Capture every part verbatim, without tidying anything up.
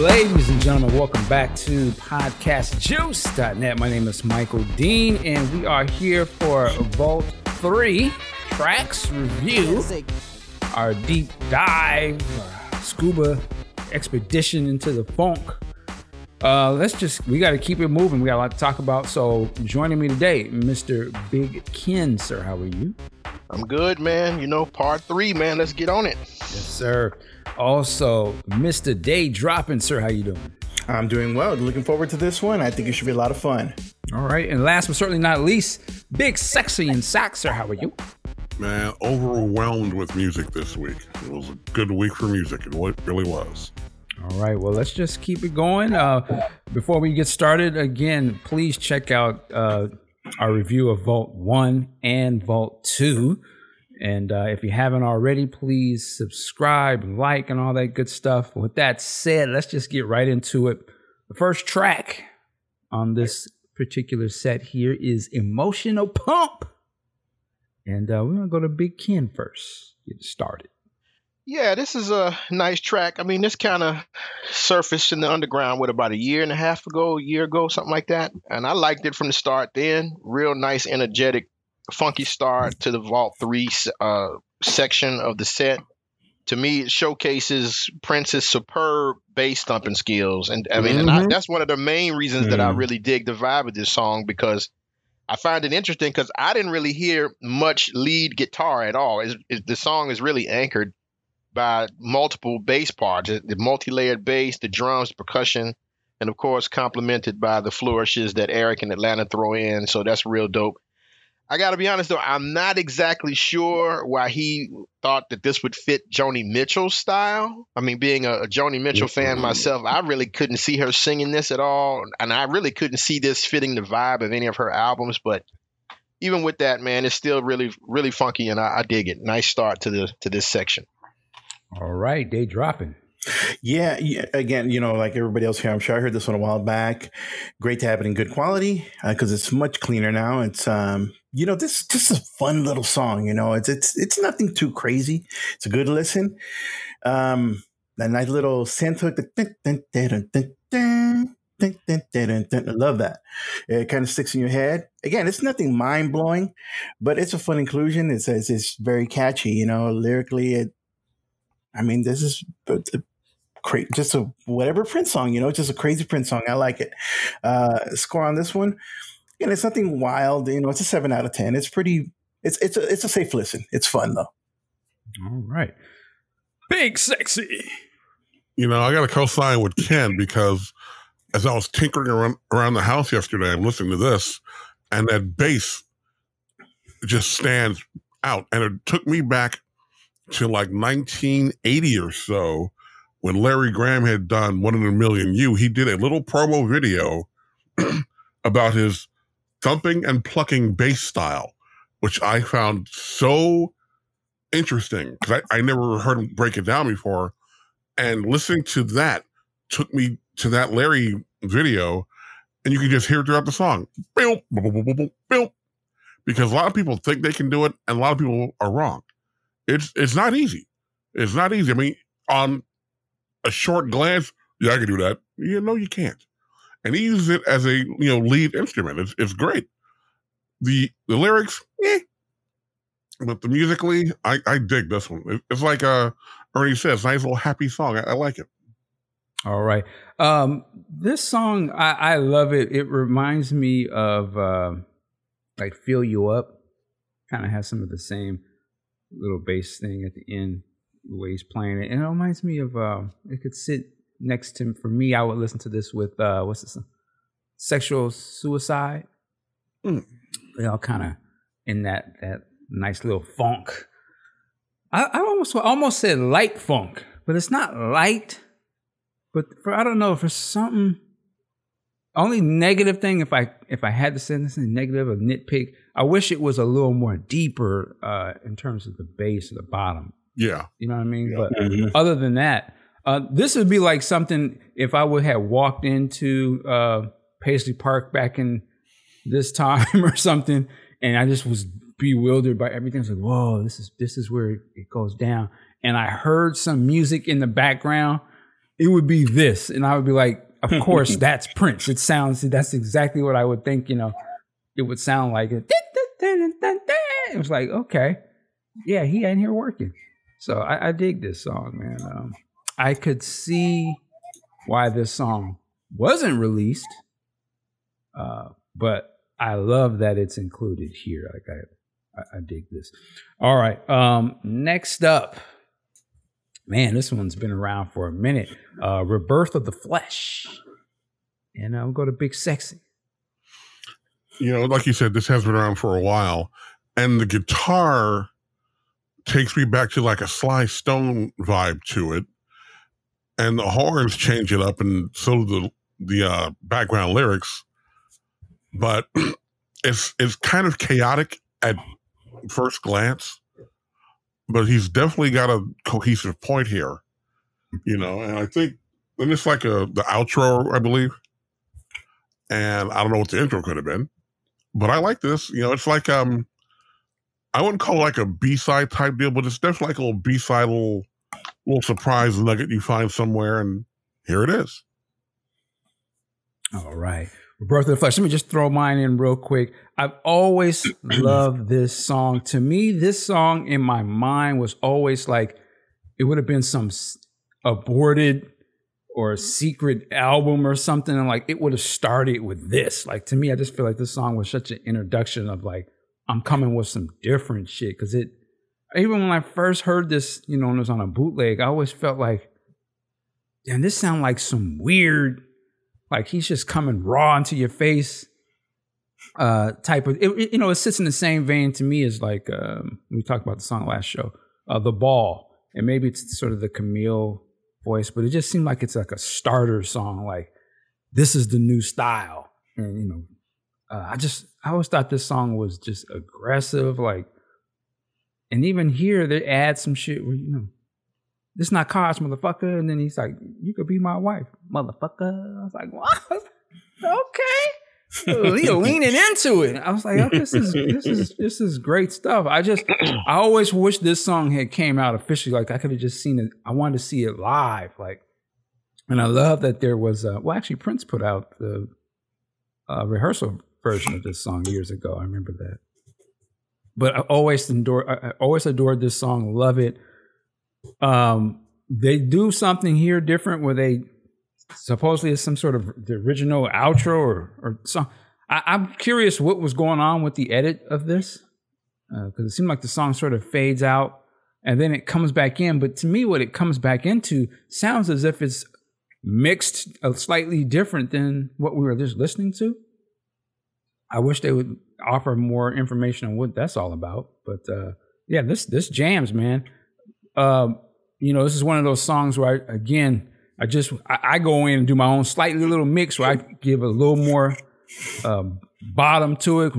Ladies and gentlemen, welcome back to podcast juice dot net. My name is Michael Dean, and we are here for Vault three Tracks Review, our deep dive, our scuba expedition into the funk. Uh, let's just, we got to keep it moving. We got a lot to talk about. So joining me today, Mister Big Ken. Sir, how are you? I'm good, man. You know, part three, man. Let's get on it. Yes, sir. Also, Mister Day Dropping. Sir, how you doing? I'm doing well. Looking forward to this one. I think it should be a lot of fun. All right. And last but certainly not least, Big Sexy and Sax. Sir, how are you? Man, overwhelmed with music this week. It was a good week for music. It really was. All right. Well, let's just keep it going. Uh, before we get started, again, please check out uh, our review of Vault one and Vault two. And uh, if you haven't already, please subscribe, like, and all that good stuff. With that said, let's just get right into it. The first track on this particular set here is Emotional Pump. And uh, we're going to go to Big Ken first. Get started. Yeah, this is a nice track. I mean, this kind of surfaced in the underground, what, about a year and a half ago, a year ago, something like that. And I liked it from the start then. Real nice, energetic, funky start to the Vault three uh, section of the set. To me, it showcases Prince's superb bass thumping skills. And I mean, mm-hmm. and I, that's one of the main reasons mm-hmm. that I really dig the vibe of this song, because I find it interesting because I didn't really hear much lead guitar at all. It's, it, the song is really anchored by multiple bass parts, the multi-layered bass, the drums, percussion, and of course complemented by the flourishes that Eric and Atlanta throw in. So that's real dope. I got to be honest, though, I'm not exactly sure why he thought that this would fit Joni Mitchell's style. I mean, being a, a Joni Mitchell fan myself, I really couldn't see her singing this at all. And I really couldn't see this fitting the vibe of any of her albums. But even with that, man, it's still really, really funky. And I, I dig it. Nice start to the to this section. All right. Day Dropping. Yeah, yeah. Again, you know, like everybody else here, I'm sure I heard this one a while back. Great to have it in good quality because uh, it's much cleaner now. It's, um, you know, this just a fun little song. You know, it's it's it's nothing too crazy. It's a good listen. Um, a nice little Santo. I love that. It kind of sticks in your head. Again, it's nothing mind blowing, but it's a fun inclusion. It's it's, it's very catchy. You know, lyrically, it. I mean, this is crazy. Just a whatever Prince song, you know, just a crazy Prince song. I like it. Uh, score on this one, and it's nothing wild. You know, it's a seven out of ten. It's pretty. It's it's a, it's a safe listen. It's fun though. All right, Big Sexy. You know, I got to co-sign with Ken because as I was tinkering around, around the house yesterday, I'm listening to this, and that bass just stands out, and it took me back to like nineteen eighty or so, when Larry Graham had done One in a Million You, he did a little promo video about his thumping and plucking bass style, which I found so interesting because I, I never heard him break it down before. And listening to that took me to that Larry video, and you can just hear it throughout the song. Because a lot of people think they can do it, and a lot of people are wrong. It's it's not easy. It's not easy. I mean, on a short glance, yeah, I can do that. Yeah, no, you can't. And he uses it as a you know lead instrument. It's it's great. The the lyrics, eh. But the musically, I, I dig this one. It's like uh, Ernie says, nice little happy song. I, I like it. All right. Um, this song, I, I love it. It reminds me of uh, like Feel You Up. Kind of has some of the same little bass thing at the end, the way he's playing it. And it reminds me of, uh, it could sit next to, for me, I would listen to this with, uh, what's this? Sexual Suicide. Mm. They all kind of in that that nice little funk. I, I almost I almost said light funk, but it's not light. But for, I don't know, for something, only negative thing, if I if I had to say this negative or nitpick, I wish it was a little more deeper uh, in terms of the bass at the bottom. Yeah. You know what I mean? Yeah. But mm-hmm. other than that, uh, this would be like something if I would have walked into uh, Paisley Park back in this time or something, and I just was bewildered by everything. I was like, whoa, this is, this is where it goes down. And I heard some music in the background, it would be this. And I would be like, of course, that's Prince. It sounds, that's exactly what I would think, you know, it would sound like. It, it was like, okay, yeah, he ain't here working. So I, I dig this song, man. Um, I could see why this song wasn't released, uh, but I love that it's included here. Like I, I, I dig this. All right, um, next up, man, this one's been around for a minute. Uh, Rebirth of the Flesh, and I'll go to Big Sexy. You know, like you said, this has been around for a while, and the guitar takes me back to like a Sly Stone vibe to it, and the horns change it up, and so do the the uh, background lyrics. But it's it's kind of chaotic at first glance, but he's definitely got a cohesive point here, you know. And I think, and it's like a the outro, I believe, and I don't know what the intro could have been, but I like this. You know, it's like um. I wouldn't call it like a B-side type deal, but it's definitely like a little B-side, little, little surprise nugget you find somewhere, and here it is. All right. Rebirth of the Flesh. Let me just throw mine in real quick. I've always loved this song. To me, this song in my mind was always like, it would have been some aborted or a secret album or something, and like it would have started with this. Like, to me, I just feel like this song was such an introduction of like, I'm coming with some different shit. Cause it, even when I first heard this, you know, when it was on a bootleg, I always felt like, damn, this sound like some weird, like he's just coming raw into your face uh, type of, it, it, you know, it sits in the same vein to me as like, um, we talked about the song last show, uh, The Ball. And maybe it's sort of the Camille voice, but it just seemed like it's like a starter song. Like, this is the new style. And, you know, Uh, I just, I always thought this song was just aggressive, like, and even here they add some shit where, you know, this is not college, motherfucker, and then he's like, you could be my wife, motherfucker. I was like, what? Okay, you're leaning into it. I was like, oh, this is this is this is great stuff. I just, I always wish this song had came out officially. Like, I could have just seen it. I wanted to see it live, like, and I love that there was. Uh, well, actually, Prince put out the uh, rehearsal version of this song years ago. I remember that. But I always adore, I always adored this song. Love it. Um, they do something here different where they supposedly is some sort of the original outro or, or song. I, I'm curious what was going on with the edit of this, because uh, it seemed like the song sort of fades out and then it comes back in. But to me, what it comes back into sounds as if it's mixed uh, slightly different than what we were just listening to. I wish they would offer more information on what that's all about. But uh, yeah, this this jams, man. Uh, you know, this is one of those songs where, I, again, I just I, I go in and do my own slightly little mix where I give a little more uh, bottom to it.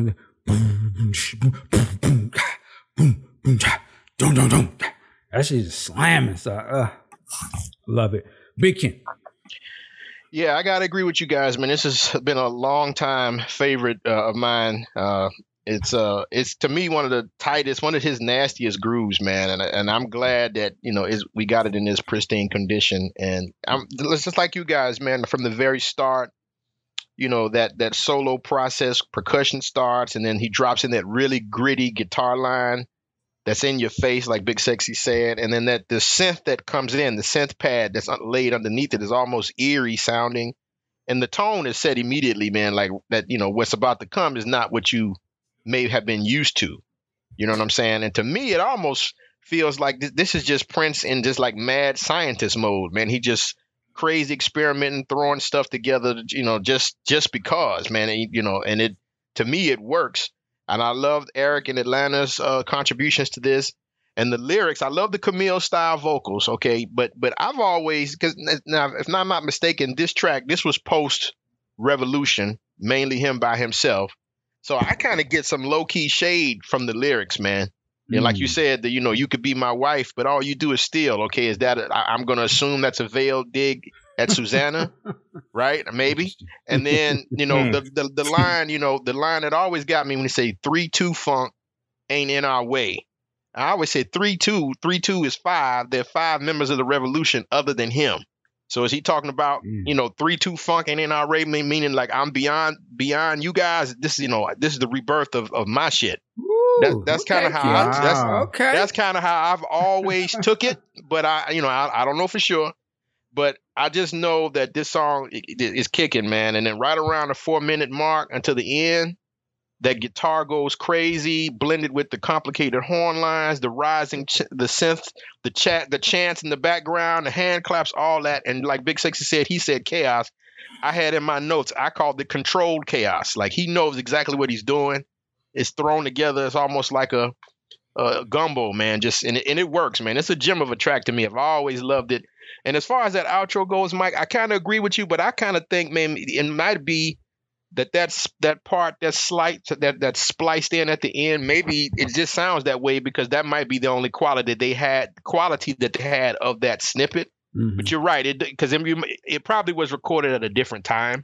That shit is slamming. So uh, love it. Big Ken. Yeah, I got to agree with you guys, man. This has been a long time favorite uh, of mine. Uh, it's uh, it's to me one of the tightest, one of his nastiest grooves, man. And and I'm glad that, you know, is we got it in this pristine condition. And I'm just like you guys, man, from the very start, you know, that that solo process, percussion starts, and then he drops in that really gritty guitar line that's in your face, like Big Sexy said. And then that the synth that comes in, the synth pad that's laid underneath it is almost eerie sounding. And the tone is set immediately, man, like that, you know, what's about to come is not what you may have been used to. You know what I'm saying? And to me, it almost feels like th- this is just Prince in just like mad scientist mode, man. He just crazy experimenting, throwing stuff together, you know, just just because, man, and, you know, and it to me, it works. And I loved Eric and Atlanta's uh, contributions to this and the lyrics. I love the Camille style vocals. OK, but but I've always, because now, if I'm not mistaken, this track, this was post Revolution, mainly him by himself. So I kind of get some low key shade from the lyrics, man. Mm. And like you said, that, you know, you could be my wife, but all you do is steal. OK, is that a, I'm going to assume that's a veiled dig at Susanna, right? Maybe. And then, you know, the, the the line, you know, the line that always got me when they say three two funk ain't in our way. I always say three two, three two is five. There are five members of the Revolution other than him. So is he talking about, mm. you know, three, two funk and N R A, meaning like I'm beyond beyond you guys. This, you know, this is the rebirth of, of my shit. Ooh, that, that's okay, kind of how wow. I, that's okay. That's kind of how I've always took it. But, I, you know, I, I don't know for sure. But I just know that this song is kicking, man. And then right around the four minute mark until the end, that guitar goes crazy, blended with the complicated horn lines, the rising, ch- the synth, the chat, the chants in the background, the hand claps, all that. And like Big Sexy said, he said chaos. I had in my notes, I called it controlled chaos. Like he knows exactly what he's doing. It's thrown together. It's almost like a, a gumbo, man. Just and it, and it works, man. It's a gem of a track to me. I've always loved it. And as far as that outro goes, Mike, I kind of agree with you, but I kind of think, man, it might be. That that's that part that's slight that that's spliced in at the end. Maybe it just sounds that way because that might be the only quality they had, quality that they had of that snippet. Mm-hmm. But you're right, it because it, it probably was recorded at a different time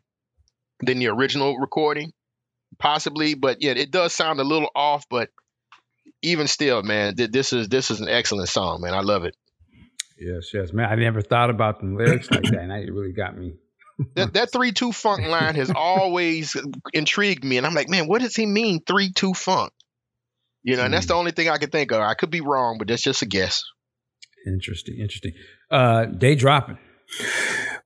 than the original recording, possibly. But yeah, it does sound a little off. But even still, man, this is this is an excellent song, man. I love it. Yes, yes, man. I never thought about the lyrics like that, and that really got me. That that three two funk line has always intrigued me, and I'm like, man, what does he mean three two funk? You know, and that's the only thing I could think of. I could be wrong, but that's just a guess. Interesting, interesting. Uh, day dropping.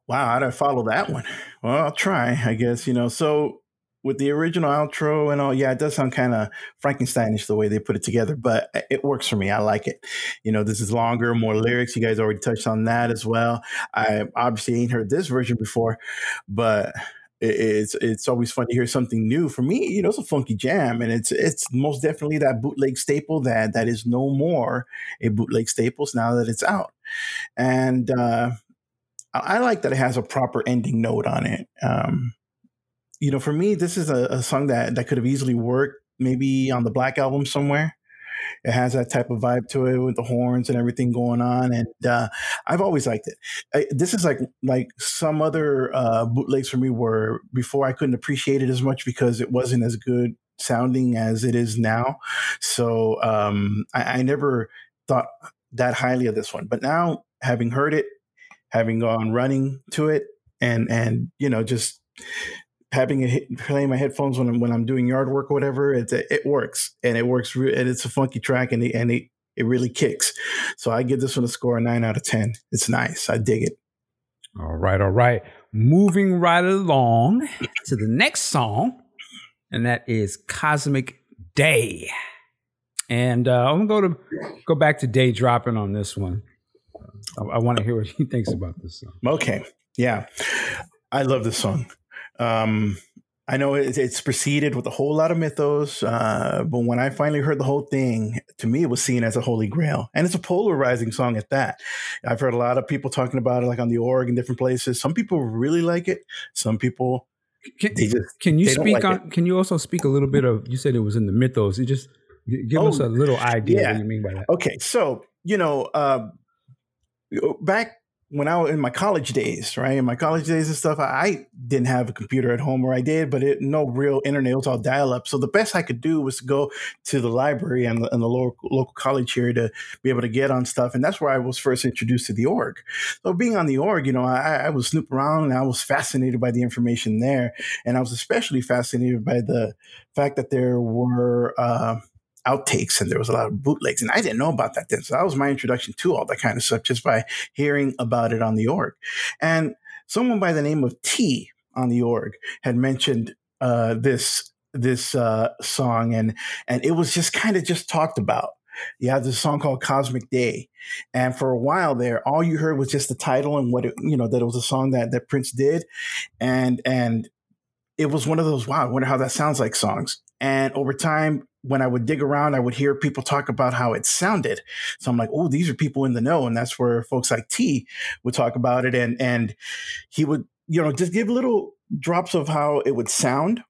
Wow, I didn't follow that one. Well, I'll try, I guess. You know, so with the original outro and all, yeah, it does sound kind of Frankensteinish the way they put it together, but it works for me. I like it. You know, this is longer, more lyrics. You guys already touched on that as well. I obviously ain't heard this version before, but it's it's always fun to hear something new. For me, you know, it's a funky jam, and it's it's most definitely that bootleg staple that that is no more a bootleg staple now that it's out. And uh, I like that it has a proper ending note on it. Um, You know, for me, this is a, a song that, that could have easily worked maybe on the Black Album somewhere. It has that type of vibe to it with the horns and everything going on. And uh, I've always liked it. I, this is like like some other uh, bootlegs for me were before I couldn't appreciate it as much because it wasn't as good sounding as it is now. So um, I, I never thought that highly of this one. But now, having heard it, having gone running to it and, and you know, just... having it hit, playing my headphones when I'm when I'm doing yard work or whatever, it it works and it works re- and it's a funky track and it, and it it really kicks. So I give this one a score of nine out of ten. It's nice. I dig it. All right, all right. Moving right along to the next song, and that is Cosmic Day. And uh, I'm gonna go to go back to Day dropping on this one. I, I want to hear what he thinks about this song. Okay, yeah, I love this song. Um, I know it, it's preceded with a whole lot of mythos, uh, but when I finally heard the whole thing, to me, it was seen as a holy grail. And it's a polarizing song at that. I've heard a lot of people talking about it, like on the org and different places. Some people really like it. Some people, can, they just, can you they speak like on, it. Can you also speak a little bit of, you said it was in the mythos. It just give oh, us a little idea yeah. what you mean by that. Okay. So, you know, uh, back, when I was in my college days, right? In my college days and stuff, I, I didn't have a computer at home, or I did, but it, no real internet. It was all dial up. So the best I could do was to go to the library and the, and the local, local college here to be able to get on stuff. And that's where I was first introduced to the org. So being on the org, you know, I, I was snooping around and I was fascinated by the information there. And I was especially fascinated by the fact that there were, uh, outtakes and there was a lot of bootlegs, and I didn't know about that then. So that was my introduction to all that kind of stuff, just by hearing about it on the org. And someone by the name of T on the org had mentioned uh, this this uh, song, and and it was just kind of just talked about. You have this song called Cosmic Day, and for a while there, all you heard was just the title and what it, you know, that it was a song that that Prince did, and and it was one of those wow, I wonder how that sounds like songs. And over time, when I would dig around, I would hear people talk about how it sounded. So I'm like, oh, these are people in the know. And that's where folks like T would talk about it. And, and he would, you know, just give little drops of how it would sound,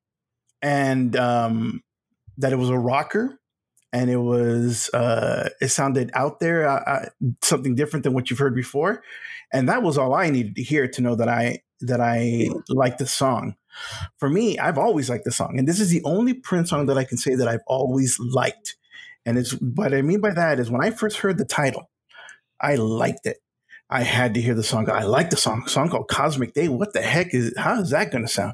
and um, that it was a rocker. And it was, uh, it sounded out there, uh, something different than what you've heard before. And that was all I needed to hear to know that I, that I liked the song. For me, I've always liked the song. And this is the only Prince song that I can say that I've always liked. And it's, what I mean by that is when I first heard the title, I liked it. I had to hear the song. I like the song, song called Cosmic Day. What the heck is, how is that going to sound?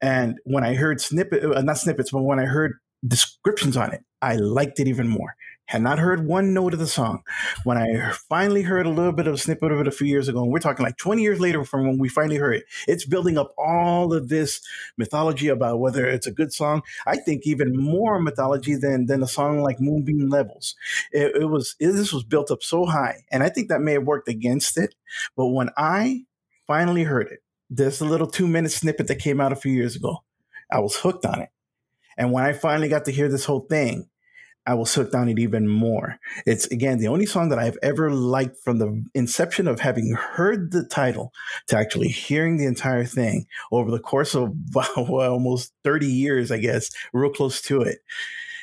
And when I heard snippet, not snippets, but when I heard descriptions on it, I liked it even more. Had not heard one note of the song. When I finally heard a little bit of a snippet of it a few years ago, and we're talking like twenty years later from when we finally heard it, it's building up all of this mythology about whether it's a good song. I think even more mythology than than a song like Moonbeam Levels. It, it was it, this was built up so high, and I think that may have worked against it. But when I finally heard it, there's a little two minute snippet that came out a few years ago. I was hooked on it, and when I finally got to hear this whole thing, I will sit down it even more. It's, again, the only song that I've ever liked from the inception of having heard the title to actually hearing the entire thing over the course of well, almost thirty years, I guess, real close to it.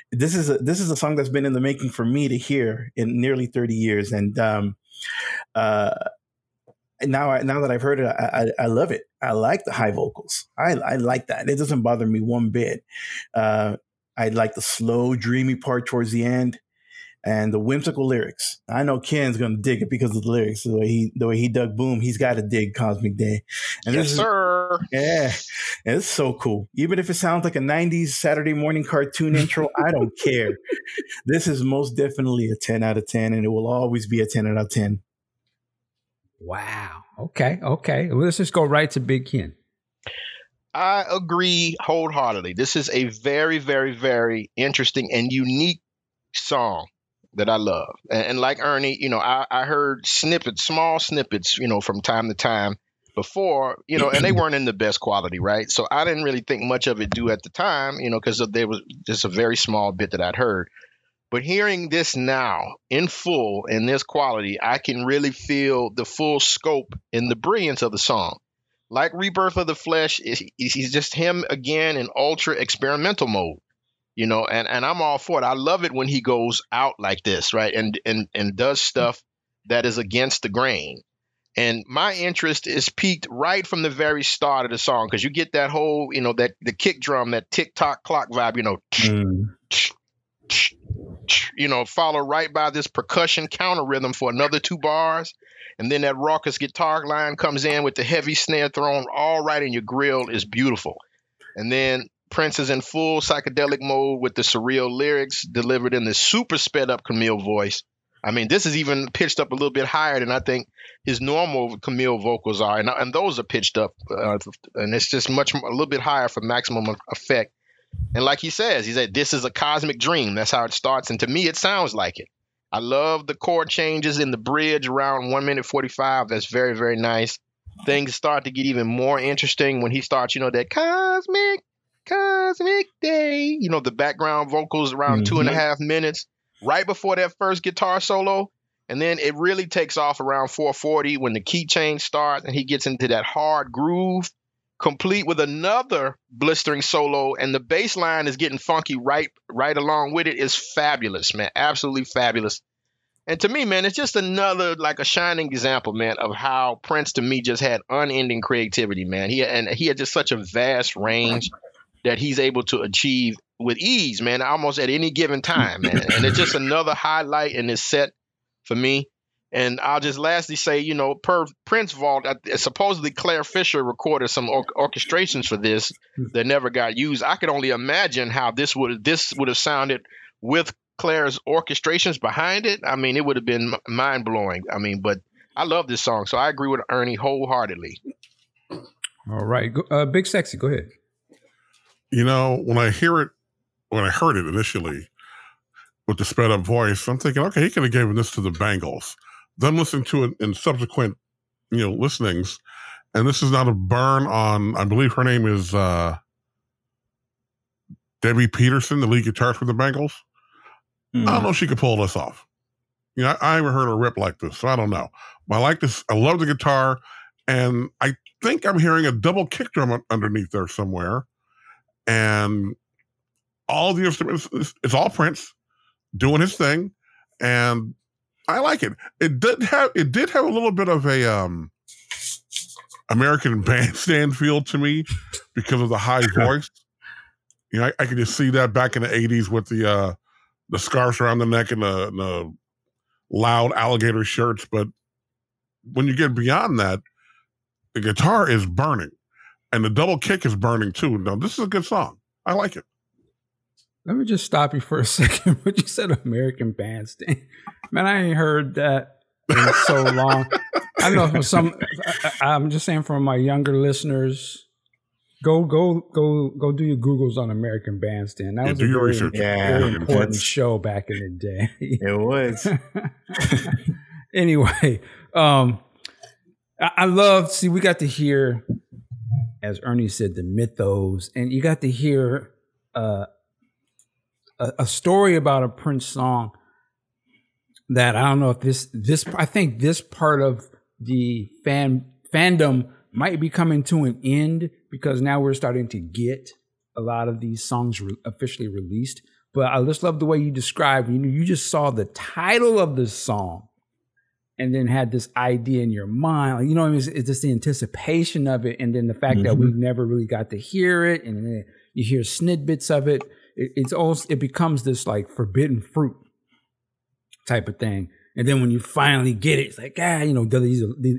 This is a, this is a song that's been in the making for me to hear in nearly thirty years. And um, uh, now, I, now that I've heard it, I, I, I love it. I like the high vocals. I, I like that. It doesn't bother me one bit. Uh, I like the slow, dreamy part towards the end, and the whimsical lyrics. I know Ken's gonna dig it because of the lyrics. The way he, the way he dug Boom, he's got to dig Cosmic Day. And yes, this is, sir. Yeah, and it's so cool. Even if it sounds like a nineties Saturday morning cartoon intro, I don't care. This is most definitely a ten out of ten, and it will always be a ten out of ten. Wow. Okay. Okay. Well, let's just go right to Big Ken. I agree wholeheartedly. This is a very, very, very interesting and unique song that I love. And, and like Ernie, you know, I, I heard snippets, small snippets, you know, from time to time before, you know, and they weren't in the best quality, right? So I didn't really think much of it due at the time, you know, because there was just a very small bit that I'd heard. But hearing this now in full, in this quality, I can really feel the full scope and the brilliance of the song. Like Rebirth of the Flesh, he's just him again in ultra experimental mode, you know, and, and I'm all for it. I love it when he goes out like this, right, and and and does stuff that is against the grain. And my interest is piqued right from the very start of the song, because you get that whole, you know, that the kick drum, that tick-tock clock vibe, you know, mm. tch, tch, tch, you know, followed right by this percussion counter rhythm for another two bars. And then that raucous guitar line comes in with the heavy snare thrown all right in your grill is beautiful. And then Prince is in full psychedelic mode with the surreal lyrics delivered in the super sped up Camille voice. I mean, this is even pitched up a little bit higher than I think his normal Camille vocals are. And, and those are pitched up. Uh, and it's just much more, a little bit higher for maximum effect. And like he says, he said, this is a cosmic dream. That's how it starts. And to me, it sounds like it. I love the chord changes in the bridge around one minute forty-five. That's very, very nice. Things start to get even more interesting when he starts, you know, that cosmic, cosmic day. You know, the background vocals around mm-hmm. two and a half minutes right before that first guitar solo. And then it really takes off around four forty when the key change starts and he gets into that hard groove, complete with another blistering solo, and the bass line is getting funky right right along with it. It's fabulous, man. Absolutely fabulous. And to me, man, it's just another, like a shining example, man, of how Prince to me just had unending creativity, man. He and he had just such a vast range that he's able to achieve with ease, man, almost at any given time, man. And it's just another highlight in this set for me. And I'll just lastly say, you know, per Prince Vault, supposedly Claire Fisher recorded some or- orchestrations for this that never got used. I could only imagine how this would this would have sounded with Claire's orchestrations behind it. I mean, it would have been mind blowing. I mean, but I love this song, so I agree with Ernie wholeheartedly. All right, uh, Big Sexy, go ahead. You know, when I hear it, when I heard it initially with the sped up voice, I'm thinking, okay, he could have given this to the Bangles. Then listen to it in subsequent, you know, listenings. And this is not a burn on, I believe her name is uh, Debbie Peterson, the lead guitarist for the Bangles. Mm. I don't know if she could pull this off. You know, I, I haven't heard her rip like this, so I don't know. But I like this. I love the guitar. And I think I'm hearing a double kick drum underneath there somewhere. And all the instruments, it's, it's all Prince doing his thing. And I like it. It did have it did have a little bit of a um, American Bandstand feel to me because of the high voice. You know, I, I could just see that back in the eighties with the uh, the scarves around the neck and the, and the loud alligator shirts, but when you get beyond that, the guitar is burning and the double kick is burning too. Now, this is a good song. I like it. Let me just stop you for a second. What you said, American Bandstand. Man, I ain't heard that in so long. I know for some, I, I'm just saying for my younger listeners, go, go, go, go do your Googles on American Bandstand. That yeah, was a very, research. Yeah, very important show back in the day. It was. Anyway, um, I, I love, see, we got to hear, as Ernie said, the mythos, and you got to hear uh, a, a story about a Prince song that I don't know if this, this, I think this part of the fan fandom might be coming to an end, because now we're starting to get a lot of these songs re- officially released. But I just love the way you described, you know, you just saw the title of the song and then had this idea in your mind. You know what I mean? It's, it's just the anticipation of it. And then the fact mm-hmm. that we never really got to hear it. And then you hear snidbits of it. it. It's almost, it becomes this like forbidden fruit type of thing. And then when you finally get it, it's like, ah, you know, it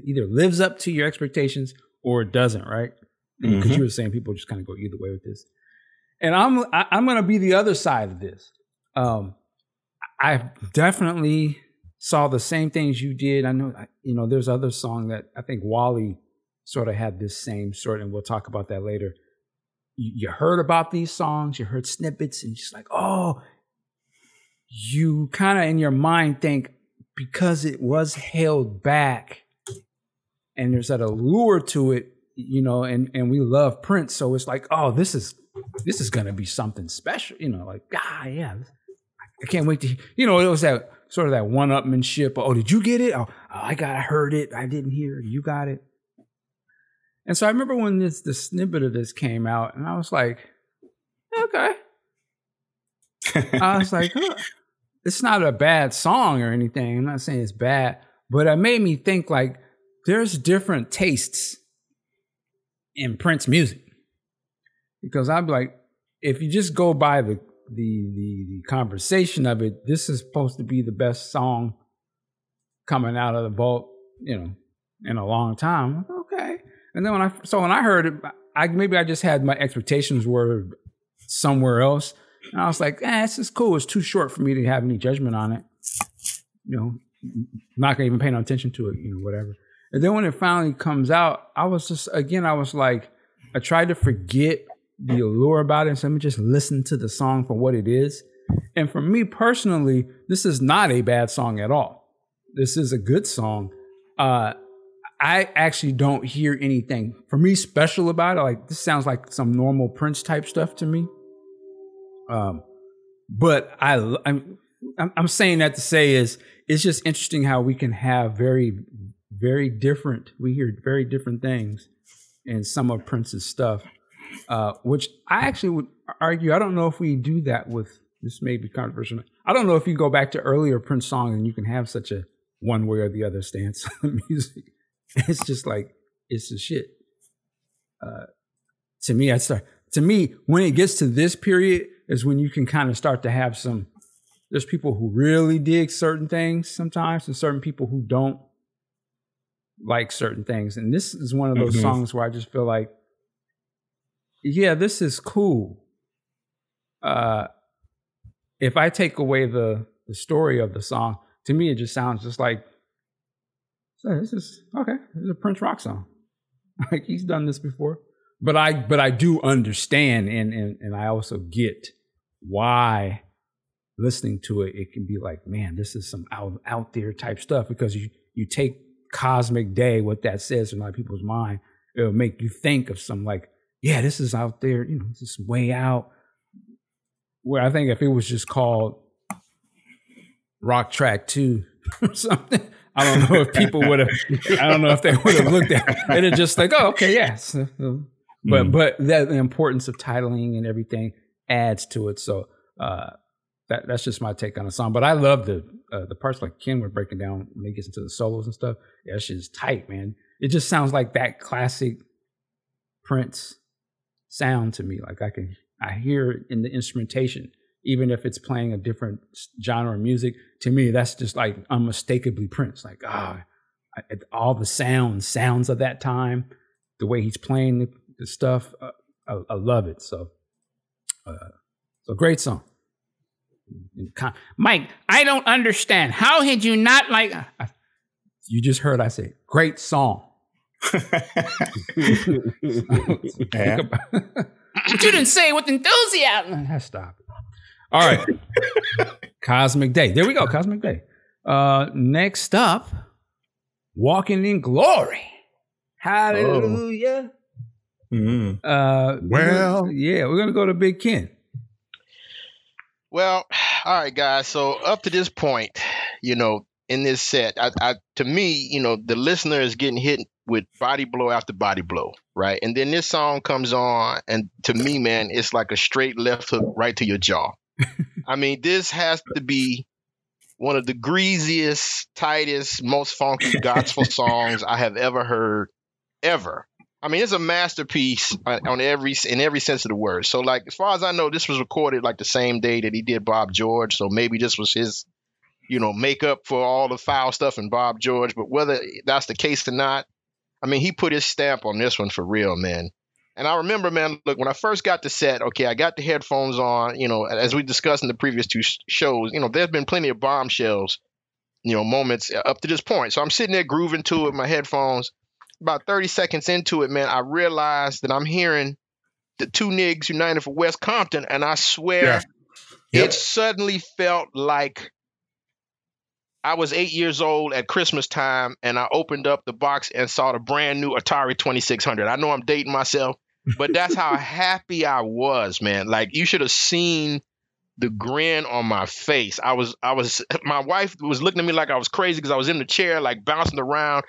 either lives up to your expectations or it doesn't, right? Because mm-hmm. you were saying people just kind of go either way with this. And I'm I, I'm going to be the other side of this. Um, I definitely saw the same things you did. I know, you know, there's other song that I think Wally sort of had this same sort, and we'll talk about that later. You, you heard about these songs, you heard snippets, and just like, oh, you kind of in your mind think, because it was held back and there's that allure to it, you know, and, and we love Prince. So it's like, oh, this is, this is going to be something special, you know, like, ah, yeah, I can't wait to, hear. You know, it was that sort of that one-upmanship. Oh, did you get it? Oh, I got, I heard it. I didn't hear it. You got it. And so I remember when this, the snippet of this came out and I was like, okay. I was like, huh. It's not a bad song or anything. I'm not saying it's bad, but it made me think like there's different tastes in Prince music, because I'm like, if you just go by the, the the the conversation of it, this is supposed to be the best song coming out of the vault, you know, in a long time. Okay, and then when I so when I heard it, I maybe I just had my expectations were somewhere else. And I was like, eh, this is cool. It's too short for me to have any judgment on it. You know, not going to even pay no attention to it, you know, whatever. And then when it finally comes out, I was just, again, I was like, I tried to forget the allure about it. So let me just listen to the song for what it is. And for me personally, this is not a bad song at all. This is a good song. Uh, I actually don't hear anything, for me, special about it. Like, this sounds like some normal Prince type stuff to me. Um, but I, I'm, I'm saying that to say is, it's just interesting how we can have very, very different, we hear very different things in some of Prince's stuff, uh, which I actually would argue, I don't know if we do that with, this may be controversial. I don't know if you go back to earlier Prince songs and you can have such a one way or the other stance on the music. It's just like, it's the shit. Uh, to me, I start, to me, when it gets to this period, is when you can kind of start to have some, there's people who really dig certain things sometimes and certain people who don't like certain things. And this is one of those mm-hmm. songs where I just feel like, yeah, this is cool. Uh, if I take away the, the story of the song, to me, it just sounds just like, so this is, okay, this is a Prince rock song. Like, he's done this before. But I but I do understand and, and, and I also get why listening to it, it can be like, man, this is some out, out there type stuff, because you, you take Cosmic Day, what that says in a lot of people's mind, it'll make you think of some like, yeah, this is out there, you know, this is way out. Where I think if it was just called Rock Track two or something, I don't know if people would have, I don't know if they would have looked at it. And it's just like, oh, okay, yes. But, mm. but that, the importance of titling and everything adds to it. So, uh, That, that's just my take on the song, but I love the uh, the parts like Ken was breaking down when he gets into the solos and stuff. Yeah, that shit is tight, man. It just sounds like that classic Prince sound to me. Like I can, I hear it in the instrumentation, even if it's playing a different genre of music. To me, that's just like unmistakably Prince. Like ah, oh, I all the sounds, sounds of that time, the way he's playing the, the stuff. Uh, I, I love it. So, uh, so great song. Mike, I don't understand. How had you not like, I, you just heard I say, great song. Yeah. But you didn't say it with enthusiasm. Stop it. All right. Cosmic Day. There we go. Cosmic Day. Uh, next up, Walking in Glory. Hallelujah. Oh. Mm-hmm. Uh, well, we're, yeah, we're going to go to Big Ken. Well, all right, guys. So up to this point, you know, in this set, I, I, to me, you know, the listener is getting hit with body blow after body blow, right? And then this song comes on, and to me, man, it's like a straight left hook right to your jaw. I mean, this has to be one of the greasiest, tightest, most funky gospel songs I have ever heard, ever. I mean, it's a masterpiece on every in every sense of the word. So, like, as far as I know, this was recorded like the same day that he did Bob George. So maybe this was his, you know, make up for all the foul stuff in Bob George. But whether that's the case or not, I mean, he put his stamp on this one for real, man. And I remember, man, look, when I first got the set, okay, I got the headphones on, you know, as we discussed in the previous two shows, you know, there's been plenty of bombshells, you know, moments up to this point. So I'm sitting there grooving to it with my headphones. About thirty seconds into it, man, I realized that I'm hearing the Two Nigs United for West Compton, and I swear yeah. yep. it suddenly felt like I was eight years old at Christmas time, and I opened up the box and saw the brand new Atari twenty-six hundred. I know I'm dating myself, but that's how happy I was, man. Like, you should have seen the grin on my face. I was, I was, my wife was looking at me like I was crazy because I was in the chair, like bouncing around.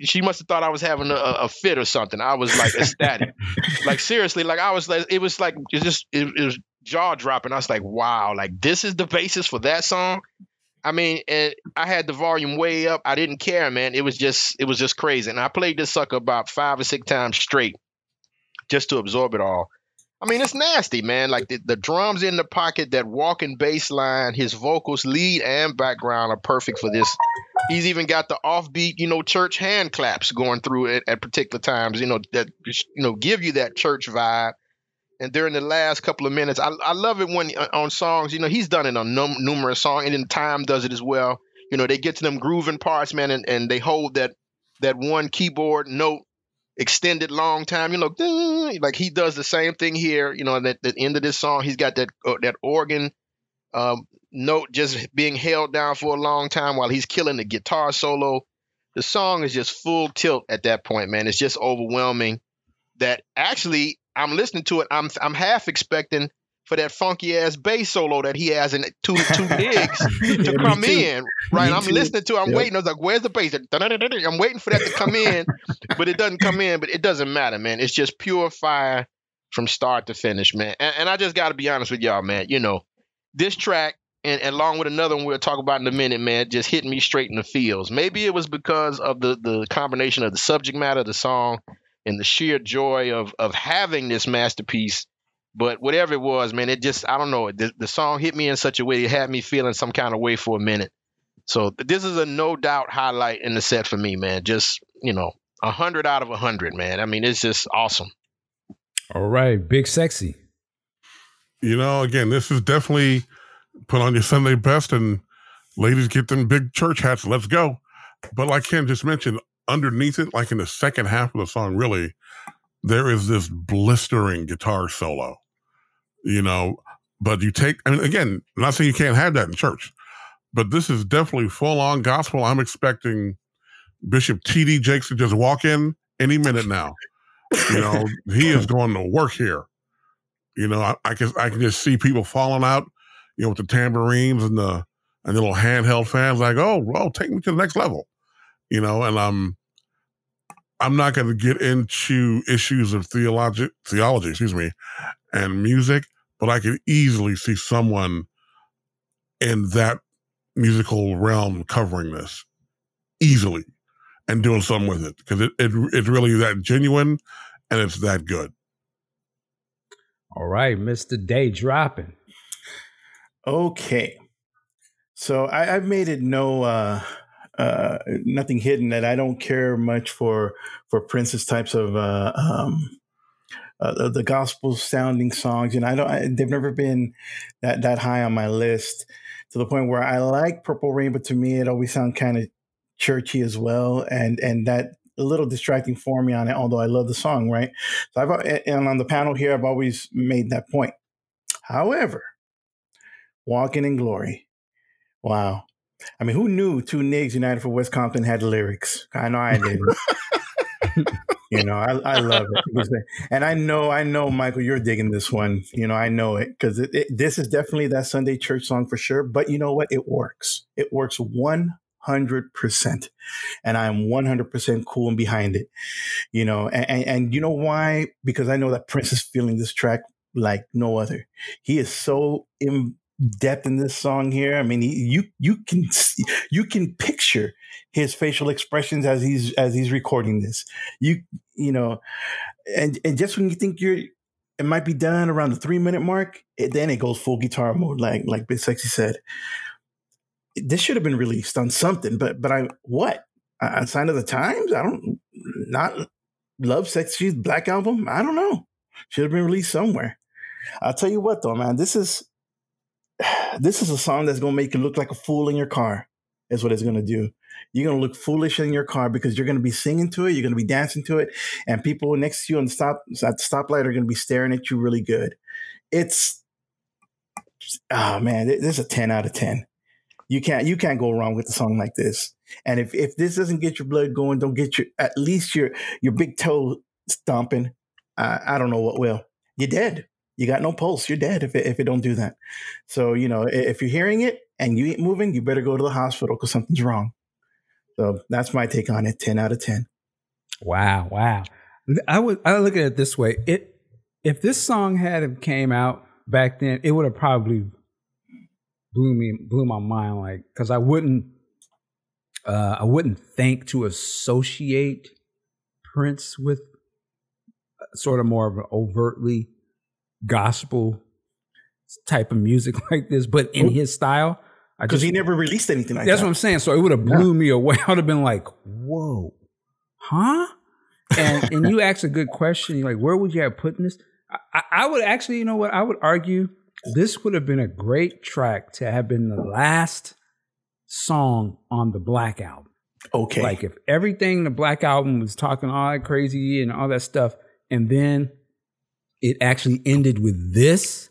She must have thought I was having a, a fit or something. I was like ecstatic. Like, seriously, like I was like, it was like, it just, it, it was jaw dropping. I was like, wow, like this is the basis for that song. I mean, and I had the volume way up. I didn't care, man. It was just, it was just crazy. And I played this sucker about five or six times straight just to absorb it all. I mean, it's nasty, man. Like the, the drums in the pocket, that walking bass line, his vocals, lead and background are perfect for this. He's even got the offbeat, you know, church hand claps going through it at particular times, you know, that, you know, give you that church vibe. And during the last couple of minutes, I, I love it when uh, on songs, you know, he's done it on num- numerous songs, and then Time does it as well. You know, they get to them grooving parts, man, and, and they hold that that one keyboard note extended long time. You know, like he does the same thing here. You know, and at the end of this song, he's got that uh, that organ um, note just being held down for a long time while he's killing the guitar solo. The song is just full tilt at that point, man. It's just overwhelming that actually I'm listening to it. I'm I'm half expecting for that funky ass bass solo that he has in two two gigs to yeah, come in. Right. Me I'm too. listening to it. I'm yep. waiting. I was like, where's the bass? I'm waiting for that to come in, but it doesn't come in, but it doesn't matter, man. It's just pure fire from start to finish, man. And, and I just got to be honest with y'all, man. You know, this track and, and along with another one we'll talk about in a minute, man, just hit me straight in the feels. Maybe it was because of the, the combination of the subject matter of the song and the sheer joy of of having this masterpiece. But whatever it was, man, it just, I don't know. The, the song hit me in such a way, it had me feeling some kind of way for a minute. So this is a no doubt highlight in the set for me, man. Just, you know, one hundred out of one hundred, man. I mean, it's just awesome. All right, Big Sexy. You know, again, this is definitely put on your Sunday best and ladies get them big church hats. Let's go. But like Ken just mentioned, underneath it, like in the second half of the song, really, there is this blistering guitar solo, you know, but you take, I mean, again, I'm not saying you can't have that in church, but this is definitely full on gospel. I'm expecting Bishop T D Jakes to just walk in any minute now. You know, he is going to work here. You know, I, I can, I can just see people falling out, you know, with the tambourines and the, and the little handheld fans like, oh, well, take me to the next level. You know, and I'm, I'm not going to get into issues of theology, theology, excuse me, and music, but I could easily see someone in that musical realm covering this easily and doing something with it because it, it it's really that genuine and it's that good. All right, Mister Day dropping. Okay, so I, I've made it no. Uh, uh, nothing hidden that I don't care much for, for Prince's types of, uh, um, Uh, the gospel sounding songs, and I don't, I, they've never been that, that high on my list, to the point where I like Purple Rain, but to me it always sounds kind of churchy as well. And, and that a little distracting for me on it, although I love the song. Right. So I've, and on the panel here, I've always made that point. However, Walking in Glory. Wow. I mean, who knew Two Nigs United for West Compton had lyrics? I know I didn't. You know, I, I love it. And I know, I know, Michael, you're digging this one. You know, I know it, because it, it, this is definitely that Sunday church song for sure. But you know what? It works. It works one hundred percent. And I'm one hundred percent cool and behind it. You know, and, and, and you know why? Because I know that Prince is feeling this track like no other. He is so in depth in this song here. I mean, he, you you can see, you can picture his facial expressions as he's as he's recording this. You you know, and and just when you think you're, it might be done around the three minute mark, it, then it goes full guitar mode, like like Big Sexy said. This should have been released on something, but but I what on Sign of the Times? I don't not Love Sexy's Black Album. I don't know. Should have been released somewhere. I'll tell you what though, man, this is. This is a song that's going to make you look like a fool in your car, is what it's going to do. You're going to look foolish in your car because you're going to be singing to it. You're going to be dancing to it. And people next to you on the stop, at the stoplight are going to be staring at you really good. It's, oh man, this is a ten out of ten. You can't, you can't go wrong with a song like this. And if, if this doesn't get your blood going, don't get your, at least your, your big toe stomping. Uh, I don't know what will. You're dead. You got no pulse. You're dead if it, if it don't do that. So, you know, if you're hearing it and you ain't moving, you better go to the hospital because something's wrong. So that's my take on it. ten out of ten. Wow. Wow. I would, I look at it this way. It, if this song had came out back then, it would have probably blew me, blew my mind. Like, cause I wouldn't, uh, I wouldn't think to associate Prince with sort of more of an overtly gospel type of music like this, but in his style, because he never released anything like that's that. That's what I'm saying. So it would have blew yeah. me away. I would have been like, "Whoa, huh?" And and you asked a good question. You're like, where would you have put this? I, I would actually, you know what? I would argue this would have been a great track to have been the last song on the Black Album. Okay, like if everything the Black Album was talking all that crazy and all that stuff, and then it actually ended with this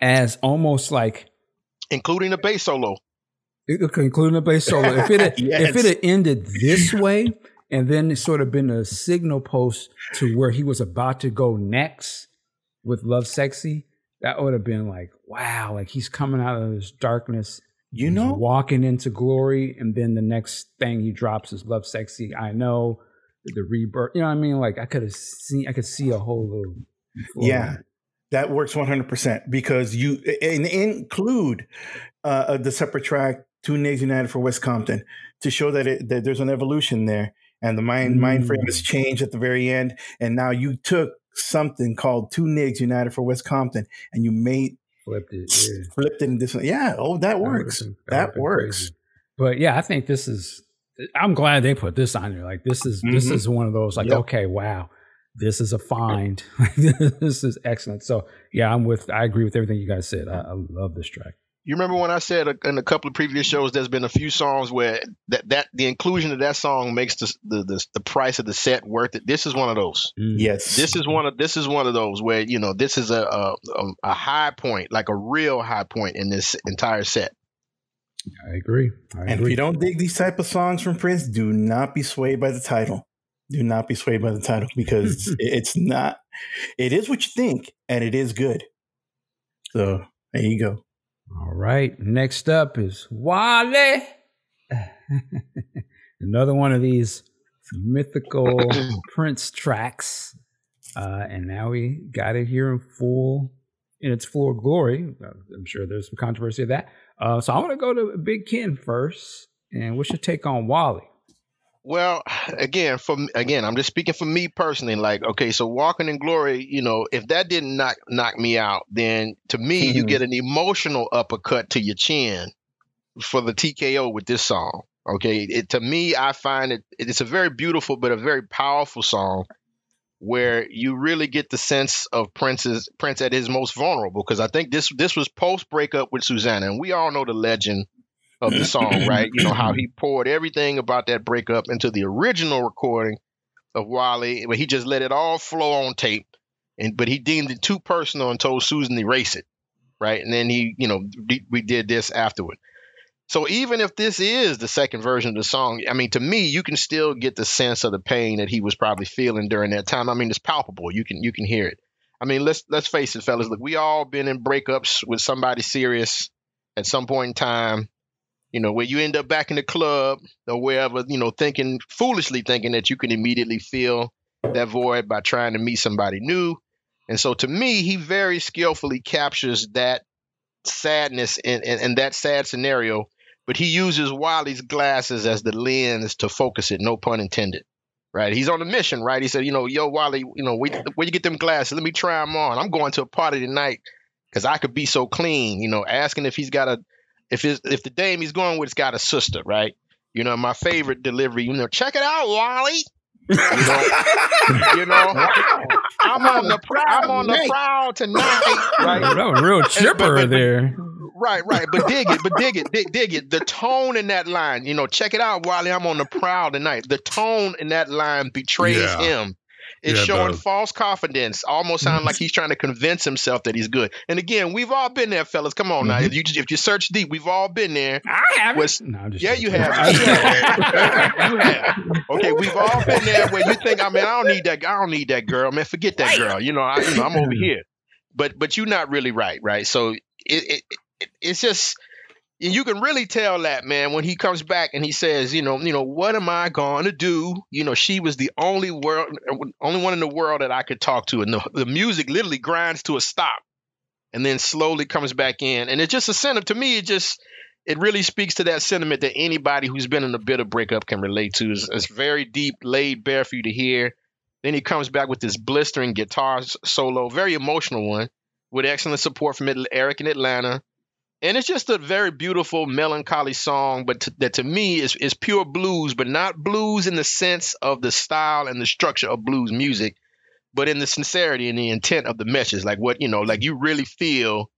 as almost like... Including the bass solo. Including the bass solo. If it had, yes. if it had ended this way, and then it's sort of been a signal post to where he was about to go next with Love Sexy, that would have been like, wow, like he's coming out of his darkness. You know? Walking into glory, and then the next thing he drops is Love Sexy. I know, the rebirth. You know what I mean? Like I could have seen, I could see a whole little... Before. Yeah, that works one hundred percent because you and include uh, the separate track Two Nigs United for West Compton to show that, it, that there's an evolution there, and the mind mm. mind frame has changed at the very end, and now you took something called Two Nigs United for West Compton and you made flipped it, yeah. flipped it in this. Yeah, oh, that works. That, that, that works. Crazy. But yeah, I think this is. I'm glad they put this on there. Like this is mm-hmm. this is one of those. Like yep. okay, wow. This is a find. This is excellent. So yeah, I'm with, I agree with everything you guys said. I, I love this track. You remember when I said in a couple of previous shows, there's been a few songs where that, that the inclusion of that song makes the, the, the, the price of the set worth it. This is one of those. Mm. Yes. This is one of, this is one of those where, you know, this is a, a, a high point, like a real high point in this entire set. I agree. I and agree. If you don't dig these type of songs from Prince, do not be swayed by the title. Do not be swayed by the title because it's not, it is what you think and it is good. So there you go. All right. Next up is Wally. Another one of these mythical Prince tracks. Uh, and now we got it here in full, in its full glory. I'm sure there's some controversy of that. Uh, so I want to go to Big Ken first. And what's your take on Wally? Well, again, for again, I'm just speaking for me personally. Like, okay, so Walking in Glory, you know, if that didn't knock knock me out, then to me, mm-hmm. you get an emotional uppercut to your chin for the T K O with this song. Okay, it, to me, I find it, it's a very beautiful but a very powerful song where you really get the sense of Prince's Prince at his most vulnerable, because I think this this was post breakup with Susanna, and we all know the legend of the song, right? You know how he poured everything about that breakup into the original recording of Wally, but he just let it all flow on tape, and but he deemed it too personal and told Susan to erase it, right? And then he, you know, de- we did this afterward. So even if this is the second version of the song, I mean, to me, you can still get the sense of the pain that he was probably feeling during that time. I mean, it's palpable. You can you can hear it. I mean, let's let's face it, fellas. Look, we all been in breakups with somebody serious at some point in time, you know, where you end up back in the club or wherever, you know, thinking foolishly thinking that you can immediately fill that void by trying to meet somebody new. And so to me, he very skillfully captures that sadness in, in, in that sad scenario. But he uses Wally's glasses as the lens to focus it, no pun intended, right? He's on a mission, right? He said, you know, yo, Wally, you know, where, where you get them glasses? Let me try them on. I'm going to a party tonight because I could be so clean, you know, asking if he's got a, if his, if the dame he's going with has got a sister, right? You know, my favorite delivery, you know, check it out, Wally. You know, you know I'm on the I'm on the prowl tonight. Right? That was real chipper there. Right, right, but dig it, but dig it, dig, dig it. The tone in that line, you know, check it out, Wally. I'm on the prowl tonight. The tone in that line betrays yeah. him. It's yeah, showing it false confidence. Almost sounds like he's trying to convince himself that he's good. And again, we've all been there, fellas. Come on now. If you, if you search deep, we've all been there. I haven't. No, yeah, you have. You have. You have. Okay, we've all been there where you think, I mean, I don't need that. I don't need that girl, man. Forget that girl. You know, I, you know I'm over here. But but you're not really right, right? So it, it, it it's just. You can really tell that, man, when he comes back and he says, you know, you know, what am I going to do? You know, she was the only world, only one in the world that I could talk to. And the, the music literally grinds to a stop and then slowly comes back in. And it's just a sentiment to me. It just it really speaks to that sentiment that anybody who's been in a bit of breakup can relate to. It's, it's very deep, laid bare for you to hear. Then he comes back with this blistering guitar solo, very emotional one with excellent support from Eric in Atlanta. And it's just a very beautiful, melancholy song, but t- that to me is, is pure blues, but not blues in the sense of the style and the structure of blues music, but in the sincerity and the intent of the message. Like what, you know, like you really feel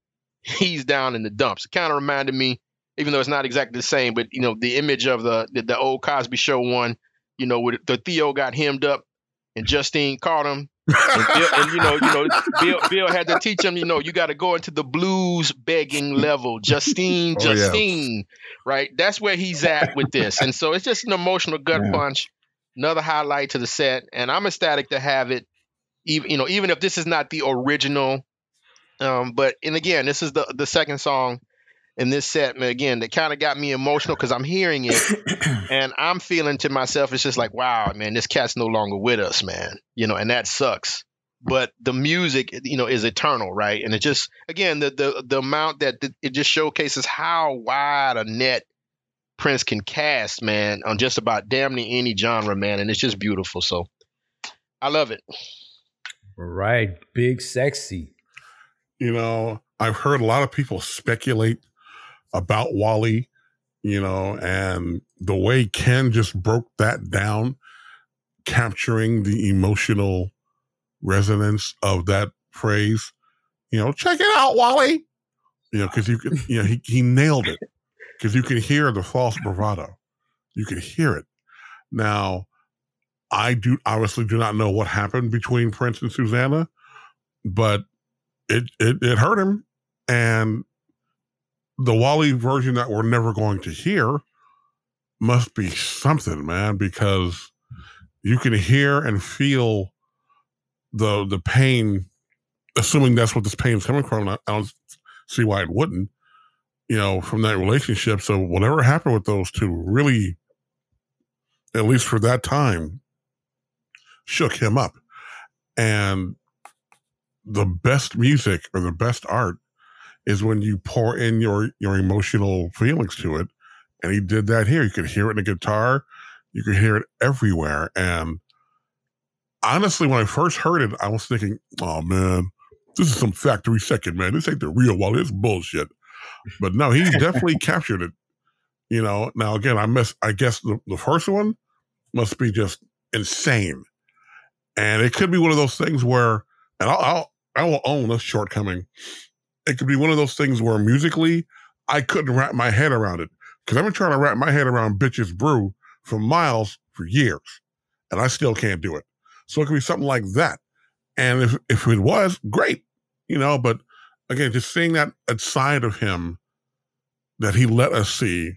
he's down in the dumps. It kind of reminded me, even though it's not exactly the same, but, you know, the image of the the, the old Cosby Show one, you know, where the Theo got hemmed up and Justine caught him. and, Bill, and you know, you know, Bill, Bill had to teach him. You know, you got to go into the blues begging level, Justine, oh, Justine, yeah. right? That's where he's at with this, and so it's just an emotional gut yeah. punch. Another highlight to the set, and I'm ecstatic to have it. Even you know, even if this is not the original, um, but and again, this is the the second song in this set, and again, that kind of got me emotional because I'm hearing it, and I'm feeling to myself, it's just like, wow, man, this cat's no longer with us, man. You know, and that sucks. But the music, you know, is eternal, right? And it just, again, the the the amount that th- it just showcases how wide a net Prince can cast, man, on just about damn near any genre, man. And it's just beautiful. So I love it. Right, Big Sexy. You know, I've heard a lot of people speculate about Wally, you know, and the way Ken just broke that down, capturing the emotional resonance of that phrase, you know, check it out, Wally, you know, because you can, you know, he, he nailed it because you can hear the false bravado. You can hear it. Now, I do obviously do not know what happened between Prince and Susanna, but it, it, it hurt him. And the Wally version that we're never going to hear must be something, man, because you can hear and feel the the pain, assuming that's what this pain's coming from. I don't see why it wouldn't, you know, from that relationship. So whatever happened with those two really, at least for that time, shook him up. And the best music or the best art is when you pour in your, your emotional feelings to it. And he did that here. You could hear it in the guitar. You could hear it everywhere. And honestly, when I first heard it, I was thinking, oh, man, this is some factory second, man. This ain't the real Wally. It's bullshit. But no, he definitely captured it You know, now again, I miss, I guess the, the first one must be just insane. And it could be one of those things where, and I'll, I'll, I will own this shortcoming. It could be one of those things where musically, I couldn't wrap my head around it. Because I've been trying to wrap my head around Bitches Brew for miles for years. And I still can't do it. So it could be something like that. And if, if it was, great. You know, but again, just seeing that side of him that he let us see,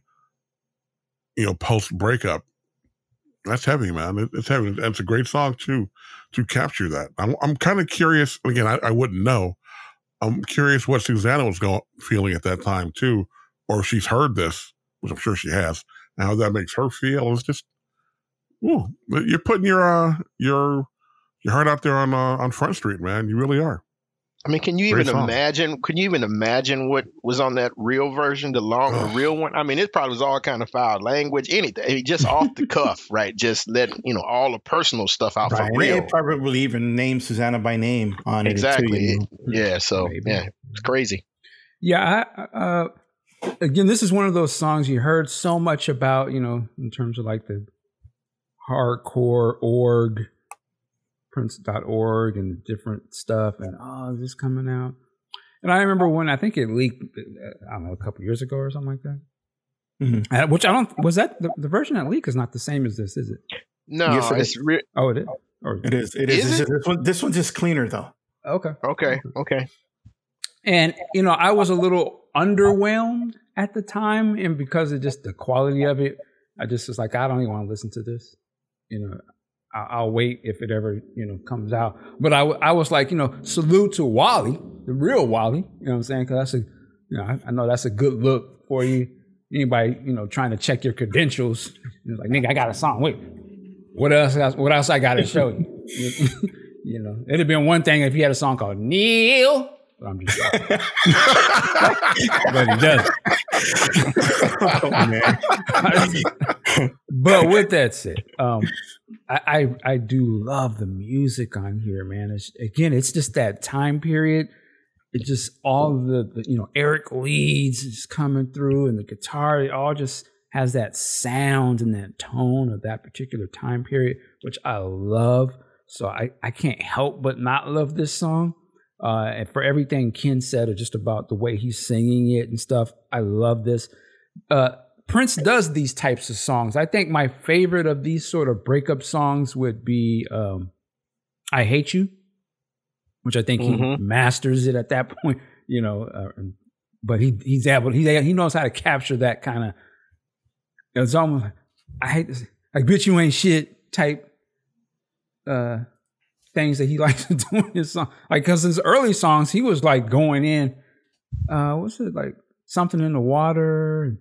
you know, post-breakup, that's heavy, man. It, it's heavy. It's a great song, too, to capture that. I'm, I'm kind of curious. Again, I, I wouldn't know. I'm curious what Susanna was going, feeling at that time, too, or if she's heard this, which I'm sure she has, and how that makes her feel. It's just, ooh, you're putting your uh, your your heart out there on uh, on Front Street, man. You really are. I mean, can you even imagine? Can you even imagine what was on that real version, the long, the real one? I mean, it probably was all kind of foul language, anything, I mean, just off the cuff, right? Just let you know all the personal stuff out right. for real. They probably even named Susanna by name on exactly. it. Exactly. Yeah. So Maybe. yeah, it's crazy. Yeah. I, uh, again, this is one of those songs you heard so much about, you know, in terms of like the hardcore org. Prince dot org and different stuff, and oh, is this coming out? And I remember when I think it leaked, I don't know, a couple years ago or something like that. Mm-hmm. I, which I don't was that the, the version that leaked is not the same as this, is it? No, yes, it it's is. Re- oh, it is. Or, it is. It is. is it? This one, this one's just cleaner though. Okay. Okay. Okay. And you know, I was a little underwhelmed at the time, and because of just the quality of it, I just was like, I don't even want to listen to this. You know. I'll wait if it ever, you know, comes out. But I, I was like, you know, salute to Wally, the real Wally. You know what I'm saying? Because that's a, you know, I, I know that's a good look for you. Anybody, you know, trying to check your credentials, you know, like, nigga, I got a song. Wait, what else? What else I got to show you? You know, it'd have been one thing if he had a song called Neil. But I'm just, but he doesn't. Oh, man. But with that said, um, I, I I do love the music on here, man. It's, again, it's just that time period. It's just all the, the you know, Eric Leeds is coming through, and the guitar. It all just has that sound and that tone of that particular time period, which I love. So I, I can't help but not love this song. Uh, and for everything Ken said, or just about the way he's singing it and stuff, I love this. Uh, Prince does these types of songs. I think my favorite of these sort of breakup songs would be um, I Hate You, which I think mm-hmm. he masters it at that point, you know, uh, but he he's able, he, he knows how to capture that kind of, it's almost like, I hate this, like, bitch, you ain't shit type uh, things that he likes to do in his song. Like, because his early songs, he was like going in, uh, what's it like? Something in the water.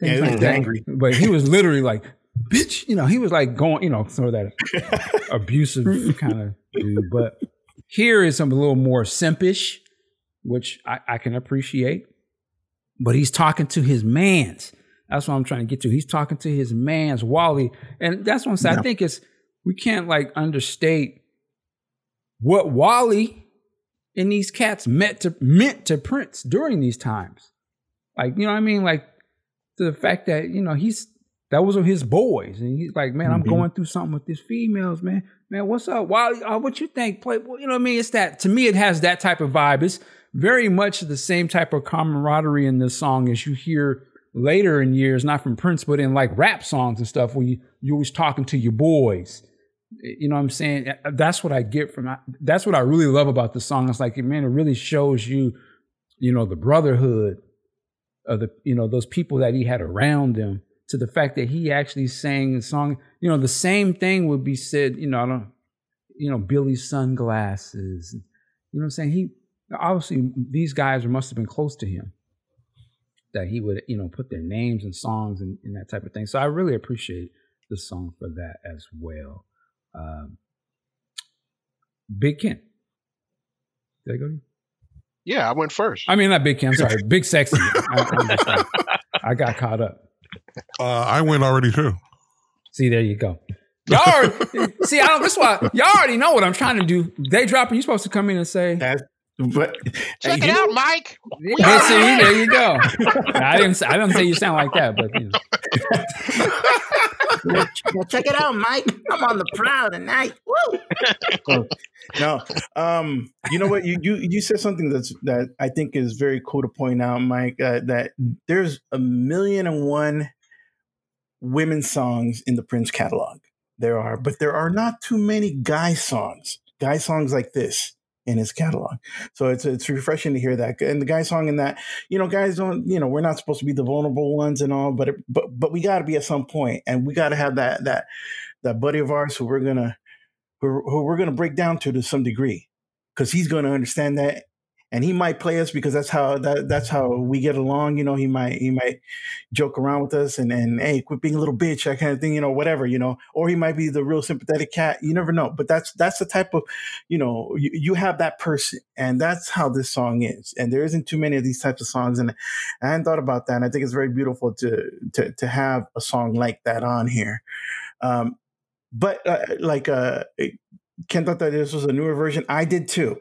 Yeah, he like was that. angry. But he was literally like, bitch, you know, he was like going, you know, sort of that abusive kind of dude. But here is some a little more simpish, which I, I can appreciate. But he's talking to his mans. That's what I'm trying to get to. He's talking to his mans, Wally. And that's what I'm saying. Yeah. I think it's, we can't like understate what Wally and these cats meant to, meant to Prince during these times. Like, you know what I mean? Like, the fact that, you know, he's, that was his boys. And he's like, man, I'm mm-hmm. going through something with these females, man. Man, what's up? Wally, oh, what you think? Play, well, you know what I mean? It's that, to me, it has that type of vibe. It's very much the same type of camaraderie in this song as you hear later in years, not from Prince, but in like rap songs and stuff where you, you're always talking to your boys. You know what I'm saying? That's what I get from, that's what I really love about the song. It's like, man, it really shows you, you know, the brotherhood of the, you know, those people that he had around him, to the fact that he actually sang the song. You know, the same thing would be said, you know, I don't, you know, Billy's sunglasses. You know what I'm saying? He, obviously, these guys must have been close to him that he would, you know, put their names and songs and, and that type of thing. So I really appreciate the song for that as well. Um, Big Ken. Did I go to you? Yeah, I went first. I mean, not Big Ken. I'm sorry. Big Sexy. I, like, I got caught up. Uh, I went already too. See, there you go. Y'all already, see, I don't, that's why y'all already know what I'm trying to do. They dropping. You're supposed to come in and say, that's, But, check it out, Mike. Hey, see, there you go. I didn't. I don't say you sound like that, but you know. Well, check it out, Mike. I'm on the prowl tonight. Woo. So, no, um, you know what? You you you said something that's that I think is very cool to point out, Mike. Uh, that there's a million and one women's songs in the Prince catalog. There are, but there are not too many guy songs. Guy songs like this in his catalog. So it's it's refreshing to hear that. And the guy song in that, you know, guys don't, you know, we're not supposed to be the vulnerable ones and all, but it, but but we got to be at some point, and we got to have that that that buddy of ours who we're gonna who, who we're gonna break down to to some degree, because he's gonna understand that, and he might play us because that's how that, that's how we get along. You know, he might he might joke around with us and and hey, quit being a little bitch, that kind of thing. You know, whatever. You know, or he might be the real sympathetic cat. You never know. But that's that's the type of, you know, you, you have that person, and that's how this song is. And there isn't too many of these types of songs, and I hadn't thought about that. And I think it's very beautiful to to to have a song like that on here. Um, but uh, like uh, Ken thought that this was a newer version. I did too.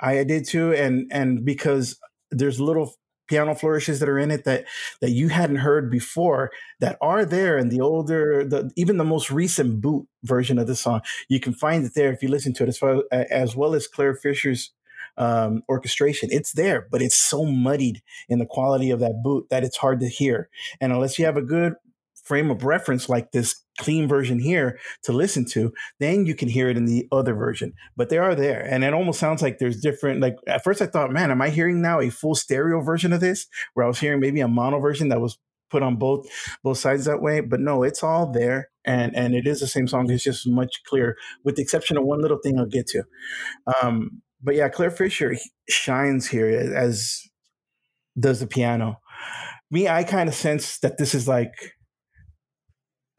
I did too, and and because there's little piano flourishes that are in it that that you hadn't heard before that are there in the older, the, even the most recent boot version of the song. You can find it there if you listen to it, as, far, as well as Claire Fisher's um, orchestration. It's there, but it's so muddied in the quality of that boot that it's hard to hear. And unless you have a good frame of reference like this clean version here to listen to, then you can hear it in the other version. But they are there, and it almost sounds like there's different, like at first I thought, man, am I hearing now a full stereo version of this, where I was hearing maybe a mono version that was put on both both sides that way? But no, it's all there, and and it is the same song. It's just much clearer, with the exception of one little thing I'll get to. Um but yeah, Claire Fisher shines here, as does the piano. Me, I kind of sense that this is like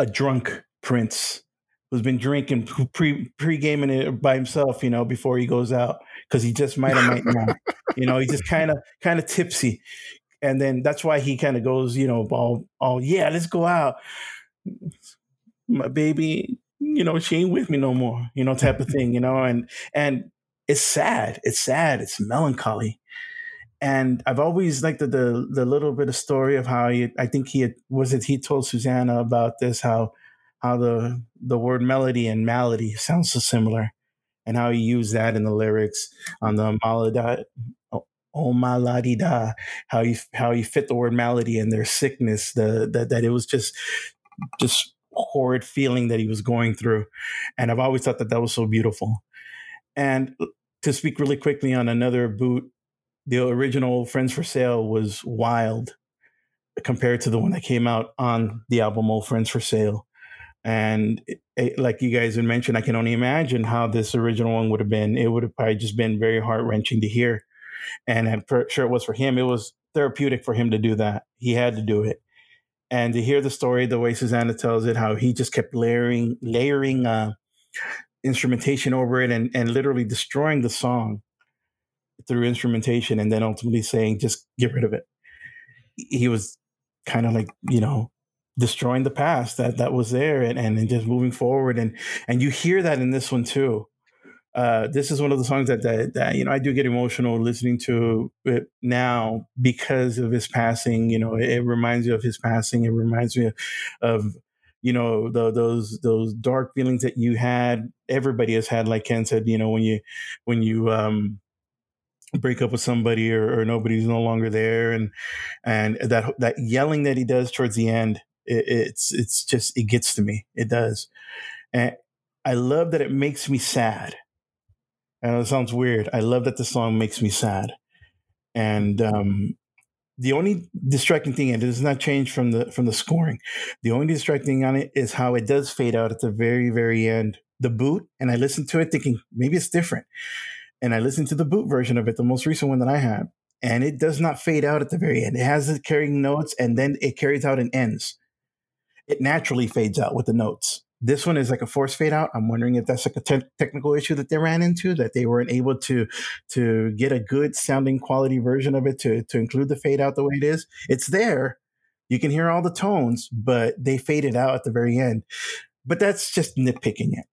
a drunk Prince who's been drinking pre pre gaming it by himself, you know, before he goes out, because he just might or might not, you know, he's just kind of kind of tipsy, and then that's why he kind of goes, you know, all all yeah, let's go out, my baby, you know, she ain't with me no more, you know, type of thing, you know, and and it's sad, it's sad, it's melancholy. And I've always liked the, the the little bit of story of how he, I think he had, was it he told Susanna about this, how how the the word melody and malady sounds so similar, and how he used that in the lyrics on the malada, oh maladida, how you how you fit the word malady and their sickness, the that that it was just just horrid feeling that he was going through, and I've always thought that that was so beautiful. And to speak really quickly on another boot, the original Friends for Sale was wild compared to the one that came out on the album Old Friends for Sale. And it, it, like you guys had mentioned, I can only imagine how this original one would have been. It would have probably just been very heart-wrenching to hear. And I'm sure it was for him. It was therapeutic for him to do that. He had to do it. And to hear the story the way Susanna tells it, how he just kept layering, layering uh, instrumentation over it and, and literally destroying the song through instrumentation, and then ultimately saying, just get rid of it. He was kind of like, you know, destroying the past that, that was there, and, and, and just moving forward. And, and you hear that in this one too. Uh, this is one of the songs that, that, that, you know, I do get emotional listening to it now because of his passing. You know, it, it reminds me of his passing. It reminds me of, of you know, the, those, those dark feelings that you had, everybody has had, like Ken said, you know, when you, when you, um, break up with somebody, or, or nobody's no longer there, and and that that yelling that he does towards the end, it, it's it's just, it gets to me, it does. And I love that it makes me sad. I know it sounds weird. I love that the song makes me sad. And um the only distracting thing, and it does not change from the from the scoring, the only distracting thing on it is how it does fade out at the very very end, the boot. And I listened to it thinking maybe it's different. And I listened to the boot version of it, the most recent one that I had, and it does not fade out at the very end. It has the carrying notes, and then it carries out and ends. It naturally fades out with the notes. This one is like a forced fade out. I'm wondering if that's like a te- technical issue that they ran into, that they weren't able to to get a good sounding quality version of it to, to include the fade out the way it is. It's there. You can hear all the tones, but they fade it out at the very end. But that's just nitpicking it.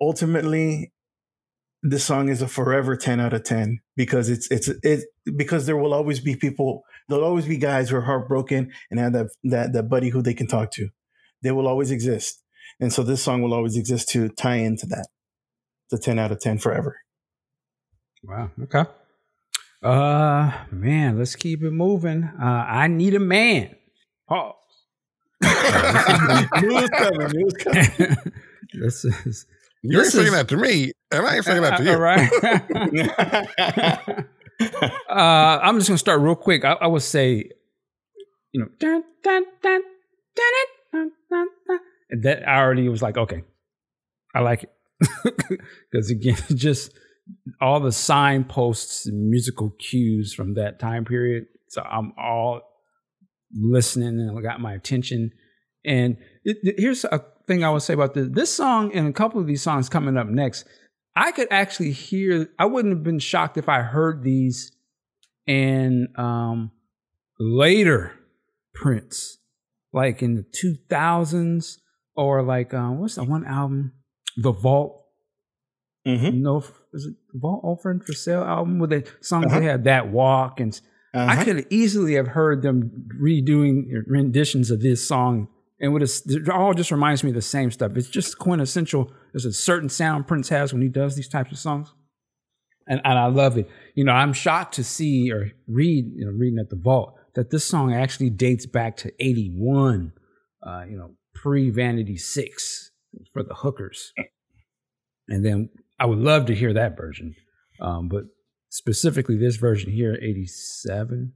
Ultimately, this song is a forever ten out of ten because it's it's it because there will always be people, there'll always be guys who are heartbroken and have that that that buddy who they can talk to. They will always exist, and so this song will always exist to tie into that. It's a ten out of ten forever. Wow. Okay. Uh, man, let's keep it moving. Uh, I need a man. Pause. News coming. News coming. This is. You ain't saying that to me, and I ain't saying that to you. All right. uh, I'm just gonna start real quick. I, I would say, you know, dun, dun, dun, dun, dun, dun, dun. And that I already was like, okay, I like it because again, just all the signposts, and musical cues from that time period. So I'm all listening and got my attention. And it, it, here's a thing I would say about this. This song and a couple of these songs coming up next, I could actually hear, I wouldn't have been shocked if I heard these in um, later Prince, like in the two thousands or like, um, what's that one album? The Vault. Mm-hmm. No, is it Vault Offering for Sale album with the songs uh-huh. they had, That Walk and uh-huh. I could easily have heard them redoing renditions of this song. And what it's, it all just reminds me of the same stuff. It's just quintessential. There's a certain sound Prince has when he does these types of songs. And, and I love it. You know, I'm shocked to see or read, you know, reading at the Vault, that this song actually dates back to eighty-one, uh, you know, pre-Vanity Six for the hookers. And then I would love to hear that version. Um, but specifically this version here, eighty-seven.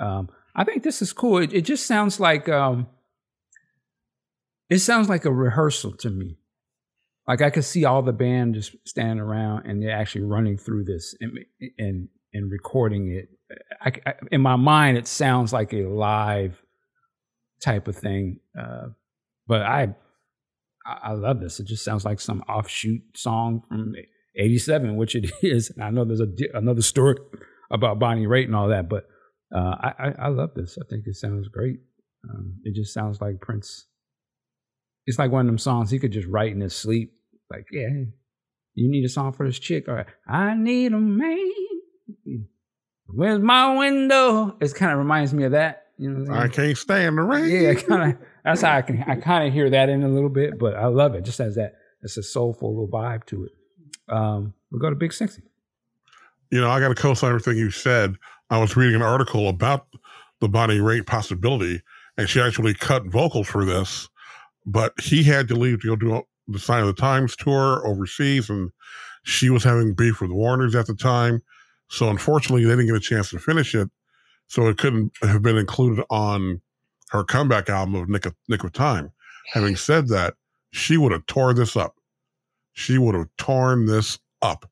Um, I think this is cool. It, it just sounds like... Um, It sounds like a rehearsal to me. Like I could see all the band just standing around and they're actually running through this and and, and recording it. I, I, in my mind, it sounds like a live type of thing. Uh, but I I love this. It just sounds like some offshoot song from eighty-seven, which it is. And I know there's a, another story about Bonnie Raitt and all that, but uh, I, I, I love this. I think it sounds great. Um, it just sounds like Prince. It's like one of them songs he could just write in his sleep. Like, yeah, you need a song for this chick. All right, I need a man. Where's my window? It kind of reminds me of that. You know, I can't stand the rain. Yeah, kind of. That's how I can. I kind of hear that in a little bit, but I love it. Just has that. It's a soulful little vibe to it. Um, we'll go to Big Sexy. You know, I got to co-sign everything you said. I was reading an article about the Bonnie Raitt possibility, and she actually cut vocals for this. But he had to leave to go do the Sign of the Times tour overseas, and she was having beef with the Warners at the time. So unfortunately, they didn't get a chance to finish it, so it couldn't have been included on her comeback album of Nick of, Nick of Time. Having said that, she would have tore this up. She would have torn this up.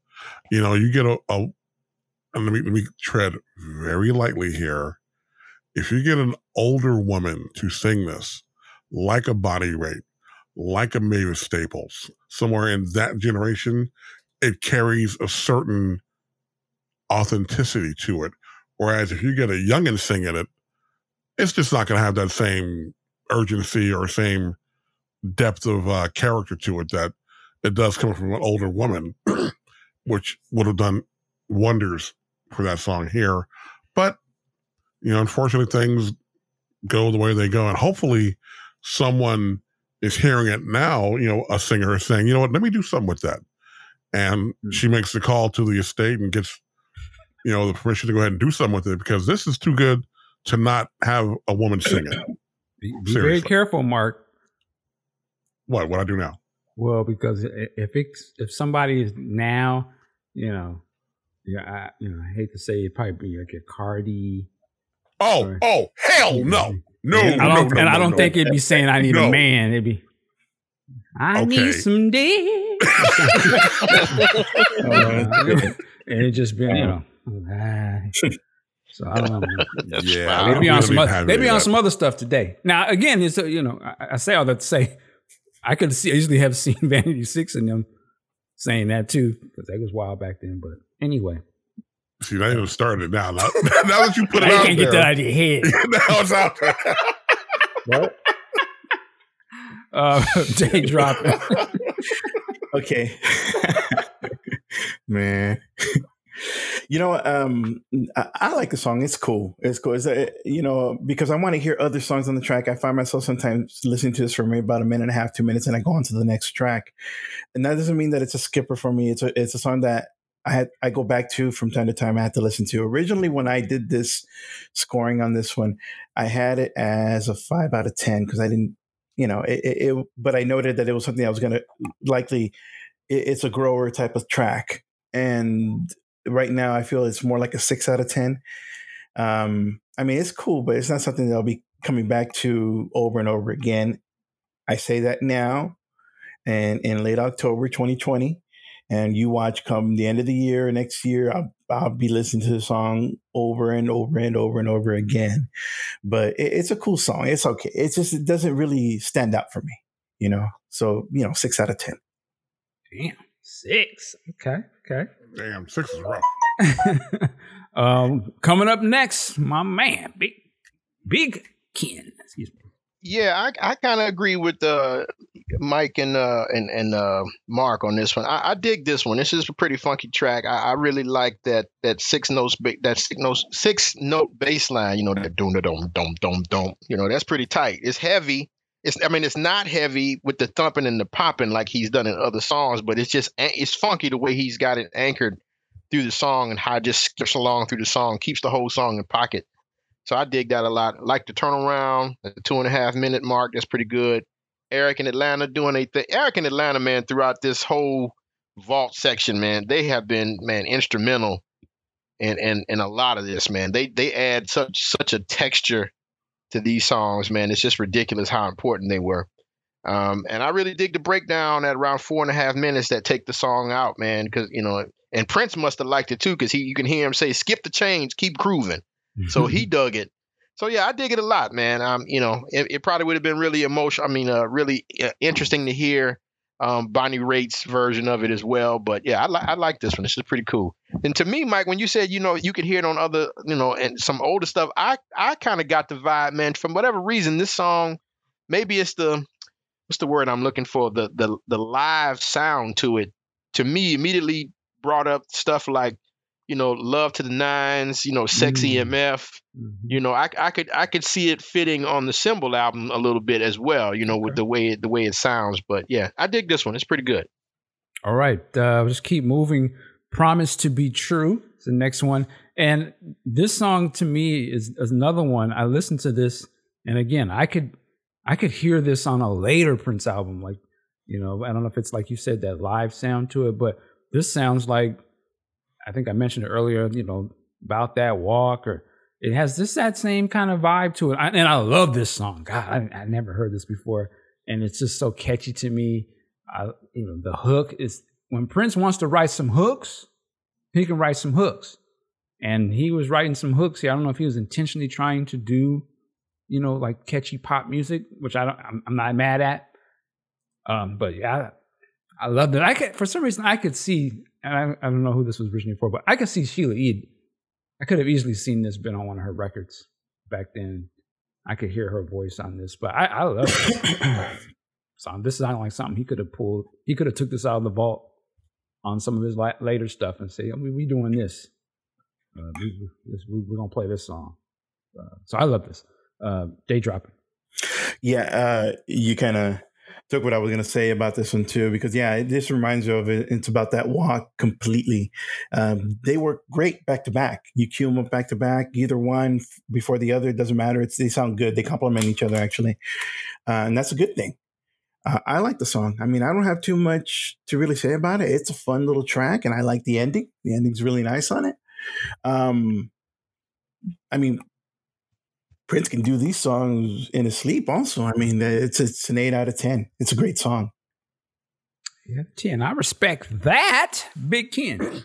You know, you get a, a and let me, let me tread very lightly here. If you get an older woman to sing this, like a Bonnie Raitt, like a Mavis Staples, somewhere in that generation, it carries a certain authenticity to it. Whereas if you get a youngin' singing it, it's just not going to have that same urgency or same depth of uh, character to it that it does come from an older woman, which would have done wonders for that song here. But, you know, unfortunately, things go the way they go. And hopefully... someone is hearing it now, you know, a singer is saying, you know what, let me do something with that. And mm-hmm. she makes the call to the estate and gets, you know, the permission to go ahead and do something with it because this is too good to not have a woman sing it. Be, be very careful, Mark. What? What I do now? Well, because if it's, if somebody is now, you know, yeah, I, you know, I hate to say it, probably be like a Cardi. Oh, or, oh, hell you know, no. No, and I don't, no, no, and I don't no, think no. it'd be saying I need no. a man. It'd be I okay. need some dick. uh, and it just be, you know. So I don't know. Yeah, they'd be on some other, they'd be on some other stuff today. Now again, it's a, you know, I, I say all that to say I could see, easily have seen Vanity Six in them saying that too because that was wild back then. But anyway. See, I even started now. Now, now that you put it out there, you can't get that out of your head. Now it's out there. What? Uh, day dropping. Okay. man. You know, um, I, I like the song. It's cool. It's cool. It's, uh, you know, because I want to hear other songs on the track. I find myself sometimes listening to this for maybe about a minute and a half, two minutes, and I go on to the next track. And that doesn't mean that it's a skipper for me. It's a, it's a song that I had, I go back to from time to time. I had to listen to. Originally, when I did this scoring on this one, I had it as a five out of ten because I didn't, you know, it, it, it. But I noted that it was something I was going to likely. It, it's a grower type of track, and right now I feel it's more like a six out of ten. Um, I mean, it's cool, but it's not something that I'll be coming back to over and over again. I say that now, and in late October twenty twenty, and you watch come the end of the year, next year, I'll, I'll be listening to the song over and over and over and over again. But it, it's a cool song. It's okay. It's just, it doesn't really stand out for me, you know? So, you know, six out of ten. Damn. Six. Okay. Okay. Damn, six is rough. um, coming up next, my man, Big Big Ken. Excuse me. Yeah, I, I kind of agree with uh, Mike and uh, and and uh, Mark on this one. I, I dig this one. This is a pretty funky track. I, I really like that that six notes that six note six note bass line. You know, that dum dum dum dum dum. You know, that's pretty tight. It's heavy. It's, I mean, it's not heavy with the thumping and the popping like he's done in other songs, but it's just, it's funky the way he's got it anchored through the song and how it just skips along through the song, keeps the whole song in pocket. So I dig that a lot. Like the turnaround, the two and a half minute mark, that's pretty good. Eric in Atlanta doing a thing. Eric in Atlanta, man, throughout this whole Vault section, man, they have been, man, instrumental in, in, in a lot of this, man. They they add such such a texture to these songs, man. It's just ridiculous how important they were. Um, and I really dig the breakdown at around four and a half minutes that take the song out, man. Because, you know, and Prince must have liked it too, because he, you can hear him say, skip the change, keep grooving. Mm-hmm. So he dug it. So yeah, I dig it a lot, man. Um, you know, it, it probably would have been really emotional. I mean, uh, really uh, interesting to hear um, Bonnie Raitt's version of it as well. But yeah, I, li- I like this one. This is pretty cool. And to me, Mike, when you said, you know, you could hear it on other, you know, and some older stuff, I, I kind of got the vibe, man. From whatever reason, this song, maybe it's the, what's the word I'm looking for? The, the, the live sound to it, to me, immediately brought up stuff like, you know, Love to the Nines, you know, Sexy mm-hmm. M F, mm-hmm. you know, I, I could, I could see it fitting on the Symbol album a little bit as well, you know, okay. with the way, it, the way it sounds, but yeah, I dig this one. It's pretty good. All right. Uh, just keep moving. Promise to Be True is the next one. And this song to me is, is another one. I listened to this, and again, I could I could hear this on a later Prince album. Like, you know, I don't know if it's like you said, that live sound to it, but this sounds like, I think I mentioned it earlier, you know, About That Walk, or it has this, that same kind of vibe to it. I, and I love this song. God, I, I never heard this before. And it's just so catchy to me. I, you know, the hook is, when Prince wants to write some hooks, he can write some hooks. And he was writing some hooks here. I don't know if he was intentionally trying to do, you know, like catchy pop music, which I don't, I'm, I'm not mad at. Um, but yeah, I, I loved it. I could, for some reason, I could see, and I, I don't know who this was originally for, but I could see Sheila E. I could have easily seen this been on one of her records back then. I could hear her voice on this, but I, I love it. So this is not like something he could have pulled. He could have took this out of the vault on some of his later stuff and say, I mean, we doing this. Uh, we, we, we're going to play this song. Uh, so I love this. Uh, Day Dropping. Yeah, uh, you kind of took what I was going to say about this one too, because yeah, this reminds you of it. It's About That Walk completely. Um, they work great back to back. You cue them up back to back, either one before the other. It doesn't matter. It's, they sound good. They complement each other actually. Uh, and that's a good thing. Uh, I like the song. I mean, I don't have too much to really say about it. It's a fun little track, and I like the ending. The ending's really nice on it. Um, I mean, Prince can do these songs in his sleep also. I mean, it's it's an eight out of ten. It's a great song. Yeah, ten. I respect that, Big Ken.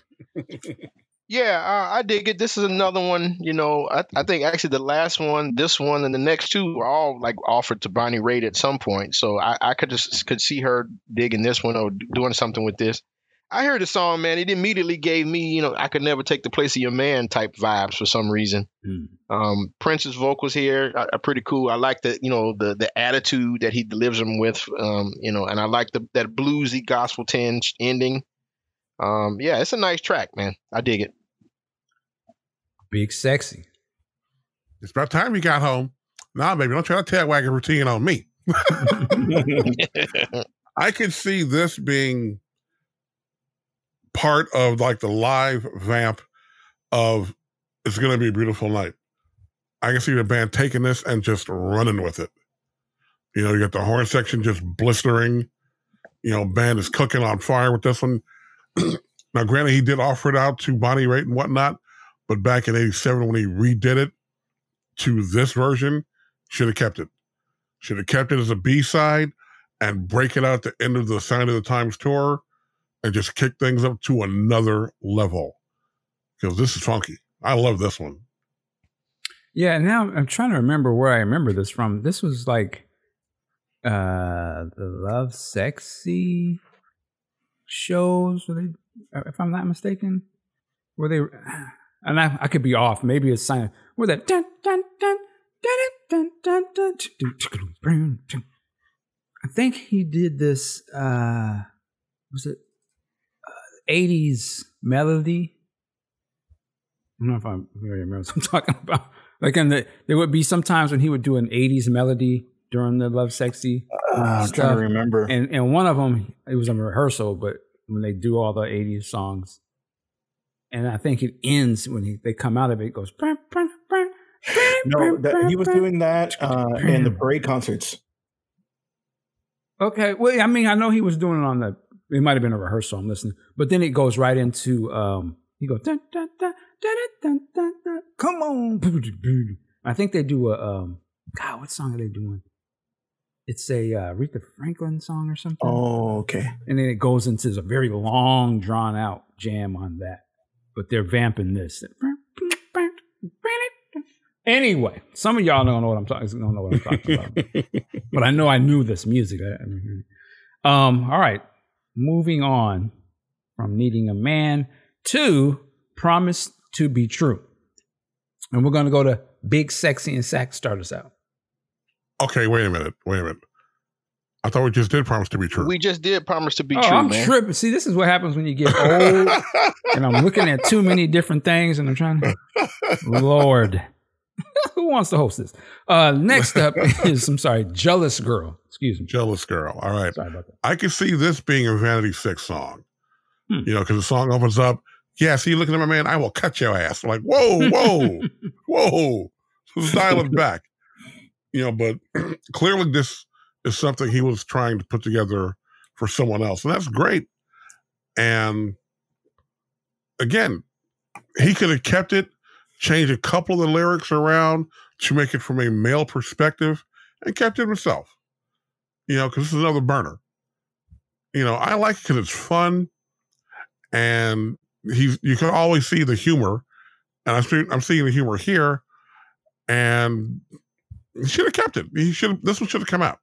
Yeah, uh, I dig it. This is another one, you know, I, I think actually the last one, this one, and the next two were all like offered to Bonnie Raitt at some point. So I, I could just could see her digging this one or doing something with this. I heard the song, man. It immediately gave me, you know, I Could Never Take the Place of Your Man type vibes for some reason. Mm. Um, Prince's vocals here are, are pretty cool. I like the, you know, the the attitude that he delivers them with, um, you know, and I like the that bluesy gospel tinge ending. Um, yeah, it's a nice track, man. I dig it. Big Sexy. It's about time you got home. Nah, baby, don't try to tag wagon routine on me. I could see this being part of like the live vamp of It's Gonna Be a Beautiful Night. I can see the band taking this and just running with it. You know, you got the horn section just blistering. You know, band is cooking on fire with this one. Now, granted, he did offer it out to Bonnie Raitt and whatnot, but back in eighty-seven when he redid it to this version, should have kept it. Should have kept it as a B-side and break it out at the end of the Sign of the Times tour and just kick things up to another level. Because this is funky. I love this one. Yeah, now I'm trying to remember where I remember this from. This was like uh, the Love Sexy shows, were they, if I'm not mistaken. Were they... And I, I could be off. Maybe it's sign. Where that? Dun, dun, dun, dun, dun, dun, dun. I think he did this. Uh, was it uh, eighties melody? I don't know if I really remember what I'm talking about. Like in the, there would be sometimes when he would do an eighties melody during the Love Sexy uh, I'm stuff. Trying to remember. And and one of them, it was a rehearsal, but when they do all the eighties songs. And I think it ends when he, they come out of it. It goes. Burr, burr, burr, burr, no, that, he was doing that uh, in the Parade concerts. Okay, well, I mean, I know he was doing it on the. It might have been a rehearsal. I'm listening, but then it goes right into. Um, he goes. Dun, dun, dun, dun, dun, dun, dun, come on! I think they do a. Um, God, what song are they doing? It's a uh, Aretha Franklin song or something. Oh, okay. And then it goes into a very long, drawn out jam on that. But they're vamping this. Anyway, some of y'all don't know what I'm talking. Don't know what I'm talking about. But I know I knew this music. Um. All right, moving on from Needing a Man to Promise to Be True, and we're gonna go to Big Sexy and Sax start us out. Okay, wait a minute. Wait a minute. I thought we just did Promise to Be True. We just did Promise to Be oh, True, I'm man. Tripping. See, this is what happens when you get old and I'm looking at too many different things and I'm trying to... Lord. Who wants to host this? Uh, next up is, I'm sorry, Jealous Girl. Excuse me. Jealous Girl. All right. Sorry about that. I can see this being a Vanity Six song. Hmm. You know, because the song opens up, yeah, see you looking at my man, I will cut your ass. I'm like, whoa, whoa, whoa. Style it back. You know, but clearly this... is something he was trying to put together for someone else. And that's great. And again, he could have kept it, changed a couple of the lyrics around to make it from a male perspective and kept it himself, you know, because this is another burner. You know, I like it because it's fun and he's, you can always see the humor. And I'm seeing, I'm seeing the humor here and he should have kept it. He should have, this one should have come out.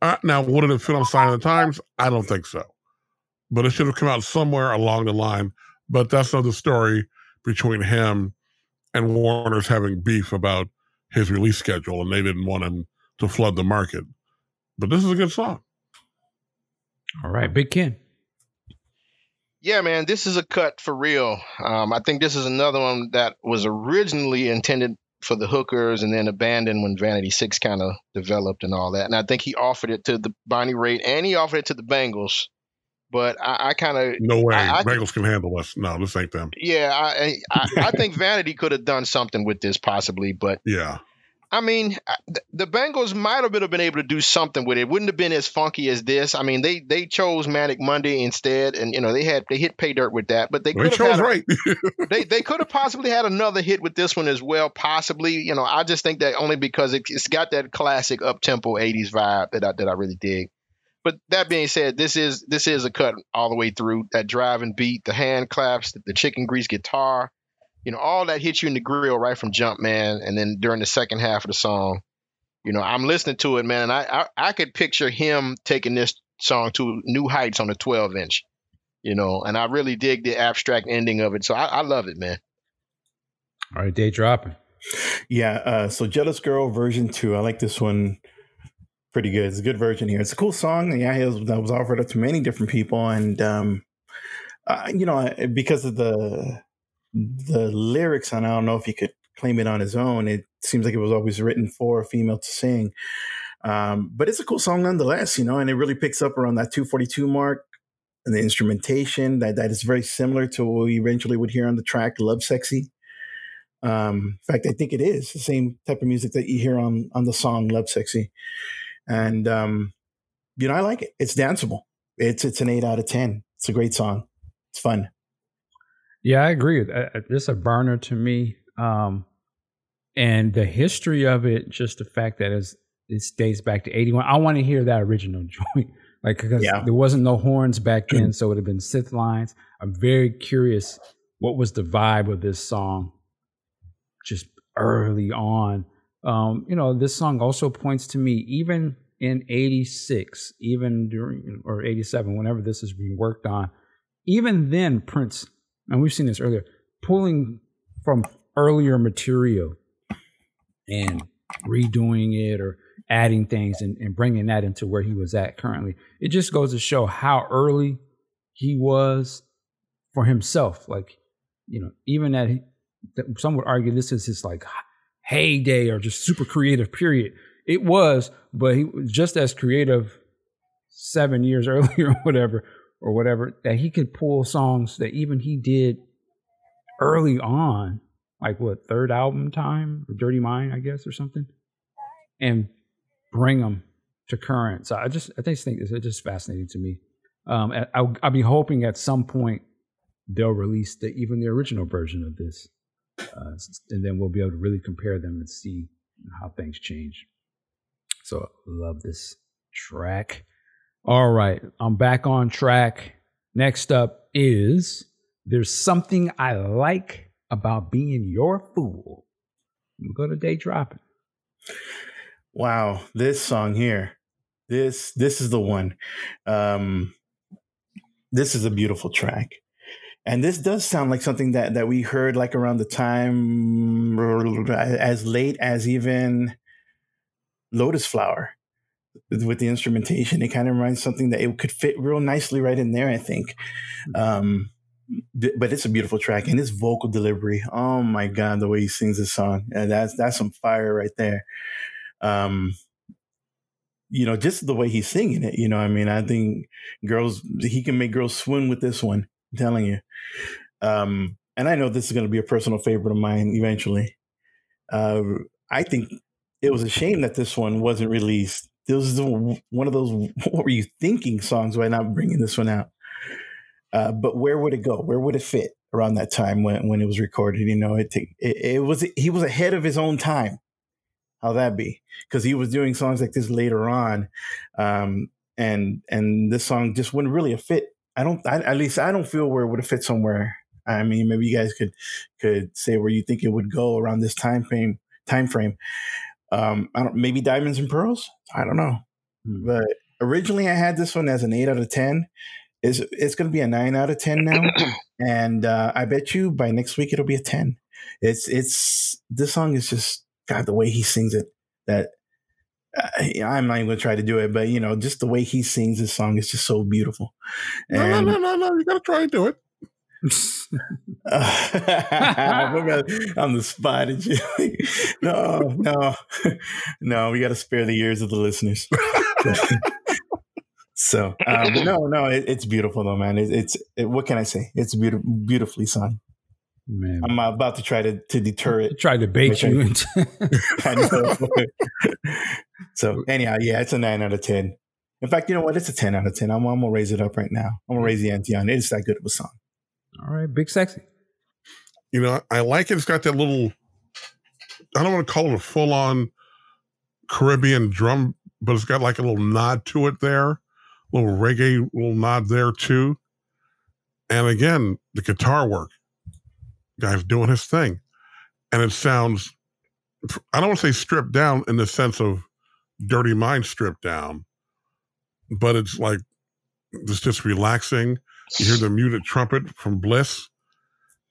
Uh, now, would it have fit on Sign of the Times? I don't think so. But it should have come out somewhere along the line. But that's another story between him and Warner's having beef about his release schedule, and they didn't want him to flood the market. But this is a good song. All right, Big Ken. Yeah, man, this is a cut for real. Um, I think this is another one that was originally intended for the hookers and then abandoned when Vanity Six kind of developed and all that. And I think he offered it to the Bonnie Raitt and he offered it to the Bangles, but I, I kind of, no way I, I Bangles th- can handle us. No, this ain't them. Yeah. I, I, I think Vanity could have done something with this possibly, but yeah, I mean, th- the Bangles might've been, have been able to do something with it. It wouldn't have been as funky as this. I mean, they, they chose Manic Monday instead. And you know, they had, they hit pay dirt with that, but they could have right. they, they could have possibly had another hit with this one as well. Possibly, you know, I just think that only because it, it's got that classic up-tempo eighties vibe that I, that I really dig. But that being said, this is, this is a cut all the way through. That driving beat, the hand claps, the, the chicken grease guitar, you know, all that hits you in the grill right from jump, man. And then during the second half of the song, you know, I'm listening to it, man. And I, I, I could picture him taking this song to new heights on a twelve inch, you know, and I really dig the abstract ending of it. So I, I love it, man. All right. Day dropping. Yeah. Uh, so Jealous Girl version two. I like this one pretty good. It's a good version here. It's a cool song. Yeah. It was, that was offered up to many different people. And, um, uh, you know, because of the the lyrics, and I don't know if he could claim it on his own. It seems like it was always written for a female to sing. Um, but it's a cool song nonetheless, you know, and it really picks up around that two forty-two mark, and the instrumentation that, that is very similar to what we eventually would hear on the track Love Sexy. Um, in fact, I think it is the same type of music that you hear on, on the song Love Sexy. And, um, you know, I like it. It's danceable. It's, it's an eight out of ten. It's a great song. It's fun. Yeah, I agree. It's a burner to me. Um, and the history of it, just the fact that it's, it dates back to eighty-one. I want to hear that original joint, like, because yeah. there wasn't no horns back then, so it would have been synth lines. I'm very curious, what was the vibe of this song just early on? Um, you know, this song also points to me, even in eighty-six, even during, or eighty-seven, whenever this is being worked on, even then Prince, and we've seen this earlier, pulling from earlier material and redoing it or adding things and, and bringing that into where he was at currently. It just goes to show how early he was for himself. Like, you know, even at, some would argue this is his like heyday or just super creative period. It was, but he was just as creative seven years earlier or whatever, or whatever, that he could pull songs that even he did early on, like what, third album time, or Dirty Mind, I guess, or something, and bring them to current. So I just, I just think it's just fascinating to me. Um, I'll, I'll be hoping at some point they'll release the, even the original version of this. Uh, and then we'll be able to really compare them and see how things change. So I love this track. All right, I'm back on track. Next up is There's Something I Like About Being Your Fool. We'll go to Day Dropping. Wow, this song here, this this is the one. Um, this is a beautiful track, and this does sound like something that that we heard like around the time as late as even Lotus Flower with the instrumentation. It kind of reminds something that it could fit real nicely right in there, I think. Um, But it's a beautiful track, and his vocal delivery. Oh my God, the way he sings this song. That's, that's some fire right there. Um, you know, just the way he's singing it, you know, I mean, I think girls, he can make girls swoon with this one, I'm telling you. Um, and I know this is going to be a personal favorite of mine eventually. Uh, I think it was a shame that this one wasn't released. This is one of those, what were you thinking songs by not bringing this one out? Uh, but where would it go? Where would it fit around that time when, when it was recorded? You know, it, it it was he was ahead of his own time. How'd that be? Because he was doing songs like this later on, um, and and this song just wouldn't really a fit. I don't, I, at least I don't feel where it would have fit somewhere. I mean, maybe you guys could could say where you think it would go around this time frame. Time frame. Um, I don't. Maybe Diamonds and Pearls. I don't know. Mm-hmm. But originally, I had this one as an eight out of ten. It's, it's going to be a nine out of ten now, and uh, I bet you by next week it'll be a ten. It's it's this song is just, God, the way he sings it. That uh, I'm not even going to try to do it, but you know, just the way he sings this song is just so beautiful. And, no, no, no, no, no! You got to try and do it. uh, I'm the spot. no, no, no! We got to spare the ears of the listeners. So, um, no, no, it, it's beautiful though, man. It, it's, it, what can I say? It's beautiful, beautifully sung. Man, I'm about to try to, to deter it. Try to bait you into So anyhow, yeah, it's a nine out of ten. In fact, you know what? It's a ten out of ten. I'm, I'm going to raise it up right now. I'm going to raise the ante on it. It's that good of a song. All right. Big Sexy. You know, I like it. It's got that little, I don't want to call it a full on Caribbean drum, but it's got like a little nod to it there, a little reggae, little nod there too. And again, the guitar work, guy's doing his thing. And it sounds, I don't want to say stripped down in the sense of Dirty Mind stripped down, but it's like, it's just relaxing. You hear the muted trumpet from Bliss,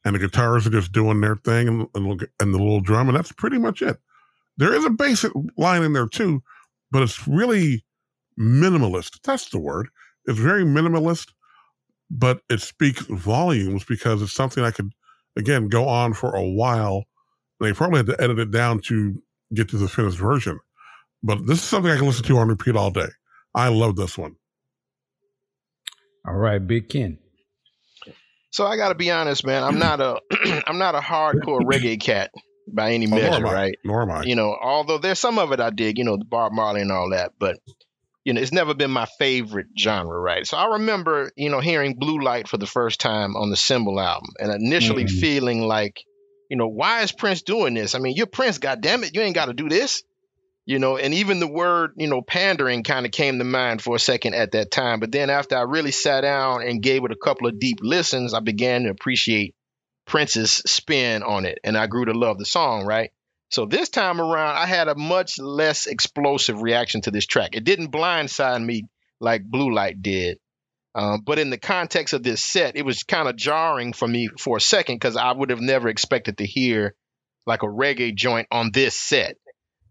and the guitars are just doing their thing, and, and, and the little drum, and that's pretty much it. There is a bass line in there too, but it's really minimalist. That's the word. It's very minimalist. but it speaks volumes because it's something I could, again, go on for a while. They probably had to edit it down to get to the finished version. But this is something I can listen to on repeat all day. I love this one. All right, Big Ken. So I got to be honest, man. I'm not a I'm not a hardcore reggae cat by any measure, oh, right? Nor am I. You know, although there's some of it I dig, you know, the Bob Marley and all that. But, you know, it's never been my favorite genre, right? So I remember, you know, hearing Blue Light for the first time on the Symbol album and initially mm. feeling like, you know, why is Prince doing this? I mean, you're Prince, goddammit. You ain't got to do this. You know, and even the word, you know, pandering kind of came to mind for a second at that time. But then after I really sat down and gave it a couple of deep listens, I began to appreciate Prince's spin on it. And I grew to love the song. Right. So this time around, I had a much less explosive reaction to this track. It didn't blindside me like Blue Light did. Um, but in the context of this set, it was kind of jarring for me for a second because I would have never expected to hear like a reggae joint on this set.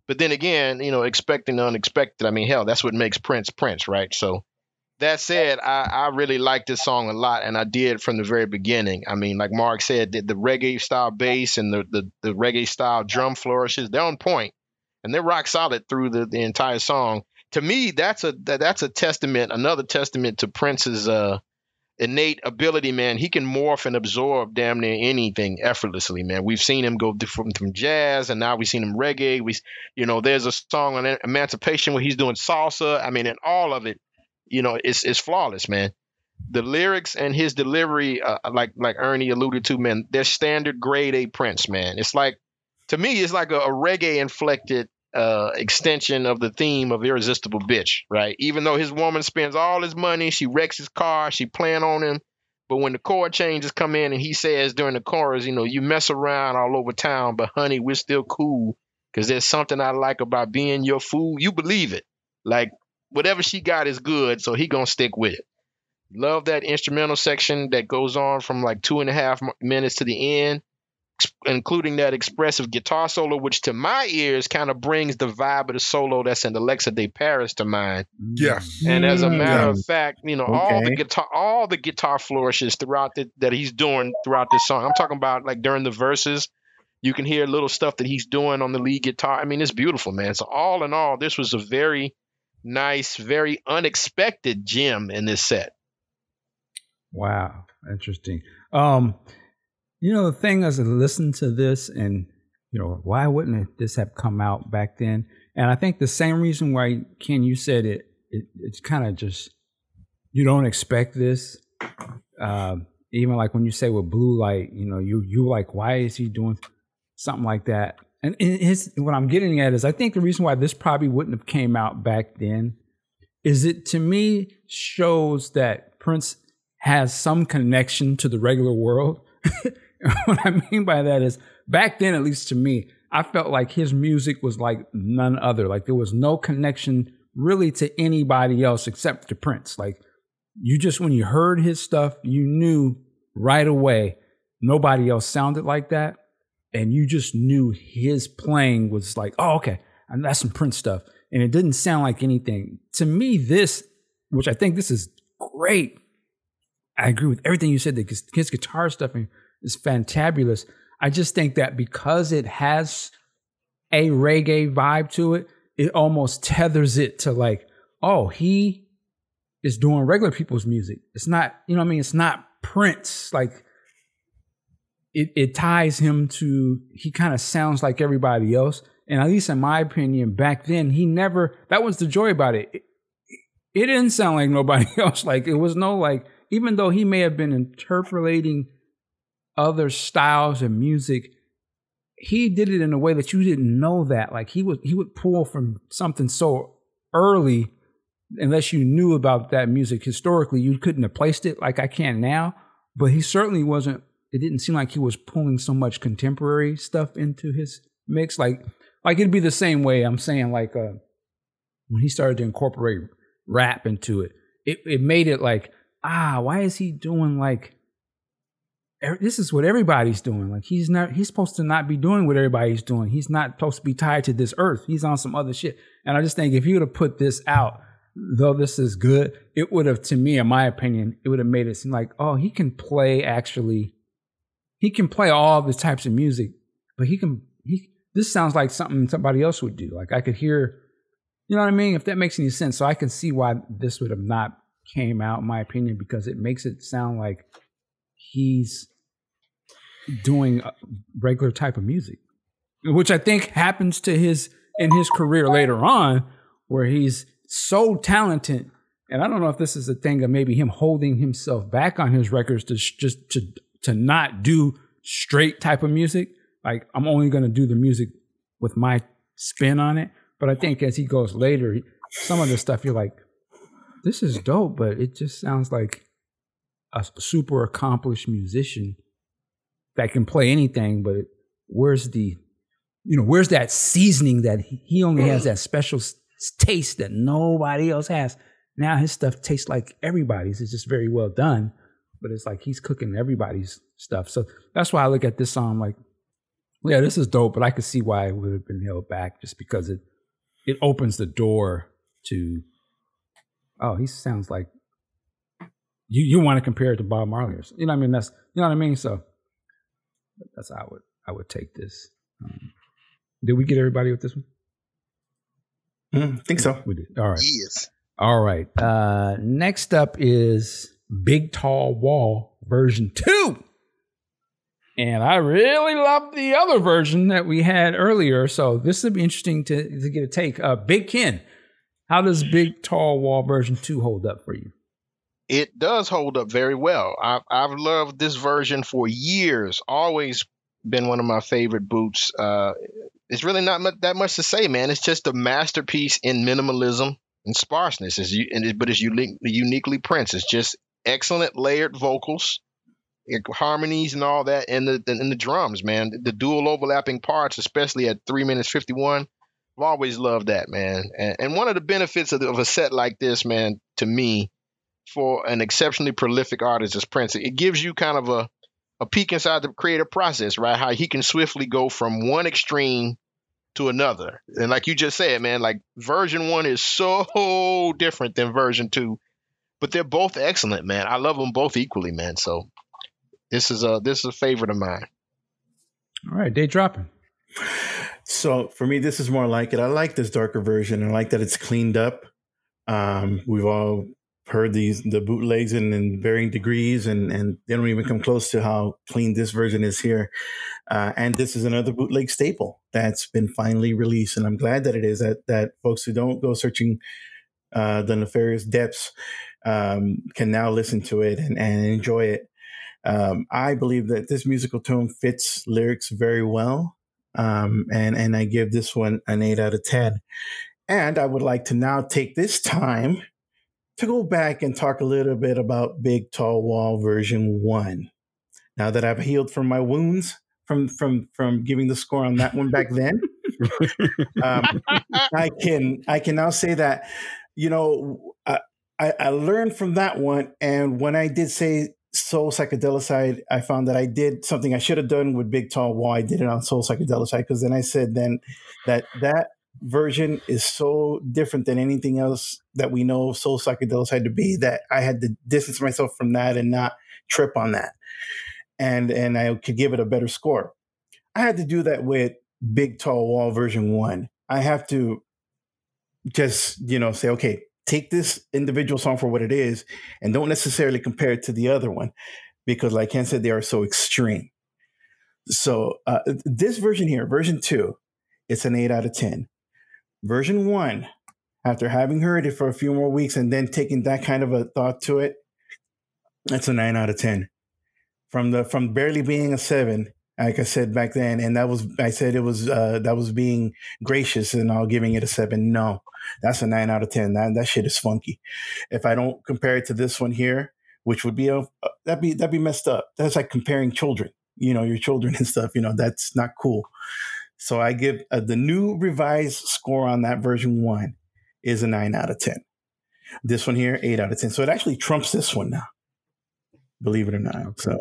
But then again, you know, expecting the unexpected. I mean, hell, that's what makes Prince Prince, right? So that said, I, I really like this song a lot, and I did from the very beginning. I mean, like Mark said, the, the reggae-style bass and the, the, the reggae-style drum flourishes, they're on point, and they're rock solid through the, the entire song. To me, that's a that, that's a testament, another testament to Prince's uh, innate ability, man. He can morph and absorb damn near anything effortlessly, man. We've seen him go from, from jazz, and now we've seen him reggae. We, you know, there's a song on Emancipation where he's doing salsa. I mean, and all of it, you know, it's it's flawless, man. The lyrics and his delivery, uh, like like Ernie alluded to, man, they're standard grade A Prince, man. It's like, to me, it's like a, a reggae inflected uh, extension of the theme of Irresistible Bitch, right? Even though his woman spends all his money, she wrecks his car, she playing on him. But when the chord changes come in and he says during the chorus, you know, you mess around all over town, but honey, we're still cool because there's something I like about being your fool. You believe it. Like whatever she got is good. So he gonna stick with it. Love that instrumental section that goes on from like two and a half minutes to the end, including that expressive guitar solo, which to my ears kind of brings the vibe of the solo that's in Alexa de Paris to mind. Yes. And as a matter yes. of fact, you know, okay. all the guitar, all the guitar flourishes throughout the, that he's doing throughout this song. I'm talking about like during the verses, you can hear little stuff that he's doing on the lead guitar. I mean, it's beautiful, man. So all in all, this was a very nice, very unexpected gem in this set. Wow. Interesting. Um, You know, the thing is, I listened to this and, you know, why wouldn't this have come out back then? And I think the same reason why, Ken, you said it, it it's kind of just, you don't expect this. Uh, even like when you say with Blue Light, you know, you you like, why is he doing something like that? And his, what I'm getting at is I think the reason why this probably wouldn't have came out back then is it, to me, shows that Prince has some connection to the regular world. What I mean by that is back then, at least to me, I felt like his music was like none other. Like there was no connection really to anybody else except to Prince. Like you just, when you heard his stuff, you knew right away, nobody else sounded like that. And you just knew his playing was like, oh, okay, that's some Prince stuff. And it didn't sound like anything. To me, this, which I think this is great. I agree with everything you said. That his guitar stuff and it's fantabulous. I just think that because it has a reggae vibe to it, it almost tethers it to like, oh, he is doing regular people's music. It's not, you know what I mean? It's not Prince. Like it, it ties him to, he kind of sounds like everybody else. And at least in my opinion, back then, he never, that was the joy about it. It, it didn't sound like nobody else. Like it was no, like, even though he may have been interpolating other styles and music, he did it in a way that you didn't know that. Like he would he would pull from something so early, unless you knew about that music historically, you couldn't have placed it like I can now. But he certainly wasn't, it didn't seem like he was pulling so much contemporary stuff into his mix. Like like it'd be the same way I'm saying, like uh, when he started to incorporate rap into it, it, it made it like, ah, why is he doing like, this is what everybody's doing. Like he's not, he's supposed to not be doing what everybody's doing. He's not supposed to be tied to this earth. He's on some other shit. And I just think if you would have put this out, though this is good, it would have, to me, in my opinion, it would have made it seem like, oh, he can play actually, he can play all the types of music, but he can, he, this sounds like something somebody else would do. Like I could hear, you know what I mean? If that makes any sense. So I can see why this would have not came out, in my opinion, because it makes it sound like he's doing a regular type of music, which I think happens to his, in his career later on, where he's so talented, and I don't know if this is a thing of maybe him holding himself back on his records to sh- just to to not do straight type of music. Like, I'm only going to do the music with my spin on it. But I think as he goes later, some of the stuff you're like, this is dope, but it just sounds like a super accomplished musician that can play anything. But it, where's the, you know, where's that seasoning that he only has, that special taste that nobody else has. Now his stuff tastes like everybody's. It's just very well done, but it's like he's cooking everybody's stuff. So that's why I look at this song like, yeah, this is dope, but I could see why it would have been held back, just because it it opens the door to, oh, he sounds like you you want to compare it to Bob Marley or something. You know what I mean? That's, you know what I mean? So that's how I would I would take this. Um, did we get everybody with this one? Mm, I think so. We did. All right. Yes. All right. Uh, next up is Big Tall Wall version two. And I really love the other version that we had earlier. So this would be interesting to, to get a take. Uh, Big Ken, how does Big Tall Wall version two hold up for you? It does hold up very well. I've, I've loved this version for years. Always been one of my favorite boots. Uh, It's really not much, that much to say, man. It's just a masterpiece in minimalism and sparseness. It's, and it, but it's unique, uniquely Prince. It's just excellent layered vocals, harmonies, and all that, and the and the drums, man. The dual overlapping parts, especially at three minutes fifty-one, I've always loved that, man. And, and one of the benefits of, the, of a set like this, man, to me, for an exceptionally prolific artist as Prince, it gives you kind of a a peek inside the creative process, right? How he can swiftly go from one extreme to another. And like you just said, man, like version one is so different than version two, but they're both excellent, man. I love them both equally, man. So this is a, this is a favorite of mine. All right. Day dropping. So for me, this is more like it. I like this darker version. I like that it's cleaned up. Um, we've all heard these the bootlegs in, in varying degrees, and, and they don't even come close to how clean this version is here. Uh, and this is another bootleg staple that's been finally released, and I'm glad that it is. That that folks who don't go searching uh, the nefarious depths um, can now listen to it and, and enjoy it. Um, I believe that this musical tone fits lyrics very well, um, and and I give this one an eight out of ten. And I would like to now take this time to go back and talk a little bit about Big Tall Wall version one. Now that I've healed from my wounds from from from giving the score on that one back then, um, I can I can now say that, you know, I, I, I learned from that one. And when I did say Soul Psychedelicide, I found that I did something I should have done with Big Tall Wall. I did it on Soul Psychedelicide, because then I said then that that. version is so different than anything else that we know Soul Psychedelicide to be, that I had to distance myself from that and not trip on that, and and I could give it a better score. I had to do that with Big Tall Wall version one. I have to just, you know, say, okay, take this individual song for what it is, and don't necessarily compare it to the other one, because like Ken said, they are so extreme. So uh, this version here, version two, it's an eight out of ten. Version one, after having heard it for a few more weeks and then taking that kind of a thought to it, that's a nine out of ten. From the from barely being a seven, like I said back then, and that was I said it was uh, that was being gracious and all, giving it a seven. No, that's a nine out of ten. That that shit is funky. If I don't compare it to this one here, which would be a that'd be that'd be messed up. That's like comparing children, you know, your children and stuff. You know, that's not cool. So I give uh, the new revised score on that version one is a nine out of ten. This one here, eight out of ten. So it actually trumps this one now, believe it or not. Okay. So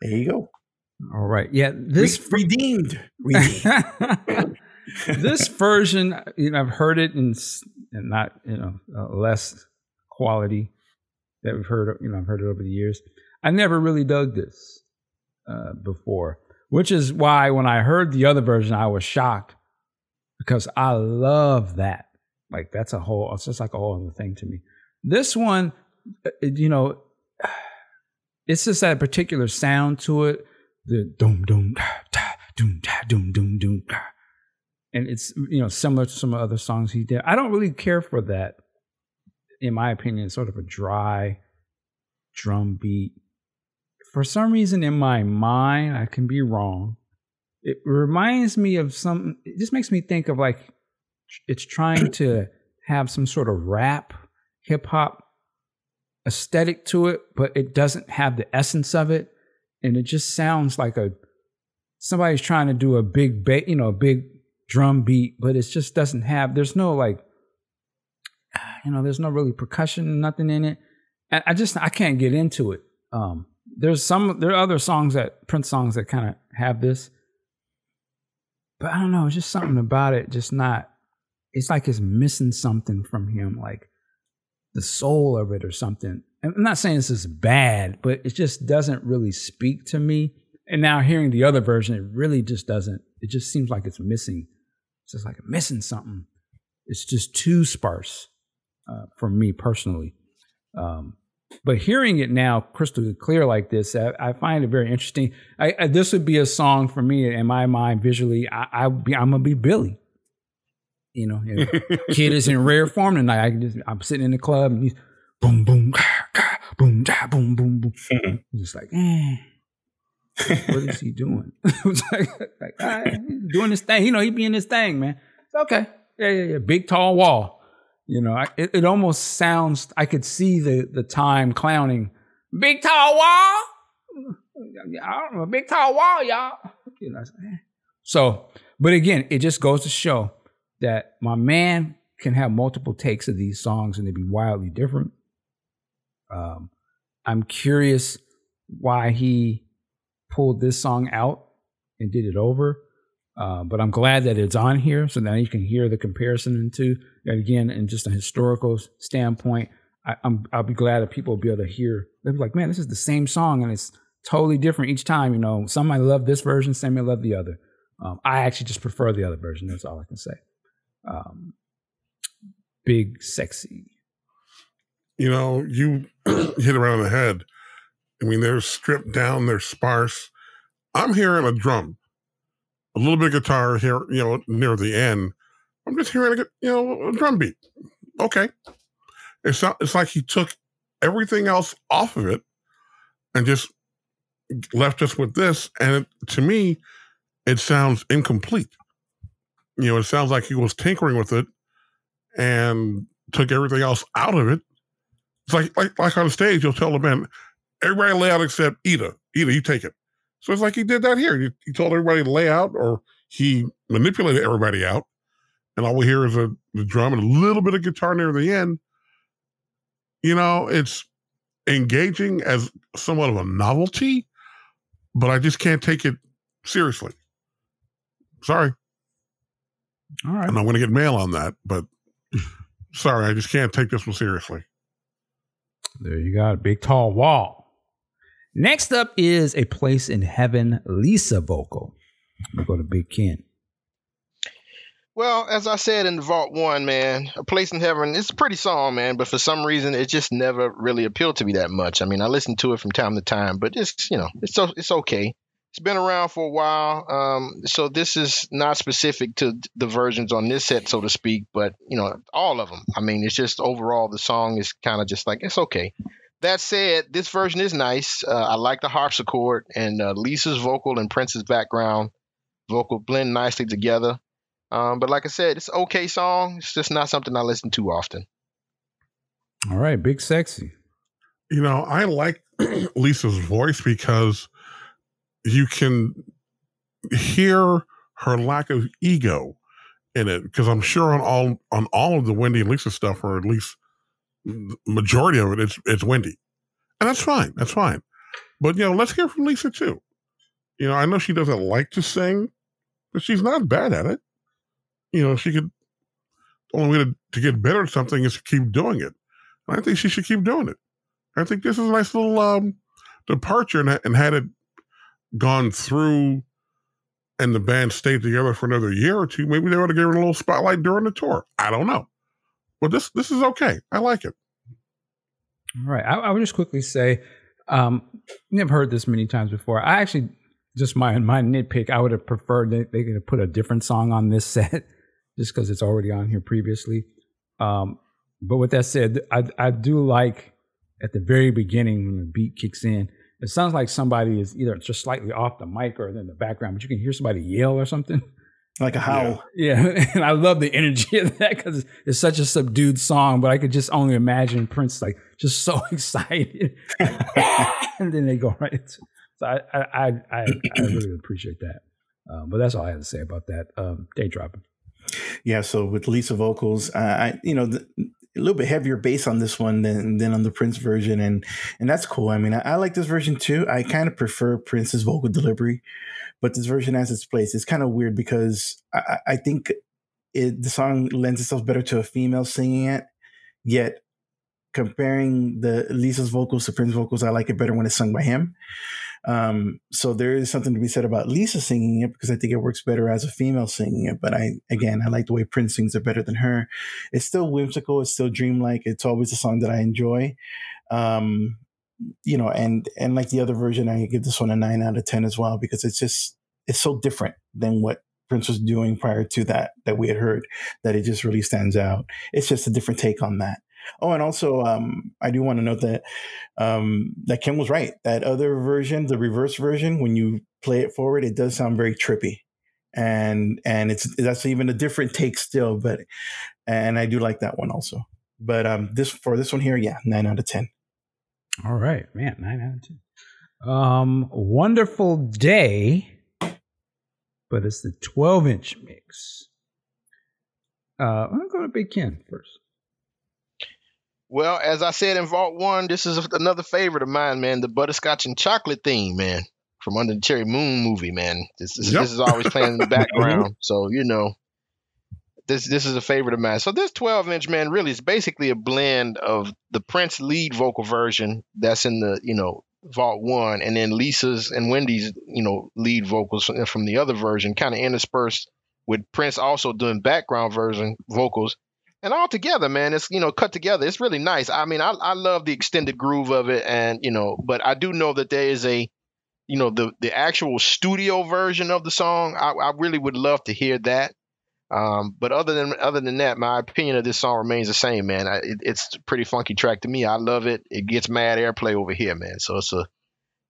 there you go. All right. Yeah. This Re- redeemed. redeemed. This version, you know, I've heard it in and not, you know, uh, less quality that we've heard, you know, I've heard it over the years. I never really dug this uh, before, which is why when I heard the other version, I was shocked because I love that. Like, that's a whole, it's just like a whole other thing to me. This one, you know, it's just that particular sound to it. The doom, doom, da, da, doom, da, doom, doom, doom, da. And it's, you know, similar to some other songs he did. I don't really care for that. In my opinion, it's sort of a dry drum beat. For some reason in my mind, I can be wrong. It reminds me of some, it just makes me think of like, it's trying to have some sort of rap, hip hop aesthetic to it, but it doesn't have the essence of it. And it just sounds like a, somebody's trying to do a big, ba- you know, a big drum beat, but it just doesn't have, there's no like, you know, there's no really percussion, nothing in it. And I just, I can't get into it. Um, there's some, there are other songs that, Prince songs that kind of have this, but I don't know, it's just something about it, just not, it's like it's missing something from him, like the soul of it or something. I'm not saying this is bad, but it just doesn't really speak to me. And now hearing the other version, it really just doesn't, it just seems like it's missing. It's just like missing something. It's just too sparse uh, for me personally. Um, but hearing it now crystal clear like this, I, I find it very interesting. I, I, this would be a song for me in my mind visually. I, I be, I'm going to be Billy. You know, kid is in rare form tonight. I just, I'm sitting in the club and he's boom, boom, ka, ka, boom, da, boom, boom, boom. Mm-hmm. Just like, eh. What is he doing? It's like, like all right, he's doing this thing. You know, he be in this thing, man. It's okay. Yeah, yeah, yeah. Big tall wall. You know, I, it, it almost sounds. I could see the the time clowning. Big tall wall. I don't know. Big tall wall, y'all. You know, so, but again, it just goes to show that my man can have multiple takes of these songs and they'd be wildly different. Um, I'm curious why he pulled this song out and did it over. Uh, but I'm glad that it's on here. So now you can hear the comparison into, and again, in just a historical standpoint, I, I'm, I'll be glad that people will be able to hear. They'll be like, man, this is the same song and it's totally different each time. You know, some might love this version, some might love the other. Um, I actually just prefer the other version. That's all I can say. Um, Big Sexy. You know, you hit around the head. I mean, they're stripped down, they're sparse. I'm hearing a drum, a little bit of guitar here, you know, near the end. I'm just hearing, a, you know, a drum beat. Okay. It's not, it's like he took everything else off of it and just left us with this. And it, to me, it sounds incomplete. You know, it sounds like he was tinkering with it and took everything else out of it. It's like, like, like on stage, you'll tell the band, everybody lay out except Ida. Ida, you take it. So it's like he did that here. He, he told everybody to lay out, or he manipulated everybody out. And all we hear is a the drum and a little bit of guitar near the end. You know, it's engaging as somewhat of a novelty, but I just can't take it seriously. Sorry. All right. And I'm going to get mail on that, but sorry, I just can't take this one seriously. There you got a big tall wall. Next up is A Place in Heaven, Lisa vocal. I'm going to go to Big Ken. Well, as I said in Vault one, man, A Place in Heaven, it's a pretty song, man, but for some reason, it just never really appealed to me that much. I mean, I listen to it from time to time, but it's, you know, it's so, it's okay. It's been around for a while, um, so this is not specific to the versions on this set, so to speak, but, you know, all of them. I mean, it's just overall the song is kind of just like, it's okay. That said, this version is nice. Uh, I like the harpsichord, and uh, Lisa's vocal and Prince's background vocal blend nicely together. Um, but like I said, it's an okay song. It's just not something I listen to often. All right, Big Sexy. You know, I like Lisa's voice because you can hear her lack of ego in it, because I'm sure on all on all of the Wendy and Lisa stuff, or at least the majority of it, it's it's Wendy, and that's fine. That's fine. But you know, let's hear from Lisa too. You know, I know she doesn't like to sing, but she's not bad at it. You know, she could only way to, to get better at something is to keep doing it. And I think she should keep doing it. I think this is a nice little um, departure, and, and had it gone through and the band stayed together for another year or two, maybe they would have given her a little spotlight during the tour. I don't know. But this this is okay. I like it. All right. I, I would just quickly say, um, never heard this many times before. I actually, just my my nitpick, I would have preferred they, they could have put a different song on this set just because it's already on here previously. Um, but with that said, I, I do like at the very beginning when the beat kicks in, it sounds like somebody is either just slightly off the mic or in the background, but you can hear somebody yell or something. Like a howl. Yeah. yeah. And I love the energy of that because it's such a subdued song, but I could just only imagine Prince like just so excited. And then they go right into it. So I, I, I, I really appreciate that. Um, but that's all I had to say about that. Um, day dropping. Yeah. So with Lisa vocals, uh, I, you know, the, a little bit heavier bass on this one than than on the Prince version, and and that's cool. I mean, I, I like this version too. I kind of prefer Prince's vocal delivery, but this version has its place. It's kind of weird because I, I think it, the song lends itself better to a female singing it. Yet comparing the Lisa's vocals to Prince's vocals, I like it better when it's sung by him. Um, so there is something to be said about Lisa singing it because I think it works better as a female singing it. But I, again, I like the way Prince sings it better than her. It's still whimsical. It's still dreamlike. It's always a song that I enjoy. Um, you know, and, and like the other version, I give this one a nine out of ten as well, because it's just, it's so different than what Prince was doing prior to that, that we had heard, that it just really stands out. It's just a different take on that. Oh, and also, um, I do want to note that um, that Kim was right. That other version, the reverse version, when you play it forward, it does sound very trippy, and and it's that's even a different take still. But and I do like that one also. But um, this for this one here, yeah, nine out of ten. All right, man, nine out of ten. Um, wonderful day, but it's the twelve-inch mix. Uh, I'm going to Big Ken first. Well, as I said in Vault one, this is another favorite of mine, man. The butterscotch and chocolate theme, man, from Under the Cherry Moon movie, man. This is, yep. This is always playing in the background. So, you know, this this is a favorite of mine. So this twelve-inch, man, really is basically a blend of the Prince lead vocal version that's in the, you know, Vault one, and then Lisa's and Wendy's, you know, lead vocals from, from the other version, kind of interspersed with Prince also doing background version vocals. And all together, man, it's, you know, cut together. It's really nice. I mean, I, I love the extended groove of it. And, you know, but I do know that there is a, you know, the, the actual studio version of the song. I, I really would love to hear that. Um, but other than other than that, my opinion of this song remains the same, man. I, it, it's a pretty funky track to me. I love it. It gets mad airplay over here, man. So it's a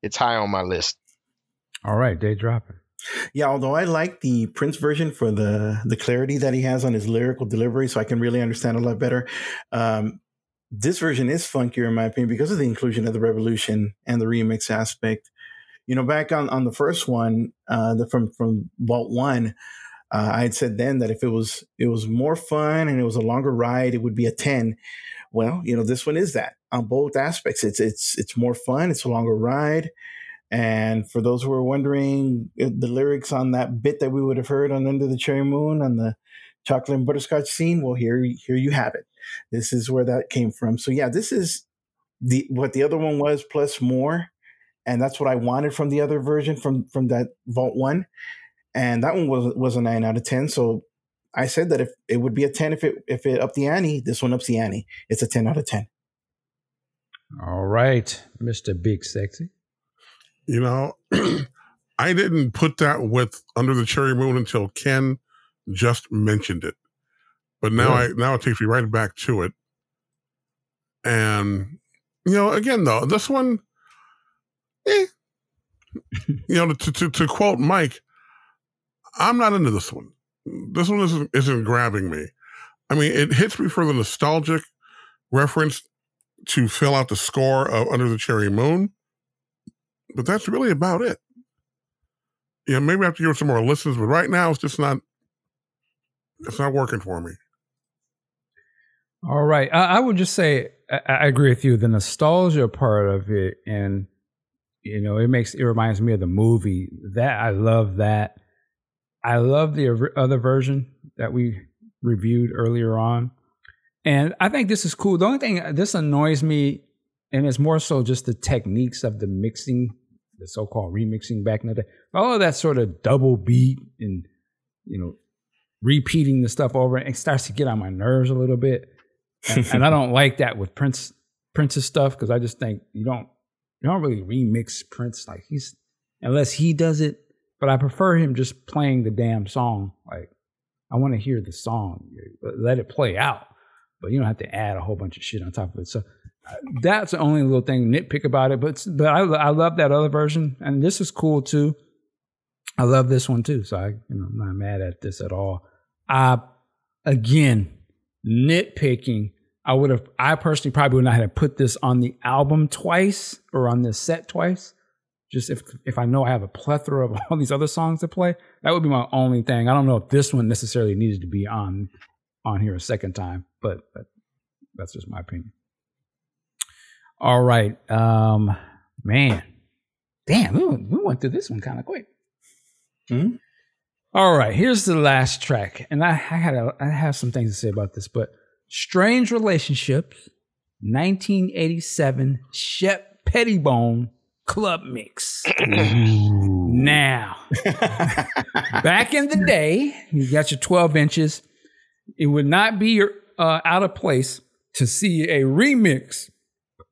it's high on my list. All right. Day dropping. Yeah, although I like the Prince version for the the clarity that he has on his lyrical delivery, so I can really understand a lot better. Um, this version is funkier, in my opinion, because of the inclusion of the Revolution and the remix aspect. You know, back on, on the first one, uh, the, from from Vault One, uh, I had said then that if it was it was more fun and it was a longer ride, it would be a ten. Well, you know, this one is that on both aspects. It's it's it's more fun. It's a longer ride. And for those who are wondering, the lyrics on that bit that we would have heard on Under the Cherry Moon on the chocolate and butterscotch scene, well, here, here you have it. This is where that came from. So, yeah, this is the what the other one was plus more. And that's what I wanted from the other version from, from that Vault one. And that one was was a nine out of ten. So I said that if it would be a ten if it, if it upped the ante. This one ups the ante. It's a ten out of ten. All right, Mister Big Sexy. You know, I didn't put that with Under the Cherry Moon until Ken just mentioned it. But now yeah. I now it takes me right back to it. And, you know, again, though, this one, eh. You know, to, to, to quote Mike, I'm not into this one. This one isn't, isn't grabbing me. I mean, it hits me for the nostalgic reference to fill out the score of Under the Cherry Moon. But that's really about it. Yeah, maybe I have to give some more listens, but right now it's just not, it's not working for me. All right. I, I would just say, I, I agree with you. The nostalgia part of it, and, you know, it makes, it reminds me of the movie. That, I love that. I love the other version that we reviewed earlier on. And I think this is cool. The only thing, this annoys me, and it's more so just the techniques of the mixing, the so-called remixing back in the day. All of that sort of double beat and, you know, repeating the stuff over, and it starts to get on my nerves a little bit. And, and I don't like that with Prince Prince's stuff, because I just think you don't you don't really remix Prince, like he's, unless he does it. But I prefer him just playing the damn song. Like, I want to hear the song. Let it play out. But you don't have to add a whole bunch of shit on top of it. So that's the only little thing nitpick about it. But but I, I love that other version, and this is cool too. I love this one too. So I, you know, I'm not mad at this at all. I again nitpicking. I would have. I personally probably would not have put this on the album twice or on this set twice. Just if if I know I have a plethora of all these other songs to play, that would be my only thing. I don't know if this one necessarily needed to be on on here a second time, but, but that's just my opinion. All right, um, man, damn, we went, we went through this one kind of quick. Mm-hmm. All right, here's the last track, and I, I had a, I have some things to say about this, but "Strange Relationships," nineteen eighty-seven, Shep Pettibone club mix. Now, back in the day, you got your twelve inches. It would not be uh, out of place to see a remix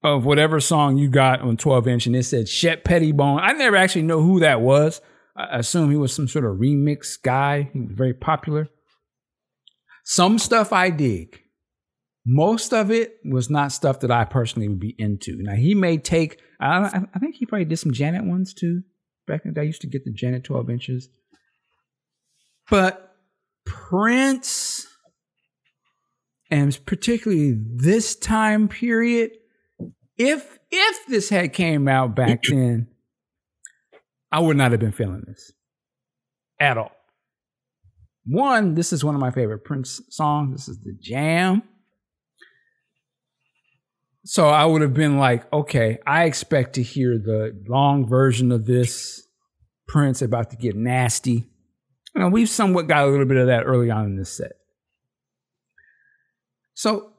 of whatever song you got on twelve inch, and it said Shep Pettibone. I never actually know who that was. I assume he was some sort of remix guy. He was very popular. Some stuff I dig. Most of it was not stuff that I personally would be into. Now, he may take, I, I think he probably did some Janet ones too. Back in the day, I used to get the Janet twelve inches. But Prince, and particularly this time period, if if this had came out back then, I would not have been feeling this at all. One, this is one of my favorite Prince songs. This is the jam. So I would have been like, okay, I expect to hear the long version of this. Prince about to get nasty. And we've somewhat got a little bit of that early on in this set. So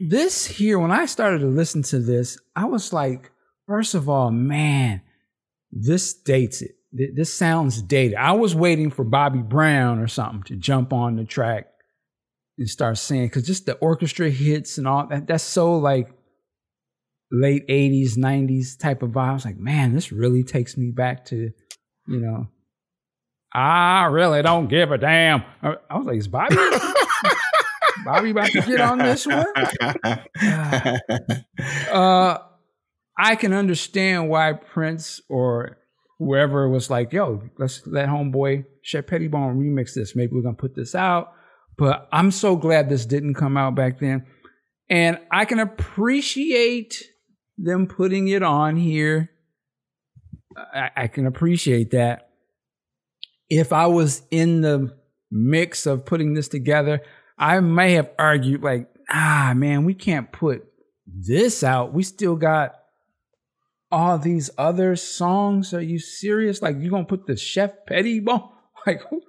this here, when I started to listen to this, I was like, first of all, man, this dates it. This sounds dated. I was waiting for Bobby Brown or something to jump on the track and start singing, because just the orchestra hits and all that, that's so like late eighties, nineties type of vibe. I was like, man, this really takes me back to, you know, I really don't give a damn. I was like, is Bobby? Bobby about to get on this one? Uh, I can understand why Prince or whoever was like, yo, let's let homeboy Shep Pettibone remix this. Maybe we're going to put this out. But I'm so glad this didn't come out back then. And I can appreciate them putting it on here. I, I can appreciate that. If I was in the mix of putting this together, I may have argued like, ah, man, we can't put this out. We still got all these other songs. Are you serious? Like, you going to put the Shep Pettibone? Like, who?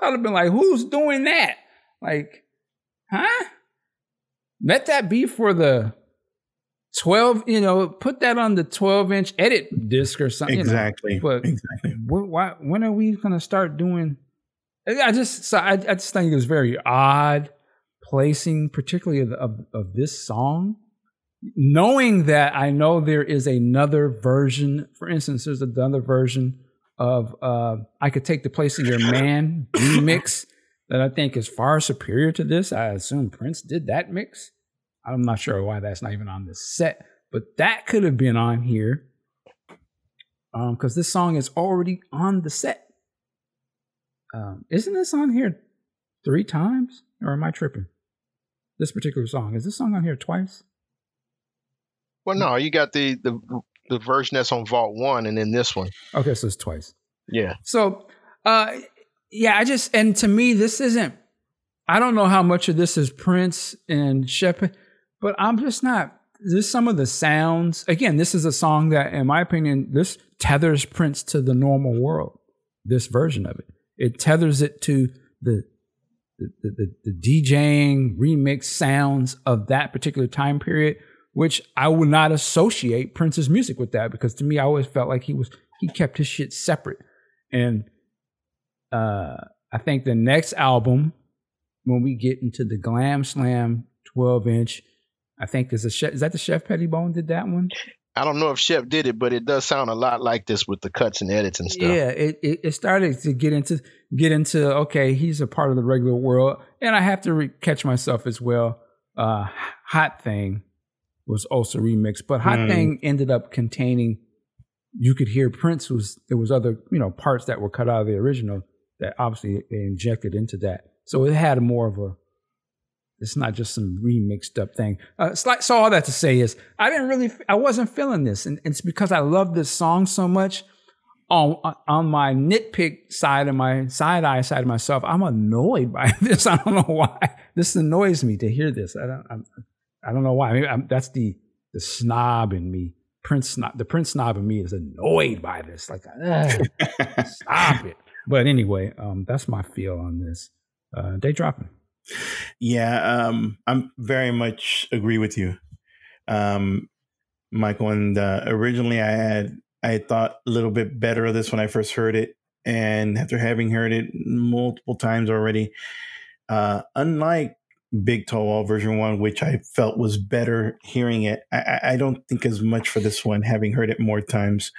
I'd have been like, who's doing that? Like, huh? Let that be for the twelve, you know, put that on the twelve inch edit disc or something. Exactly. You know? But exactly. What, why, when are we going to start doing? I just, so I, I just think it was very odd placing, particularly of, of, of this song, knowing that I know there is another version. For instance, there's another version of uh, I Could Take the Place of Your Man remix that I think is far superior to this. I assume Prince did that mix. I'm not sure why that's not even on this set, but that could have been on here um, because this song is already on the set. Um, isn't this on here three times, or am I tripping? This particular song, is this song on here twice? Well, no, you got the the, the version that's on Vault one and then this one. Okay, so it's twice. Yeah. So, uh, yeah, I just, and to me, this isn't, I don't know how much of this is Prince and Shep, but I'm just not. This some of the sounds. Again, this is a song that, in my opinion, this tethers Prince to the normal world. This version of it, it tethers it to the the, the, the DJing remix sounds of that particular time period, which I would not associate Prince's music with that, because to me, I always felt like he was, he kept his shit separate. And uh, I think the next album, when we get into the Glam Slam twelve inch, I think there's a Shep, is that the Shep Pettibone did that one? I don't know if Shep did it, but it does sound a lot like this with the cuts and edits and stuff. Yeah, it, it, it started to get into, get into, okay, he's a part of the regular world. And I have to re- catch myself as well. Uh, Hot Thing was also remixed, but Hot mm. Thing ended up containing, you could hear Prince was, there was other, you know, parts that were cut out of the original that obviously they injected into that. So it had more of a, it's not just some remixed up thing. Uh, so all that to say is I didn't really, I wasn't feeling this. And it's because I love this song so much. On, on my nitpick side of my side eye side of myself, I'm annoyed by this. I don't know why. This annoys me to hear this. I don't, I'm, I don't know why. I mean, I'm, that's the, the snob in me. Prince snob, the Prince snob in me is annoyed by this. Like, uh, stop it. But anyway, um, that's my feel on this. Uh, day dropping. Yeah, um, I'm very much agree with you, um, Michael. And uh, originally, I had I had thought a little bit better of this when I first heard it, and after having heard it multiple times already, uh, unlike Big Toe Wall version one, which I felt was better hearing it, I, I don't think as much for this one, having heard it more times.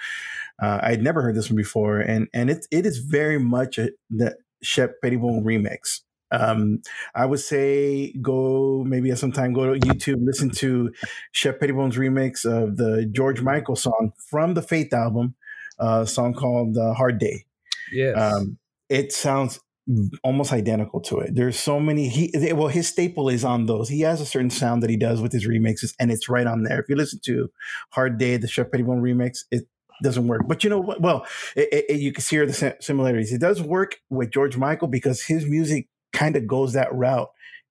Uh, I'd never heard this one before, and and it it is very much a, the Shep Pettibone remix. Um, I would say go maybe at some time go to YouTube, listen to Shep Pettibone's remix of the George Michael song from the Faith album, a song called uh, Hard Day. Yes. Um, it sounds almost identical to it. There's so many. He well, his staple is on those. He has a certain sound that he does with his remixes, and it's right on there. If you listen to Hard Day, the Shep Pettibone remix, it doesn't work. But you know what? Well, it, it, you can see the similarities. It does work with George Michael because his music kind of goes that route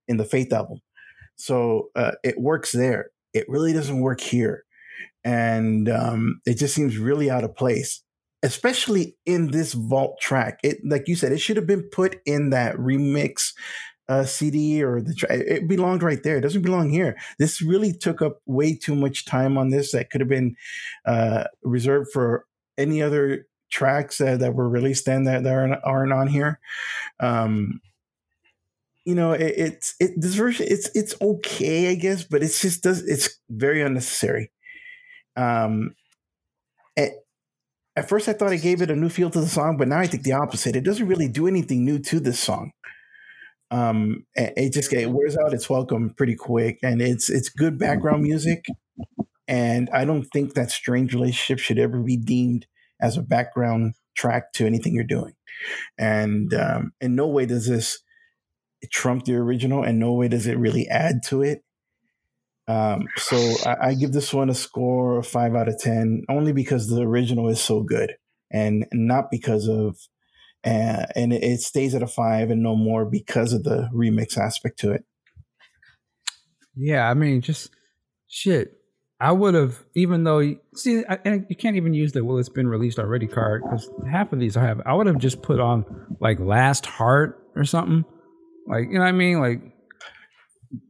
in the Faith album. So uh, it works there. It really doesn't work here. And um, it just seems really out of place, especially in this Vault track. It, like you said, it should have been put in that remix uh, C D or the track. It belonged right there. It doesn't belong here. This really took up way too much time on this that could have been uh, reserved for any other tracks that, that were released then that, that aren't, aren't on here. Um, You know, it, it's it this version it's it's okay, I guess, but it's just does it's very unnecessary. Um, at, at first I thought I gave it a new feel to the song, but now I think the opposite. It doesn't really do anything new to this song. Um, it, it just it wears out its welcome pretty quick, and it's it's good background music. And I don't think that strange relationship should ever be deemed as a background track to anything you're doing. And um, in no way does this trump the original, and no way does it really add to it. Um, so I, I give this one a score of five out of ten, only because the original is so good, and not because of, uh, and it, it stays at a five and no more because of the remix aspect to it. Yeah, I mean, just shit. I would have, even though see, I, and you can't even use the "well, it's been released already" card, because half of these I have. I would have just put on like "Last Heart" or something. Like, you know what I mean? Like,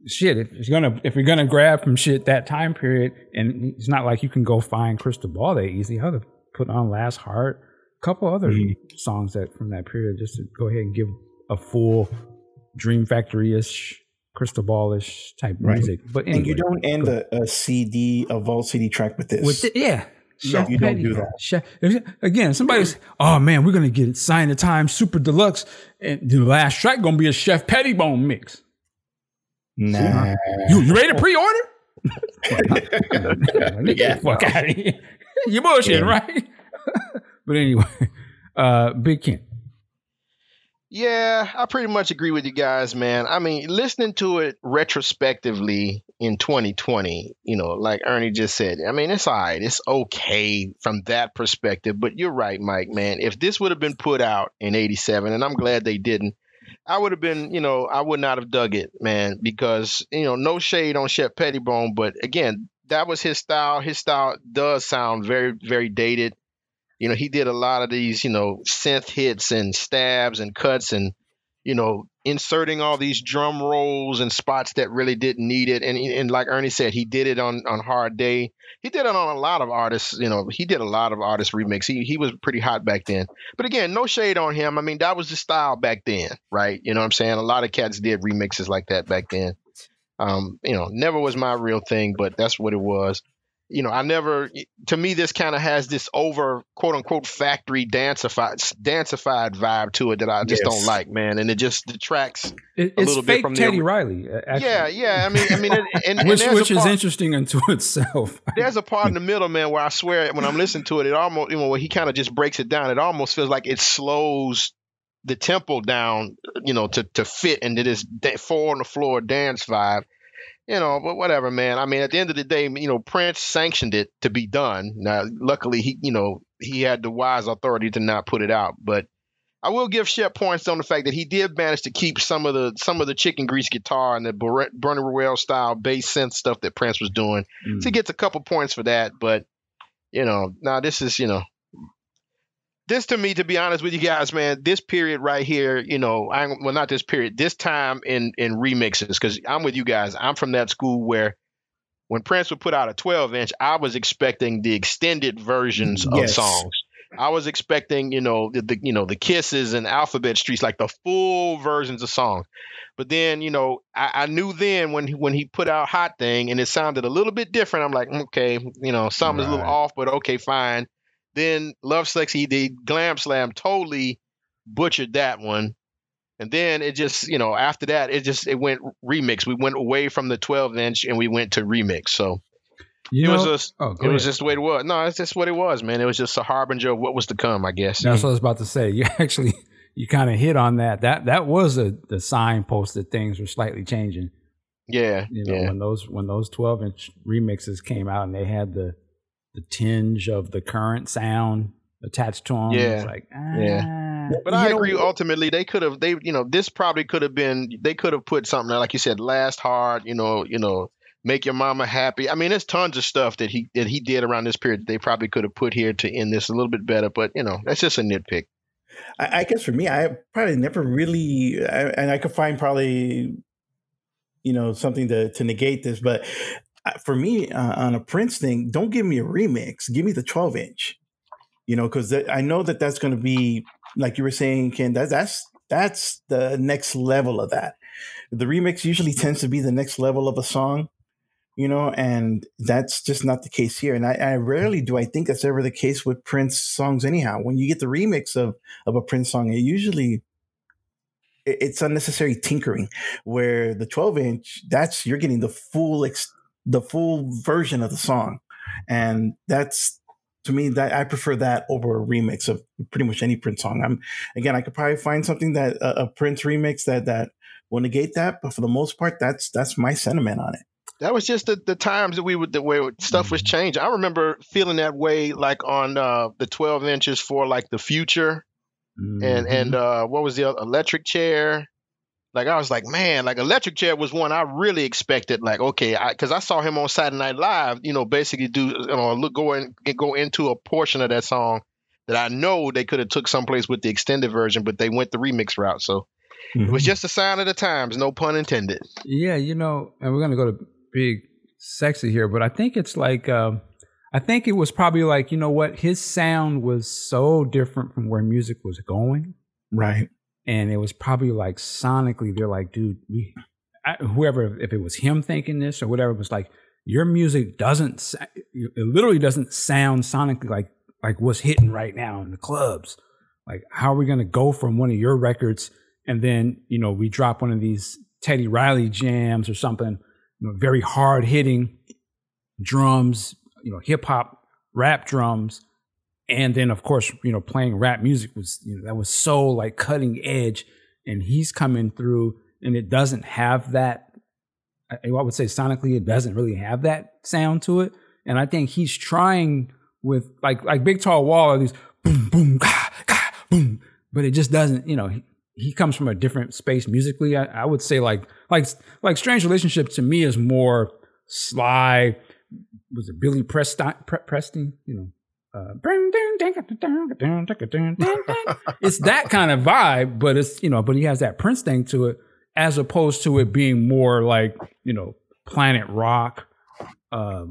shit, if you're gonna if you're gonna grab from shit that time period, and it's not like you can go find Crystal Ball that easy. How to put on Last Heart, a couple other mm-hmm. songs that from that period, just to go ahead and give a full Dream Factory-ish, Crystal Ball-ish type right. music. But anyway, and you don't end a, a C D, a Vault C D track with this. With the, yeah. Chef no, you Petty. Don't do that. Chef, again, somebody's, oh man, we're going to get it. Sign of the Times, Super Deluxe. And the last track going to be a Shep Pettibone mix. Nah. You, you ready to pre-order? Get the fuck out of here. You're bullshitting, yeah. right? But anyway, uh, Big Ken. Yeah, I pretty much agree with you guys, man. I mean, listening to it retrospectively in twenty twenty, you know, like Ernie just said, I mean, it's all right. It's okay from that perspective. But you're right, Mike, man. If this would have been put out in eighty-seven, and I'm glad they didn't, I would have been, you know, I would not have dug it, man, because, you know, no shade on Shep Pettibone. But again, that was his style. His style does sound very, very dated. You know, he did a lot of these, you know, synth hits and stabs and cuts and, you know, inserting all these drum rolls and spots that really didn't need it. And, and like Ernie said, he did it on, on Hard Day. He did it on a lot of artists. You know, he did a lot of artists remix. He, he was pretty hot back then. But again, no shade on him. I mean, that was the style back then, right? You know what I'm saying? A lot of cats did remixes like that back then. Um, you know, never was my real thing, but that's what it was. You know, I never, to me, this kind of has this over, quote unquote, factory danceified, danceified vibe to it that I just yes. don't like, man. And it just detracts it, a little bit from Teddy the, Riley. Actually. Yeah, yeah. I mean, I mean, it, and, and which, which part, is interesting unto itself. There's a part in the middle, man, where I swear when I'm listening to it, it almost, you know, where he kind of just breaks it down. It almost feels like it slows the tempo down, you know, to, to fit into this four on the floor dance vibe. You know, but whatever, man. I mean, at the end of the day, you know, Prince sanctioned it to be done. Now, luckily, he, you know, he had the wise authority to not put it out. But I will give Shep points on the fact that he did manage to keep some of the some of the chicken grease guitar and the Ber- Bernie Ruel style bass synth stuff that Prince was doing. Mm. So he gets a couple points for that. But, you know, now nah, this is, you know, this to me, to be honest with you guys, man, this period right here, you know, I, well, not this period, this time in, in remixes, because I'm with you guys. I'm from that school where when Prince would put out a twelve inch, I was expecting the extended versions of yes. songs. I was expecting, you know, the, the you know the Kisses and Alphabet Streets, like the full versions of songs. But then, you know, I, I knew then when when he put out Hot Thing and it sounded a little bit different. I'm like, okay, you know, something's right. a little off, but okay, fine. Then Love Sexy, the Glam Slam, totally butchered that one. And then it just, you know, after that, it just, it went remix. We went away from the twelve inch and we went to remix. So you it know, was just, oh, it was just the way it was. No, it's just what it was, man. It was just a harbinger of what was to come, I guess. That's what I was about to say. You actually, you kind of hit on that. That that was a, the signpost that things were slightly changing. Yeah. You know, yeah. when those, when those twelve inch remixes came out and they had the, the tinge of the current sound attached to them. Yeah. It's like, ah. yeah. But you I agree. Know. Ultimately, they could have, they, you know, this probably could have been, they could have put something like you said, last hard, you know, you know, make your mama happy. I mean, there's tons of stuff that he, that he did around this period. They probably could have put here to end this a little bit better, but you know, that's just a nitpick. I, I guess for me, I probably never really, I, and I could find probably, you know, something to, to negate this, but for me, uh, on a Prince thing, don't give me a remix. Give me the twelve inch, you know, because I know that that's going to be, like you were saying, Ken, that, that's that's the next level of that. The remix usually tends to be the next level of a song, you know, and that's just not the case here. And I, I rarely do I think that's ever the case with Prince songs anyhow. When you get the remix of, of a Prince song, it usually... it's unnecessary tinkering, where the twelve inch, that's you're getting the full extent. The full version of the song. And that's, to me, that I prefer that over a remix of pretty much any Prince song. I'm again, I could probably find something that uh, a Prince remix that, that will negate that. But for the most part, that's, that's my sentiment on it. That was just the, the times that we would, the way stuff was changing. I remember feeling that way, like on uh, the twelve inches for like The Future mm-hmm. and, and uh, what was the other? Electric Chair. Like, I was like, man, like Electric Chair was one I really expected. Like, okay, because I, I saw him on Saturday Night Live, you know, basically do, you know, look, go, in, go into a portion of that song that I know they could have took someplace with the extended version, but they went the remix route. So mm-hmm. it was just a sign of the times, no pun intended. Yeah, you know, and we're going to go to Big Sexy here, but I think it's like, um, I think it was probably like, you know what, his sound was so different from where music was going. Right. And it was probably like sonically, they're like, dude, we, I, whoever, if it was him thinking this or whatever, it was like, your music doesn't, it literally doesn't sound sonically like, like what's hitting right now in the clubs. Like, how are we going to go from one of your records and then, you know, we drop one of these Teddy Riley jams or something, you know, very hard hitting drums, you know, hip hop, rap drums. And then, of course, you know, playing rap music was, you know, that was so like cutting edge, and he's coming through and it doesn't have that. I would say sonically, it doesn't really have that sound to it. And I think he's trying with like, like Big Tall Wall or these boom, boom, gah, gah, boom, but it just doesn't, you know, he, he comes from a different space musically. I, I would say like, like, like Strange Relationship to me is more sly. Was it Billy Preston, Preston, you know? Uh, it's that kind of vibe, but it's, you know, but he has that Prince thing to it, as opposed to it being more like, you know, Planet Rock, uh,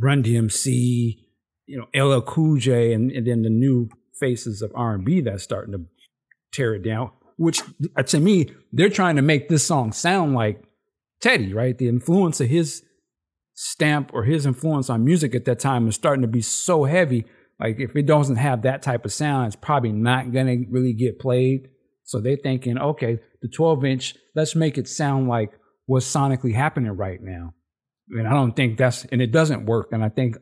Run D M C, you know, L L Cool J, and, and then the new faces of R and B that's starting to tear it down, which to me, they're trying to make this song sound like Teddy, right? The influence of his stamp or his influence on music at that time is starting to be so heavy. Like, if it doesn't have that type of sound, it's probably not going to really get played. So they're thinking, okay, the twelve inch, let's make it sound like what's sonically happening right now. And I don't think that's, and it doesn't work. And I think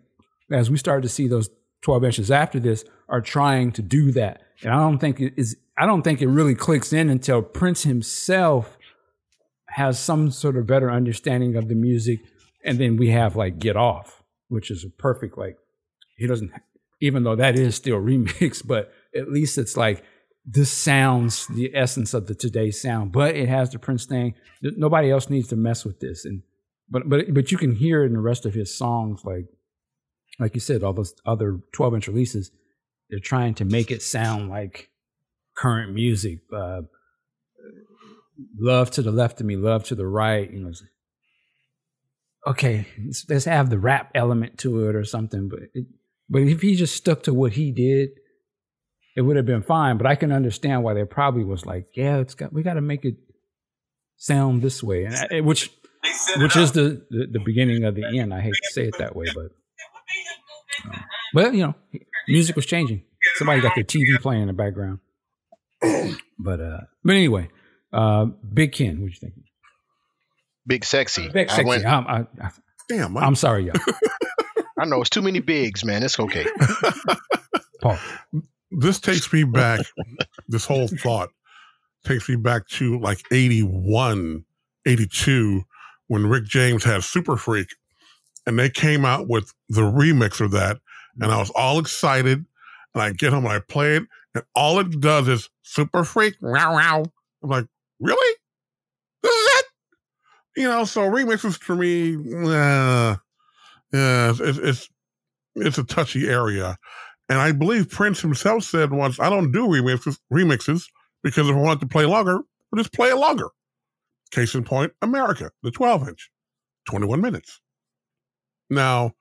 as we started to see those twelve inches after this are trying to do that. And I don't think it is, I don't think it really clicks in until Prince himself has some sort of better understanding of the music. And then we have like Get Off, which is a perfect, like, he doesn't, even though that is still remixed, but at least it's like, this sounds the essence of the today's sound, but it has the Prince thing. Nobody else needs to mess with this. And, but, but, but you can hear in the rest of his songs, like, like you said, all those other twelve inch releases, they're trying to make it sound like current music. Uh, love to the left of me, love to the right, you know, it's like, okay, let's, let's have the rap element to it or something. But it, but if he just stuck to what he did, it would have been fine. But I can understand why they probably was like, yeah, it's got, we got to make it sound this way, and I, which which is the, the, the beginning of the end. I hate to say it that way, but um, but you know, music was changing. Somebody got their T V playing in the background. But uh, but anyway, uh, Big Ken, what you think? Big Sexy. Big Sexy. I went, I'm, I, I, damn, I'm, I'm sorry, y'all. I know it's too many bigs, man. It's okay. Paul. This takes me back. This whole thought takes me back to like eighty-one, eighty-two, when Rick James had Super Freak, and they came out with the remix of that, and I was all excited, and I get home and I play it, and all it does is Super Freak, wow, wow. I'm like, really? This is it? You know, so remixes for me, uh, uh, it's, it's it's a touchy area. And I believe Prince himself said once, I don't do remixes, remixes because if I want to play longer, I'll just play it longer. Case in point, America, the twelve inch, twenty-one minutes. Now,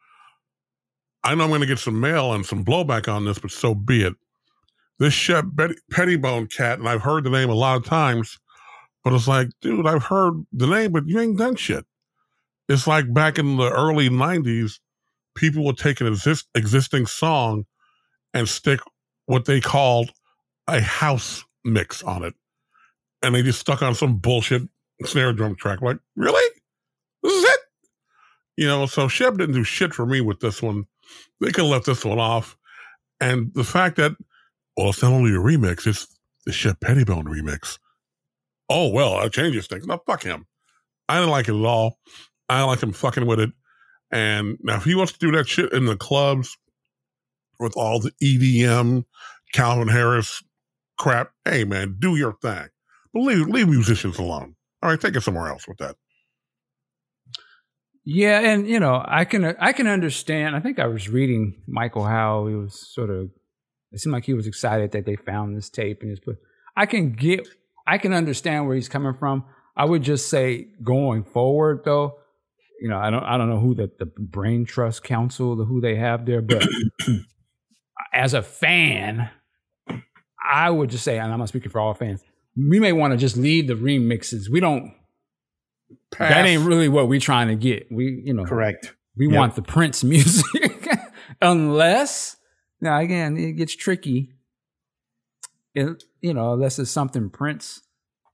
I know I'm going to get some mail and some blowback on this, but so be it. This Shep Pettibone cat, and I've heard the name a lot of times, but it's like, dude, I've heard the name, but you ain't done shit. It's like back in the early nineties, people would take an exist, existing song and stick what they called a house mix on it. And they just stuck on some bullshit snare drum track. Like, really? This is it? You know, so Shep didn't do shit for me with this one. They could have left this one off. And the fact that, well, it's not only a remix, it's the Shep Pettibone remix. Oh, well, I changes things. No, fuck him. I didn't like it at all. I don't like him fucking with it. And now if he wants to do that shit in the clubs with all the E D M, Calvin Harris crap, hey, man, do your thing. But leave, leave musicians alone. All right, take it somewhere else with that. Yeah, and, you know, I can I can understand. I think I was reading Michael Howe. He was sort of, it seemed like he was excited that they found this tape. And put, I can get, I can understand where he's coming from. I would just say going forward, though, you know, I don't I don't know who the, the Brain Trust Council, who they have there, but as a fan, I would just say, and I'm not speaking for all fans, we may want to just leave the remixes. We don't, Pass. That ain't really what we're trying to get. We, you know, correct. We yep. want the Prince music, unless, now again, it gets tricky. It, you know, unless it's something Prince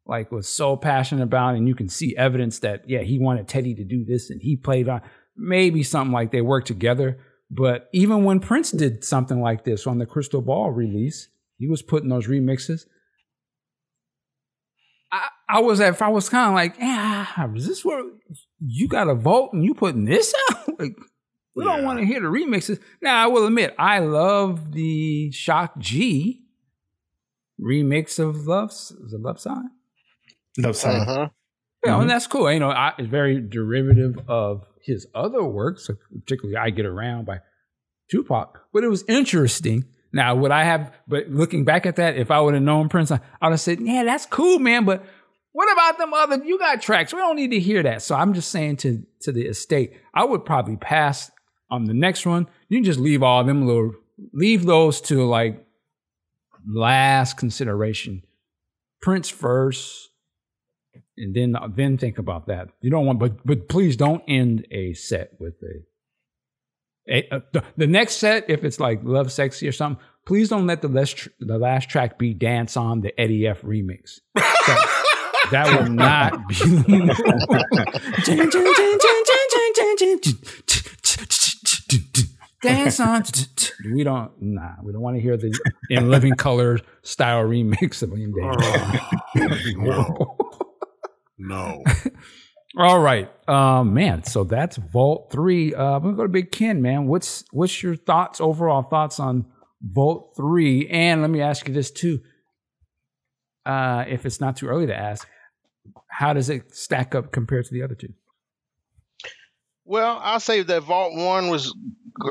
like was so passionate about, and you can see evidence that, yeah, he wanted Teddy to do this and he played on, maybe something like they worked together. But even when Prince did something like this on the Crystal Ball release, he was putting those remixes. I, I was at, I was kind of like, yeah, is this where you got a Vault and you putting this out? Like, we yeah. don't want to hear the remixes. Now, I will admit, I love the Shock G remix of Love, is it Love Sign? Love Sign. Uh-huh. Yeah, mm-hmm. And that's cool. You know, I, it's very derivative of his other works, particularly I Get Around by Tupac. But it was interesting. Now, would I have, but looking back at that, if I would have known Prince, I would have said, yeah, that's cool, man. But what about them other, you got tracks. We don't need to hear that. So I'm just saying to, to the estate, I would probably pass on the next one. You can just leave all them little, leave those to like last consideration. Prince first, and then then think about that. You don't want, but but please don't end a set with a, a, a the, the next set. If it's like Love Sexy or something, please don't let the last tr- the last track be Dance On, the Eddie F remix. That, that will not be. Dance on. We don't, nah, we don't want to hear the In Living Color style remix of him. Oh, no. no. All right. Uh, man, so that's Vault three. Uh, we're going to go to Big Ken, man. What's what's your thoughts, overall thoughts on Vault three? And let me ask you this, too. Uh, if it's not too early to ask, how does it stack up compared to the other two? Well, I'll say that Vault one was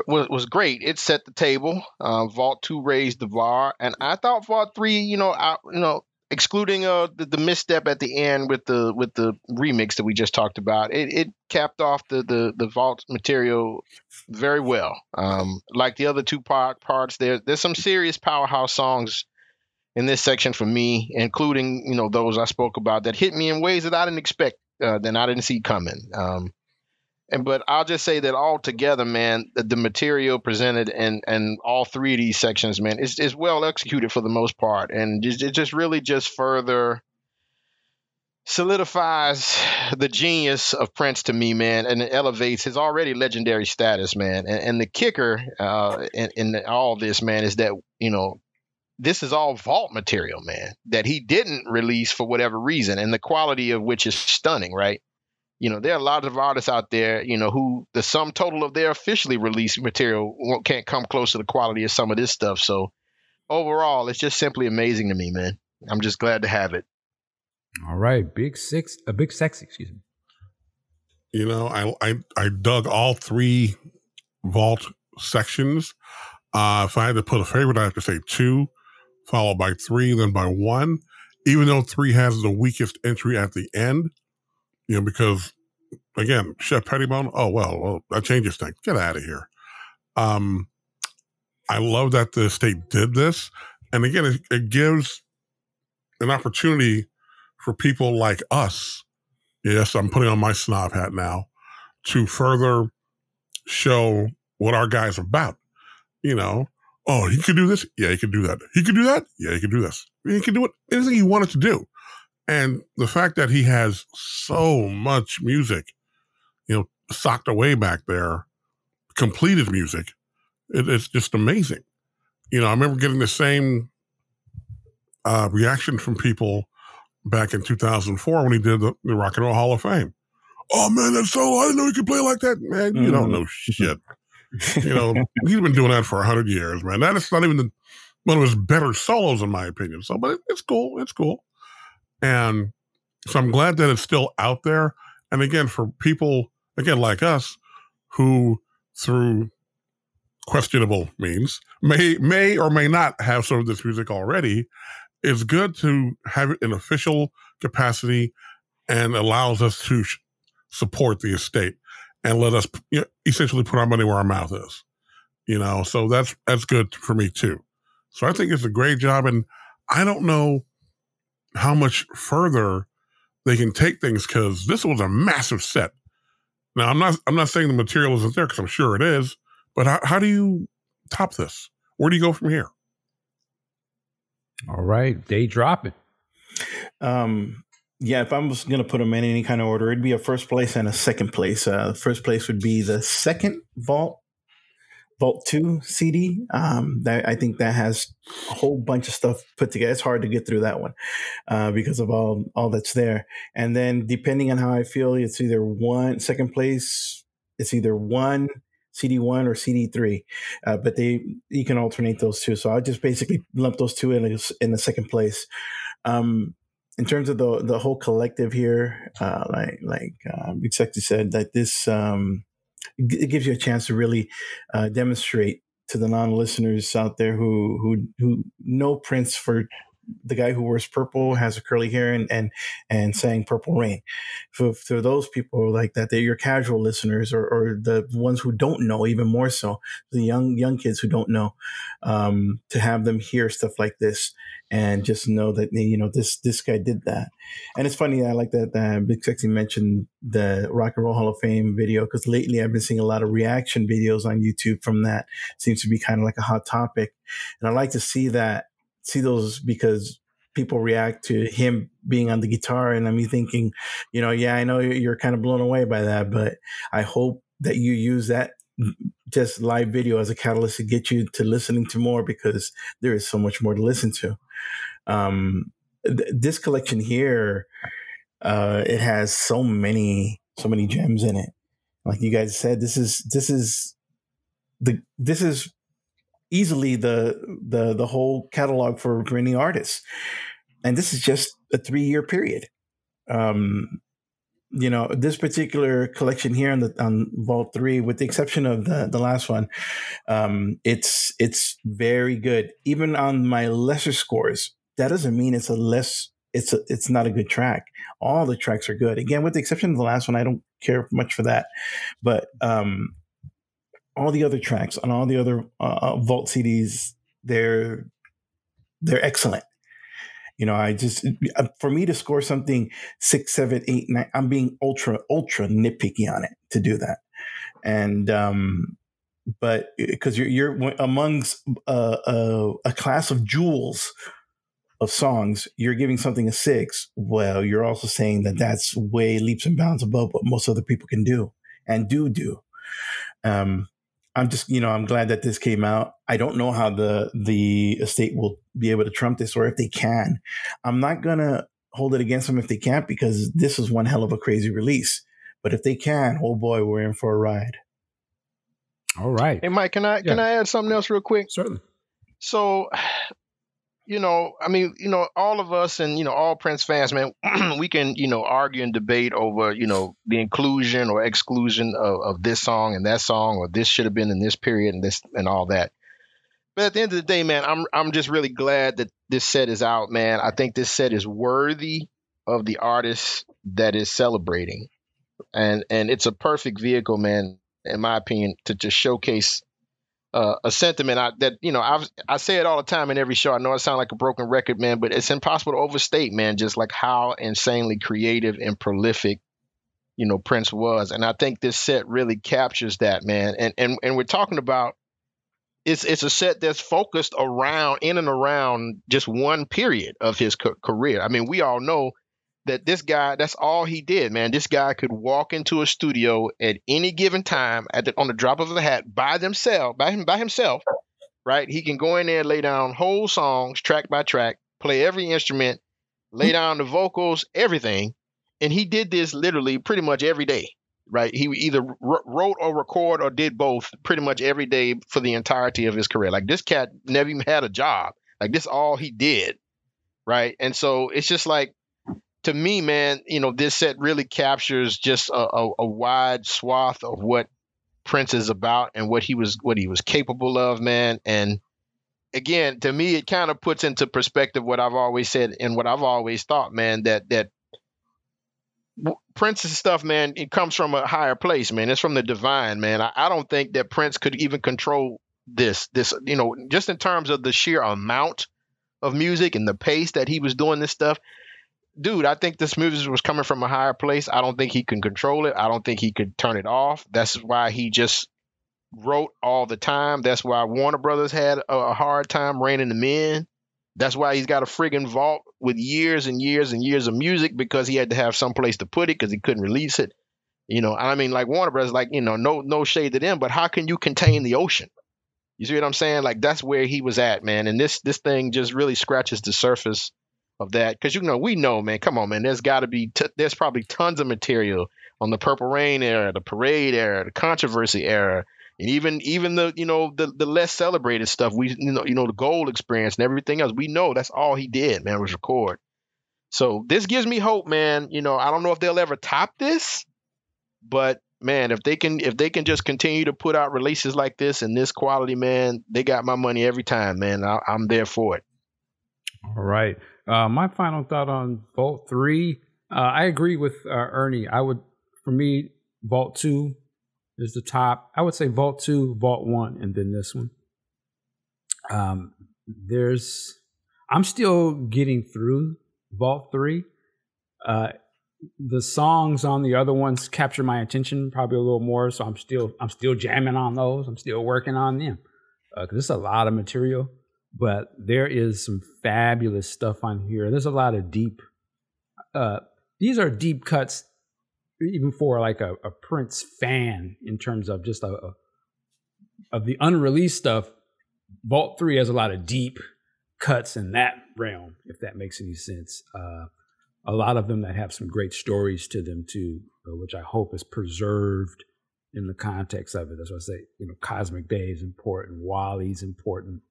was, was great. It set the table. Uh, Vault two raised the bar, and I thought Vault three, you know, I, you know, excluding uh, the, the misstep at the end with the with the remix that we just talked about, it, it capped off the, the, the Vault material very well. Um, like the other two part, parts, there there's some serious powerhouse songs in this section for me, including you know those I spoke about that hit me in ways that I didn't expect, uh, that I didn't see coming. Um, And but I'll just say that all together, man, the, the material presented and and all three of these sections, man, is is well executed for the most part, and just, it just really just further solidifies the genius of Prince to me, man, and it elevates his already legendary status, man. And, and the kicker uh, in, in all this, man, is that you know this is all Vault material, man, that he didn't release for whatever reason, and the quality of which is stunning, right? You know, there are a lot of artists out there, you know, who the sum total of their officially released material won't, can't come close to the quality of some of this stuff. So overall, it's just simply amazing to me, man. I'm just glad to have it. All right. Big six, a big sexy, excuse me. You know, I, I, I dug all three Vault sections. Uh, if I had to put a favorite, I have to say two, followed by three, then by one, even though three has the weakest entry at the end. You know, because, again, Shep Pettibone, oh, well, well, that changes things. Get out of here. Um, I love that the state did this. And, again, it, it gives an opportunity for people like us, yes, I'm putting on my snob hat now, to further show what our guy's about. You know, oh, he could do this? Yeah, he could do that. He could do that? Yeah, he could do this. He could do it. Anything he wanted to do. And the fact that he has so much music, you know, socked away back there, completed music, it, it's just amazing. You know, I remember getting the same uh, reaction from people back in two thousand four when he did the, the Rock and Roll Hall of Fame. Oh, man, that's so, I didn't know he could play like that. Man, you mm. don't know shit. You know, he's been doing that for one hundred years, man. That is not even the, one of his better solos, in my opinion. So, but it, it's cool. It's cool. And so I'm glad that it's still out there. And again, for people, again, like us, who through questionable means may may or may not have some of this music already, it's good to have it in official capacity and allows us to sh- support the estate and let us you know, essentially put our money where our mouth is. You know, so that's that's good for me too. So I think it's a great job. And I don't know how much further they can take things, because this was a massive set. Now, I'm not I'm not saying the material isn't there, because I'm sure it is, but how, how do you top this? Where do you go from here? All right, day dropping. Um, yeah, if I was going to put them in any kind of order, it'd be a first place and a second place. Uh, first place would be the second Vault, Vault two C D. Um, that I think that has a whole bunch of stuff put together. It's hard to get through that one uh, because of all all that's there. And then depending on how I feel, it's either one second place. It's either one C D one or C D three, uh, but they you can alternate those two. So I just basically lump those two in a, in the second place. Um, in terms of the the whole collective here, uh, like like uh, Big Sexy said, that this. Um, It gives you a chance to really uh, demonstrate to the non-listeners out there who who who know Prince for the guy who wears purple, has a curly hair, and and, and sang Purple Rain. For, for those people like that, they're your casual listeners, or, or the ones who don't know, even more so, the young young kids who don't know, um, to have them hear stuff like this and just know that, you know, this this guy did that. And it's funny, I like that uh, Big Sexy mentioned the Rock and Roll Hall of Fame video, because lately I've been seeing a lot of reaction videos on YouTube from that. It seems to be kind of like a hot topic. And I like to see that. see those because people react to him being on the guitar, and I'm thinking, you know, yeah, I know you're kind of blown away by that, but I hope that you use that just live video as a catalyst to get you to listening to more, because there is so much more to listen to. Um, th- this collection here, uh, it has so many, so many gems in it. Like you guys said, this is, this is the, this is, easily the the the whole catalog for many artists, and this is just a three-year period. Um you know, this particular collection here on the on Vault three, with the exception of the the last one, um it's it's very good. Even on my lesser scores, that doesn't mean it's a less it's a, it's not a good track. All the tracks are good, again with the exception of the last one. I don't care much for that, but um all the other tracks on all the other uh, Vault C Ds, they're they're excellent. You know, I just for me to score something six, seven, eight, nine, I'm being ultra, ultra nitpicky on it to do that, and um, but because you're you're amongst a, a, a class of jewels of songs, you're giving something a six. Well, you're also saying that that's way leaps and bounds above what most other people can do and do do. Um, I'm just, you know, I'm glad that this came out. I don't know how the the estate will be able to trump this, or if they can. I'm not going to hold it against them if they can't, because this is one hell of a crazy release. But if they can, oh boy, we're in for a ride. All right. Hey, Mike, can I, yeah. can I add something else real quick? Certainly. So, you know, I mean, you know, all of us and, you know, all Prince fans, man, we can, you know, argue and debate over, you know, the inclusion or exclusion of, of this song and that song, or this should have been in this period and this and all that. But at the end of the day, man, I'm I'm just really glad that this set is out, man. I think this set is worthy of the artist that is celebrating. And and it's a perfect vehicle, man, in my opinion, to just showcase Uh, a sentiment I, that, you know, I've, I say it all the time in every show. I know I sound like a broken record, man, but it's impossible to overstate, man, just like how insanely creative and prolific, you know, Prince was. And I think this set really captures that, man. And and and we're talking about, it's it's a set that's focused around, in and around just one period of his co- career. I mean, we all know that this guy, that's all he did, man. This guy could walk into a studio at any given time at the, on the drop of a hat by themselves, by him, by himself, right? He can go in there, lay down whole songs, track by track, play every instrument, lay down the vocals, everything. And he did this literally pretty much every day, right? He either r- wrote or record or did both pretty much every day for the entirety of his career. Like, this cat never even had a job. Like, this all he did, right? And so it's just like, to me, man, you know, this set really captures just a, a, a wide swath of what Prince is about and what he was what he was capable of, man. And again, to me, it kind of puts into perspective what I've always said and what I've always thought, man, that that Prince's stuff, man, it comes from a higher place, man. It's from the divine, man. I, I don't think that Prince could even control this, this, you know, just in terms of the sheer amount of music and the pace that he was doing this stuff. Dude, I think this music was coming from a higher place. I don't think he can control it. I don't think he could turn it off. That's why he just wrote all the time. That's why Warner Brothers had a hard time reining him in. That's why he's got a friggin' vault with years and years and years of music, because he had to have some place to put it because he couldn't release it. You know, I mean, like Warner Brothers, like, you know, no no shade to them, but how can you contain the ocean? You see what I'm saying? Like, that's where he was at, man. And this this thing just really scratches the surface of that, because, you know, we know, man, come on, man, there's got to be t- there's probably tons of material on the Purple Rain era, the Parade era, the Controversy era, and even even the, you know, the the less celebrated stuff, we you know you know the Gold Experience and everything else. We know that's all he did, man, was record. So this gives me hope, man. You know, I don't know if they'll ever top this, but man, if they can if they can just continue to put out releases like this and this quality, man, they got my money every time, man. I, I'm there for it. All right. Uh, my final thought on Vault three, uh, I agree with uh, Ernie. I would, for me, Vault two is the top. I would say Vault two, Vault one, and then this one. Um, there's, I'm still getting through Vault three. Uh, the songs on the other ones capture my attention probably a little more, so I'm still I'm still jamming on those. I'm still working on them because uh, there's a lot of material. But there is some fabulous stuff on here. There's a lot of deep. Uh, these are deep cuts, even for like a, a Prince fan in terms of just a, a of the unreleased stuff. Vault three has a lot of deep cuts in that realm, if that makes any sense. Uh, a lot of them that have some great stories to them too, which I hope is preserved in the context of it. That's why I say, you know, Cosmic Day is important. Wally's important.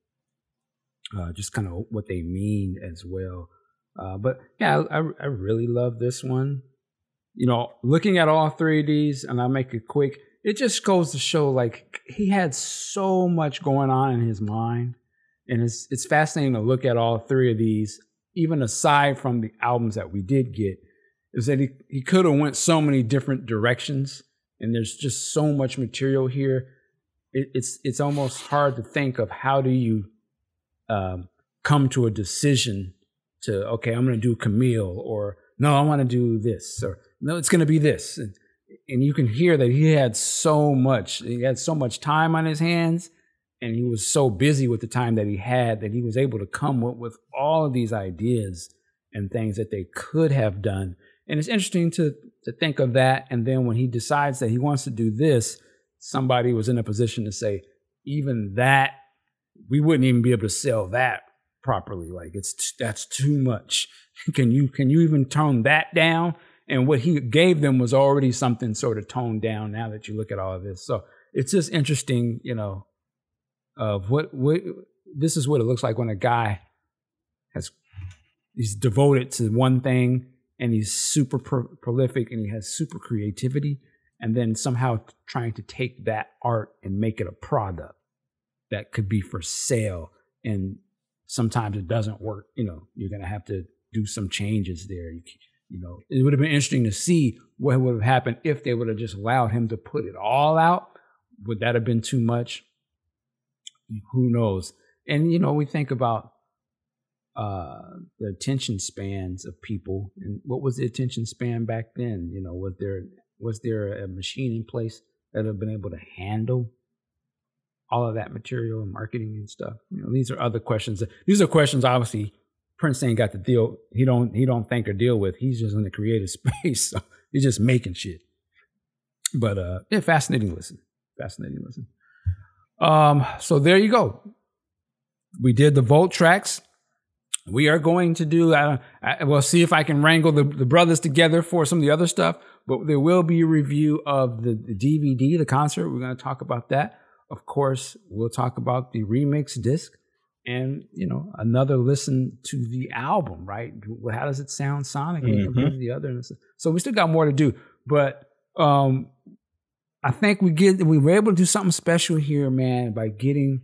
Uh, just kind of what they mean as well. Uh, but yeah, I, I really love this one. You know, looking at all three of these, and I'll make it quick, it just goes to show like he had so much going on in his mind. And it's it's fascinating to look at all three of these, even aside from the albums that we did get, is that he, he could have went so many different directions. And there's just so much material here. It, it's it's almost hard to think of how do you Um, come to a decision to, okay, I'm going to do Camille, or no, I want to do this, or no, it's going to be this. And, and you can hear that he had so much, he had so much time on his hands, and he was so busy with the time that he had that he was able to come with, with all of these ideas and things that they could have done. And it's interesting to, to think of that. And then when he decides that he wants to do this, somebody was in a position to say, even that, we wouldn't even be able to sell that properly. Like it's that's too much. Can you can you even tone that down? And what he gave them was already something sort of toned down. Now that you look at all of this, so it's just interesting, you know, of what what this is what it looks like when a guy has he's devoted to one thing and he's super pro- prolific and he has super creativity, and then somehow trying to take that art and make it a product that could be for sale. And sometimes it doesn't work. You know, you're going to have to do some changes there. You, you know, it would have been interesting to see what would have happened if they would have just allowed him to put it all out. Would that have been too much? Who knows? And, you know, we think about uh, the attention spans of people, and what was the attention span back then? You know, was there, was there a machine in place that would have been able to handle all of that material and marketing and stuff? You know, these are other questions. These are questions, obviously, Prince ain't got to deal. He don't, he don't think or deal with. He's just in the creative space. So he's just making shit. But uh, yeah, fascinating listen. Fascinating listen. Um, so there you go. We did the Vault tracks. We are going to do, uh, I, we'll see if I can wrangle the, the brothers together for some of the other stuff, but there will be a review of the, the D V D, the concert. We're going to talk about that. Of course, we'll talk about the remix disc and, you know, another listen to the album, right? How does it sound sonically mm-hmm. compared to the other? So we still got more to do. But um, I think we get we were able to do something special here, man, by getting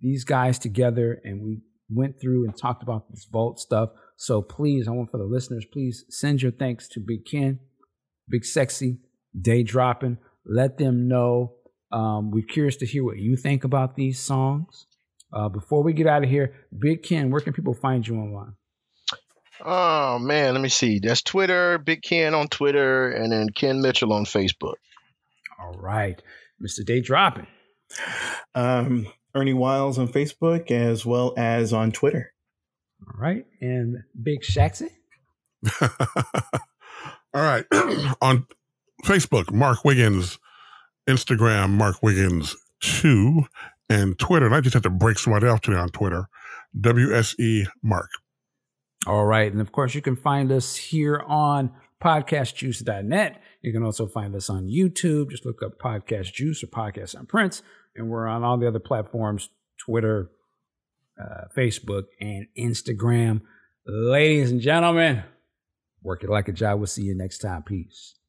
these guys together. And we went through and talked about this Vault stuff. So please, I want for the listeners, please send your thanks to Big Ken, Big Sexy, Day Dropping. Let them know. Um, we're curious to hear what you think about these songs. Uh, before we get out of here, Big Ken, where can people find you online? Oh, man, let me see. That's Twitter, Big Ken on Twitter, and then Ken Mitchell on Facebook. All right. Mister Day Dropping. Um, Ernie Wiles on Facebook as well as on Twitter. All right. And Big Shaxi. All right. On Facebook, Mark Wiggins. Instagram, Mark Wiggins two, and Twitter. And I just had to break somebody off today on Twitter, W S E Mark. All right. And of course, you can find us here on podcast juice dot net. You can also find us on YouTube. Just look up Podcast Juice or Podcast on Prince. And we're on all the other platforms, Twitter, uh, Facebook, and Instagram. Ladies and gentlemen, work it like a job. We'll see you next time. Peace.